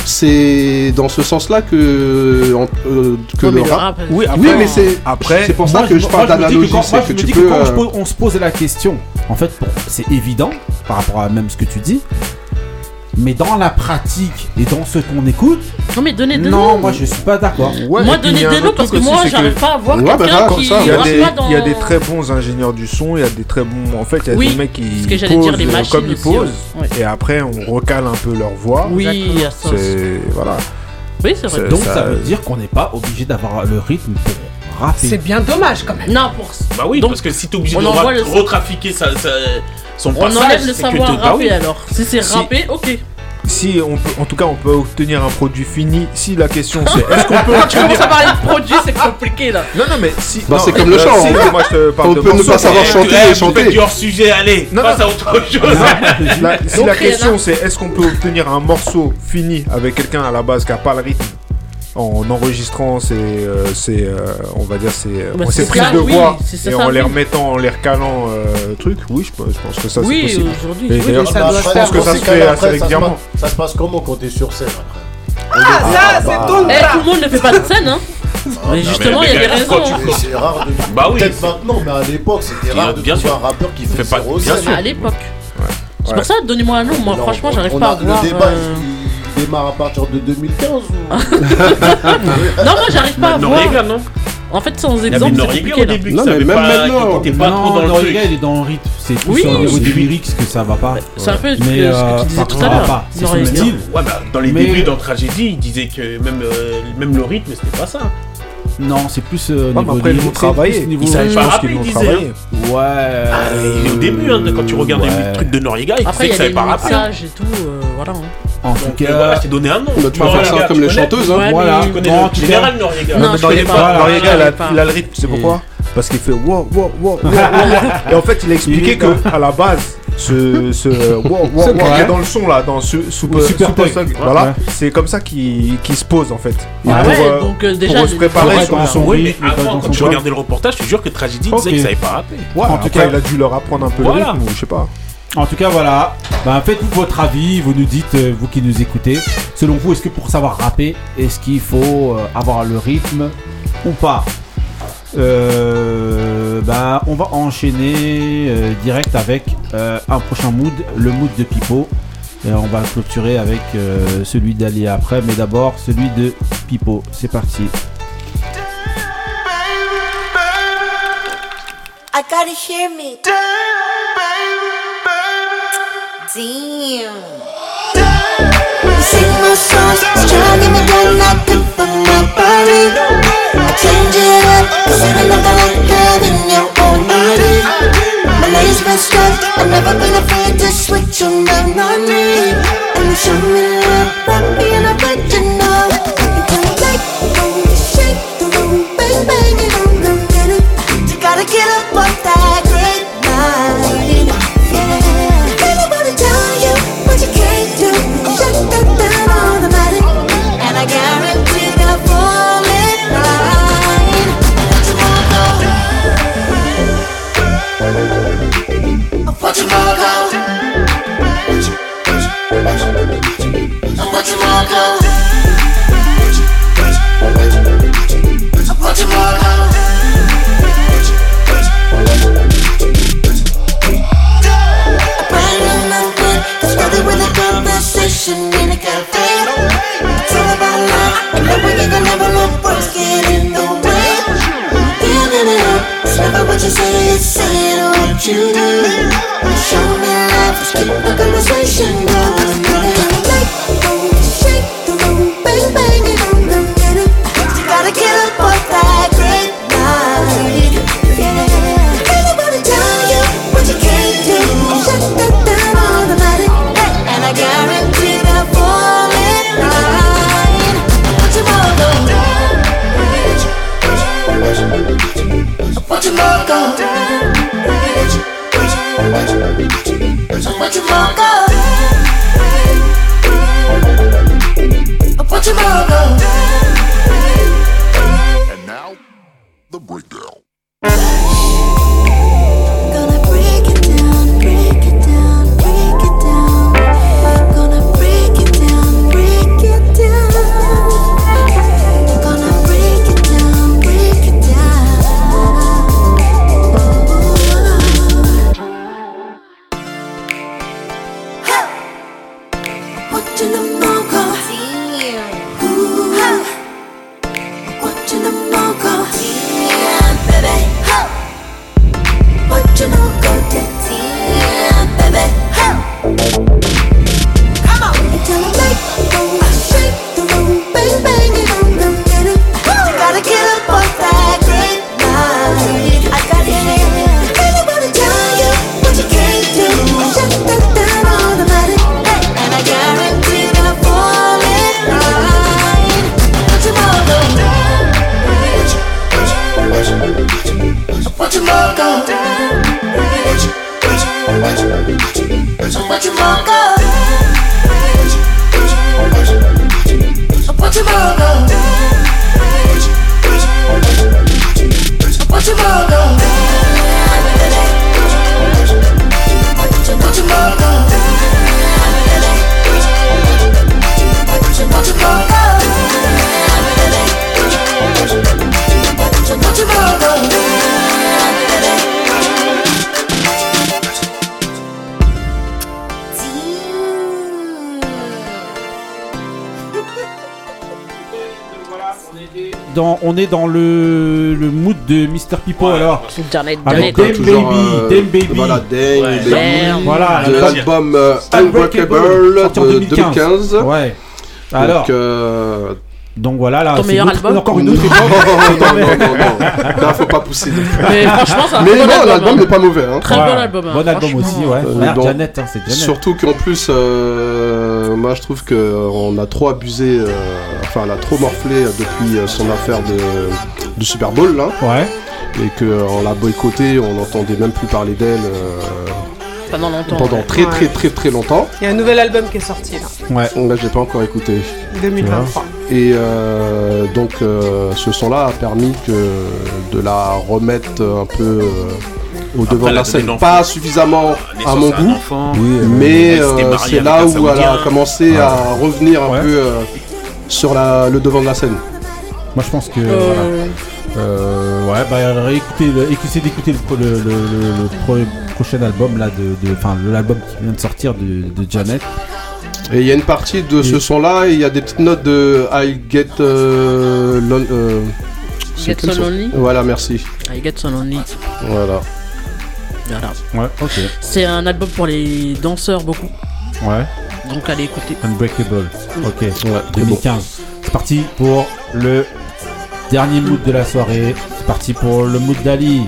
c'est dans ce sens-là que, euh, que oh, le rap... Oui, après, oui, mais c'est, après, c'est pour ça moi, que je moi, parle moi, d'analogie, je c'est que, que tu peux... Que quand euh... pose, on se pose la question, en fait, bon, c'est évident par rapport à même ce que tu dis, mais dans la pratique et dans ce qu'on écoute. Non mais donnez des noms. Non, moi je suis pas d'accord. Ouais, moi donnez des noms parce que moi j'arrive que... pas à voir ouais, quelqu'un bah, qui. Il y, des, dans... il y a des très bons ingénieurs du son, il y a des très bons. En fait, il y a oui, des mecs qui posent dire, euh, comme ils aussi, posent ouais. et après on recale un peu leur voix. Oui, il y a ça. Voilà. Oui, c'est vrai. C'est, donc ça, ça veut dire qu'on n'est pas obligé d'avoir le rythme pour. Rapide. C'est bien dommage quand même. Non, pour... Bah oui, donc, parce que si t'es obligé de ra- le... retrafiquer sa, sa, son on passage, on enlève le savoir te... rappé alors. Si c'est si... rappé, ok. Si on peut, en tout cas, on peut obtenir un produit fini. Si la question c'est, est-ce qu'on peut. Quand tu commences à parler de produit, c'est compliqué là. Non, non, mais si. Bah, non, c'est comme le chant. Si, moi, je te parle on de peut ne pas savoir chanter et chanter. C'est hors sujet, allez. Non, passe non. à autre chose. Non, la, si donc, la question là. C'est, est-ce qu'on peut obtenir un morceau fini avec quelqu'un à la base qui a pas le rythme? En enregistrant ces, euh, ces euh, on va dire ces, bah ces prises ça, de voix oui, c'est et ça, en les remettant, en les recalant euh, truc, oui, je, je pense que ça oui, c'est possible. Aujourd'hui, et oui, d'ailleurs, ça je pense que ça se fait assez régulièrement. Ça se passe comment quand t'es sur scène après? Ah, ah ça, ah, c'est bah... tout. Eh, tout le monde ne fait pas de scène, hein. Ah, mais justement, il y avait raison. Tu... C'est rare de. Bah oui. Peut-être maintenant, mais à l'époque, c'était rare de trouver un rappeur qui fait pas. Bien sûr. À l'époque. C'est pour ça, donnez-moi un nom. Moi, franchement, j'arrive pas à voir. Démarre à partir de deux mille quinze ou... Non, moi j'arrive pas à voir. Noriega, non. En fait, sans exemple, c'est compliqué. Au début, non, mais même maintenant, t'es pas trop dans le truc. Il est dans le rythme. C'est tout oui, sur le niveau des lyrics que ça va pas. C'est un peu ce que tu disais tout à l'heure. C'est son style. Ouais, bah dans les débuts dans Tragédie, il disait que même même le rythme, c'était pas ça. Non, c'est plus euh, ah, niveau après, ils vont travailler. Ils savent pas rapper, ils disaient. Ouais. Ah, et au début, hein, quand tu regardes ouais. les trucs de Noriega, ils disaient que ça savait pas rapper. Après, il y a des mixages et tout, euh, voilà. En tout cas, voilà, je t'ai donné un nom. Tu, tu vas faire ça comme les chanteuses, hein. Voilà. Tu connais en général Noriega. Non, je connais pas. Noriega, il a le rythme, c'est pourquoi ? Parce qu'il fait wow, wow, wow, wow, et en fait, il a expliqué que à la base. Ce, ce wow, wow, wow, qui est dans le son là, dans ce super, super, super song, voilà, ouais. C'est comme ça qu'il, qu'il se pose en fait. Et ah pour, ouais, euh, donc euh, déjà pour se préparer sur son rythme. Oui, avant, quand je regardais le reportage, je te jure que Tragédie okay. disait qu'il savait pas rapper. Ouais, en tout cas, il a dû leur apprendre un peu voilà. le rythme, ou je sais pas. En tout cas, voilà. Ben, faites-vous votre avis. Vous nous dites, euh, vous qui nous écoutez, selon vous, est-ce que pour savoir rapper, est-ce qu'il faut euh, avoir le rythme ou pas? Euh, bah, on va enchaîner euh, direct avec euh, un prochain mood, le mood de Pipo. Et on va clôturer avec euh, celui d'Ali après, mais d'abord celui de Pipo. C'est parti. I gotta hear me. Damn. Damn. Sing my songs, strong in my gun, I can feel my body. I change it up, cause you're another hot girl in your own body. My lady's been stuffed, I'm never been afraid to switch on my money. And show me love, wrap me in a original. You can take the room, shake the room, bang bang it on the minute. You gotta get up off that great night, yeah. Anybody tell you what you can't do, shut that down automatic. And I guarantee they'll fall in love. What you want go? What you want go? What you want go? A brand new number, that's started with a conversation in a cafe. It's all about love, and that we can never let what's getting in the way. Giving it up, it's never what you say, it's saying what you do. Show me love, just keep the conversation going. Take the room, shake the room, bang bang it on the minute. You gotta get up off that great night, yeah. Anybody tell you what you can't do, shut that down automatic. And I guarantee they'll fall in line. What you wanna go? What you wanna go? What you want go? What you want go? And now, the breakdown. Gonna break it down, break it down, break it down. Gonna break it down, break it down. Gonna break it down, break it down. What you want on? What you, what you, what you, what you, what you, what you want on? What you, what you, what you, what you want on? What you, what you, what you, what you want on? What you want on? What you want on? Dans, on est dans le, le mood de mister Pipo, ouais, alors Janet, avec Janet, Dame Baby, euh, Dame Baby, voilà, Dame ouais, Baby, Dame, voilà, de l'album euh, Unbreakable de deux mille quinze. Ouais. Alors. Donc, euh, Donc voilà, là, ton c'est meilleur album. Encore une autre époque. Non, non, non, non, non, faut pas pousser. Mais franchement, c'est un mais bon non, album, l'album hein. n'est pas mauvais. Hein. Très voilà. bon album. Hein, bon album aussi, ouais. Euh, Merde, donc, Janet, hein, c'est Janet. Surtout qu'en plus, euh, moi je trouve qu'on a trop abusé, euh, enfin, elle a trop morflé depuis son affaire de, de Super Bowl, là. Ouais. Et qu'on l'a boycottée, on n'entendait même plus parler d'elle. Euh, Pendant, longtemps, Pendant très, ouais. très très très très longtemps. Il y a un nouvel album qui est sorti là. Ouais. Là je l'ai pas encore écouté. deux mille vingt-trois. Et euh, donc euh, ce son là a permis que de la remettre un peu euh, au devant de la scène. Pas suffisamment à mon goût. Oui, mais euh, c'est là où elle a commencé ouais. à revenir un ouais. peu euh, sur la, le devant de la scène. Moi je pense que. Euh... Voilà. Euh, ouais, bah écoutez, essayez d'écouter le, le, le, le, le prochain album là, de, enfin de, l'album qui vient de sortir de, de Janet. Et il y a une partie de et ce son là, il y a des petites notes de I Get euh, lon, euh, Get So Lonely. Voilà, merci. I Get So Lonely. Voilà. Voilà. Ouais, ok. C'est un album pour les danseurs beaucoup. Ouais. Donc allez écouter. Unbreakable. Ok. Ouais, deux mille quinze. Bon. C'est parti pour le. Dernier mood de la soirée, c'est parti pour le mood d'Ali.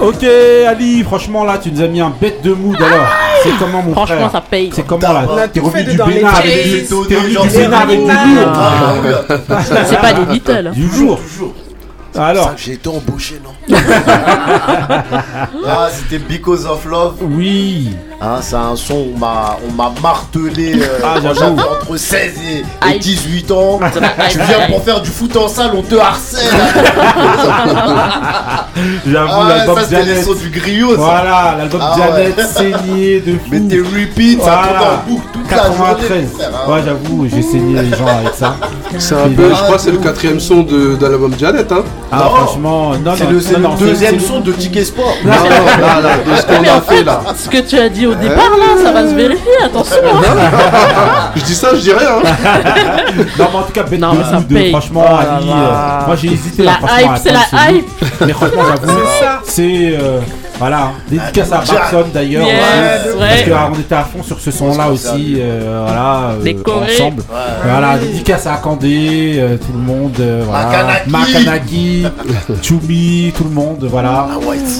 Ok Ali, franchement là tu nous as mis un bête de mood alors. C'est comment mon frère? Franchement ça paye. C'est comment là? T'es remis du Bénin avec du lourd. C'est pas des Beatles. Du jour. Alors, ça, j'ai été embauché, non? Ah, c'était Because of Love. Oui. Hein, c'est un son où on m'a, on m'a martelé euh, ah, quand j'avais entre seize et, et dix-huit ans. Tu viens pour faire du foot en salle, on te harcèle. J'avoue, ah, l'album ça, Janet. Ça, c'était les sons du griot, ça. Voilà, l'album ah, Janet, ouais. Saigné de fou. Mais tes repeats, voilà. Ça tourne en boucle toute quatre-vingt-treize. La journée. Hein. Ouais, j'avoue, j'ai saigné les gens avec ça. C'est un peu, je crois, c'est le quatrième son de, de l'album Janet, hein. Ah, non, franchement, non, c'est non, le, c'est non, le deuxième c'est... son de Ticket Sport. Non, non, non, non, de ce qu'on a fait là. Ce que tu as dit au départ là, ça va se vérifier, attention. Hein. Je dis ça, je dis rien. Hein. Non, mais en tout cas, ben non, mais ça de, paye. Franchement, ah, Ali, euh, moi j'ai hésité la là, hype, c'est la celui. Hype. Mais franchement, j'avoue, c'est ça. C'est. Euh... Voilà, dédicace à Barson d'ailleurs, yes, ouais. Parce qu'on était à fond sur ce son-là aussi, euh, voilà, euh, ensemble. Ouais. Voilà, dédicace à Akandé, euh, tout le monde, euh, voilà, Makanaki, Chumi, tout le monde, voilà.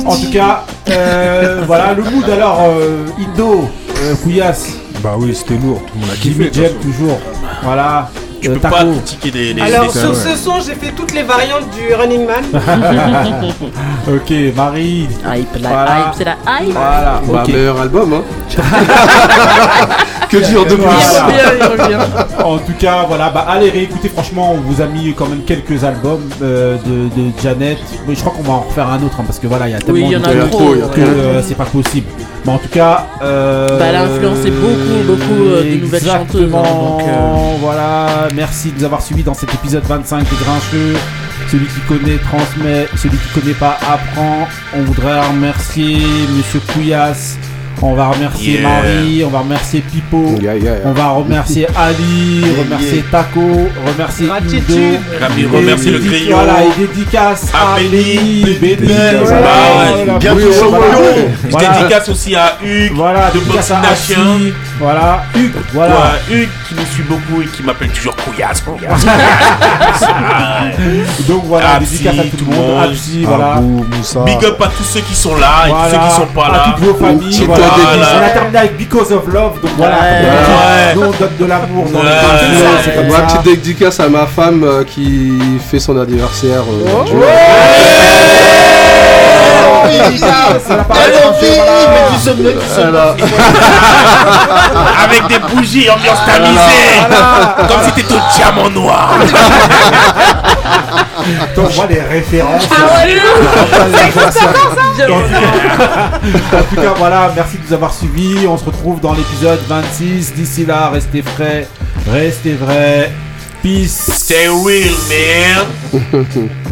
En tout cas, euh, voilà le mood alors, euh, Indo, euh, Kouyas. Bah oui, c'était lourd, tout le monde a kiffé. Jimmy Jam toujours, voilà. Tu peux pas critiquer des, des. Alors des... sur ce son, j'ai fait toutes les variantes du Running Man. Ok, Marie. Hype, la voilà. Hype, c'est la hype. Voilà, bah, okay. Meilleur album, hein. Que dire de plus voilà. En tout cas, voilà, bah allez réécouter. Franchement, on vous a mis quand même quelques albums euh, de, de Janet. Mais je crois qu'on va en refaire un autre, hein, parce que voilà, il y a tellement oui, y en de y a trop, que euh, c'est pas possible. Mais en tout cas, euh, bah, elle a influencé beaucoup, beaucoup euh, de nouvelles chanteuses. Exactement. Euh... Voilà. Merci de nous avoir suivis dans cet épisode vingt-cinq des Grincheux. Celui qui connaît transmet, celui qui connaît pas apprend. On voudrait remercier Monsieur Couillasse. On va remercier yeah. Marie, on va remercier Pipo, yeah, yeah, yeah. On va remercier Ali, yeah, remercier yeah. Taco, remercier Indo, Rabi, remercier le crayon. Voilà, et dédicace à Bailly, Bailly, dédicace aussi à Hugues, voilà, de Boxination, voilà, Hugues, voilà, ouais, Hugues qui nous suit beaucoup et qui m'appelle toujours Couillasse. Donc voilà, Absi, dédicace à tout, tout le monde, Absi, voilà, big up à tous ceux qui sont là et tous ceux qui sont pas là, à toutes vos familles. Voilà. On a terminé avec Because of Love, donc voilà. Ouais. Nous on donne de l'amour. Moi, ouais. ouais. Petite dédicace à ma femme euh, qui fait son anniversaire. Euh, oh. du... ouais. Oh, oui, ça l'a pas fait. Avec des bougies, ambiance tamisée, comme si t'étais au diamant noir. On voit les références. Ah ouais, en tout cas, voilà, merci de nous avoir suivis. On se retrouve dans l'épisode vingt-six. D'ici là, restez frais, restez vrais. Peace. Stay real, man.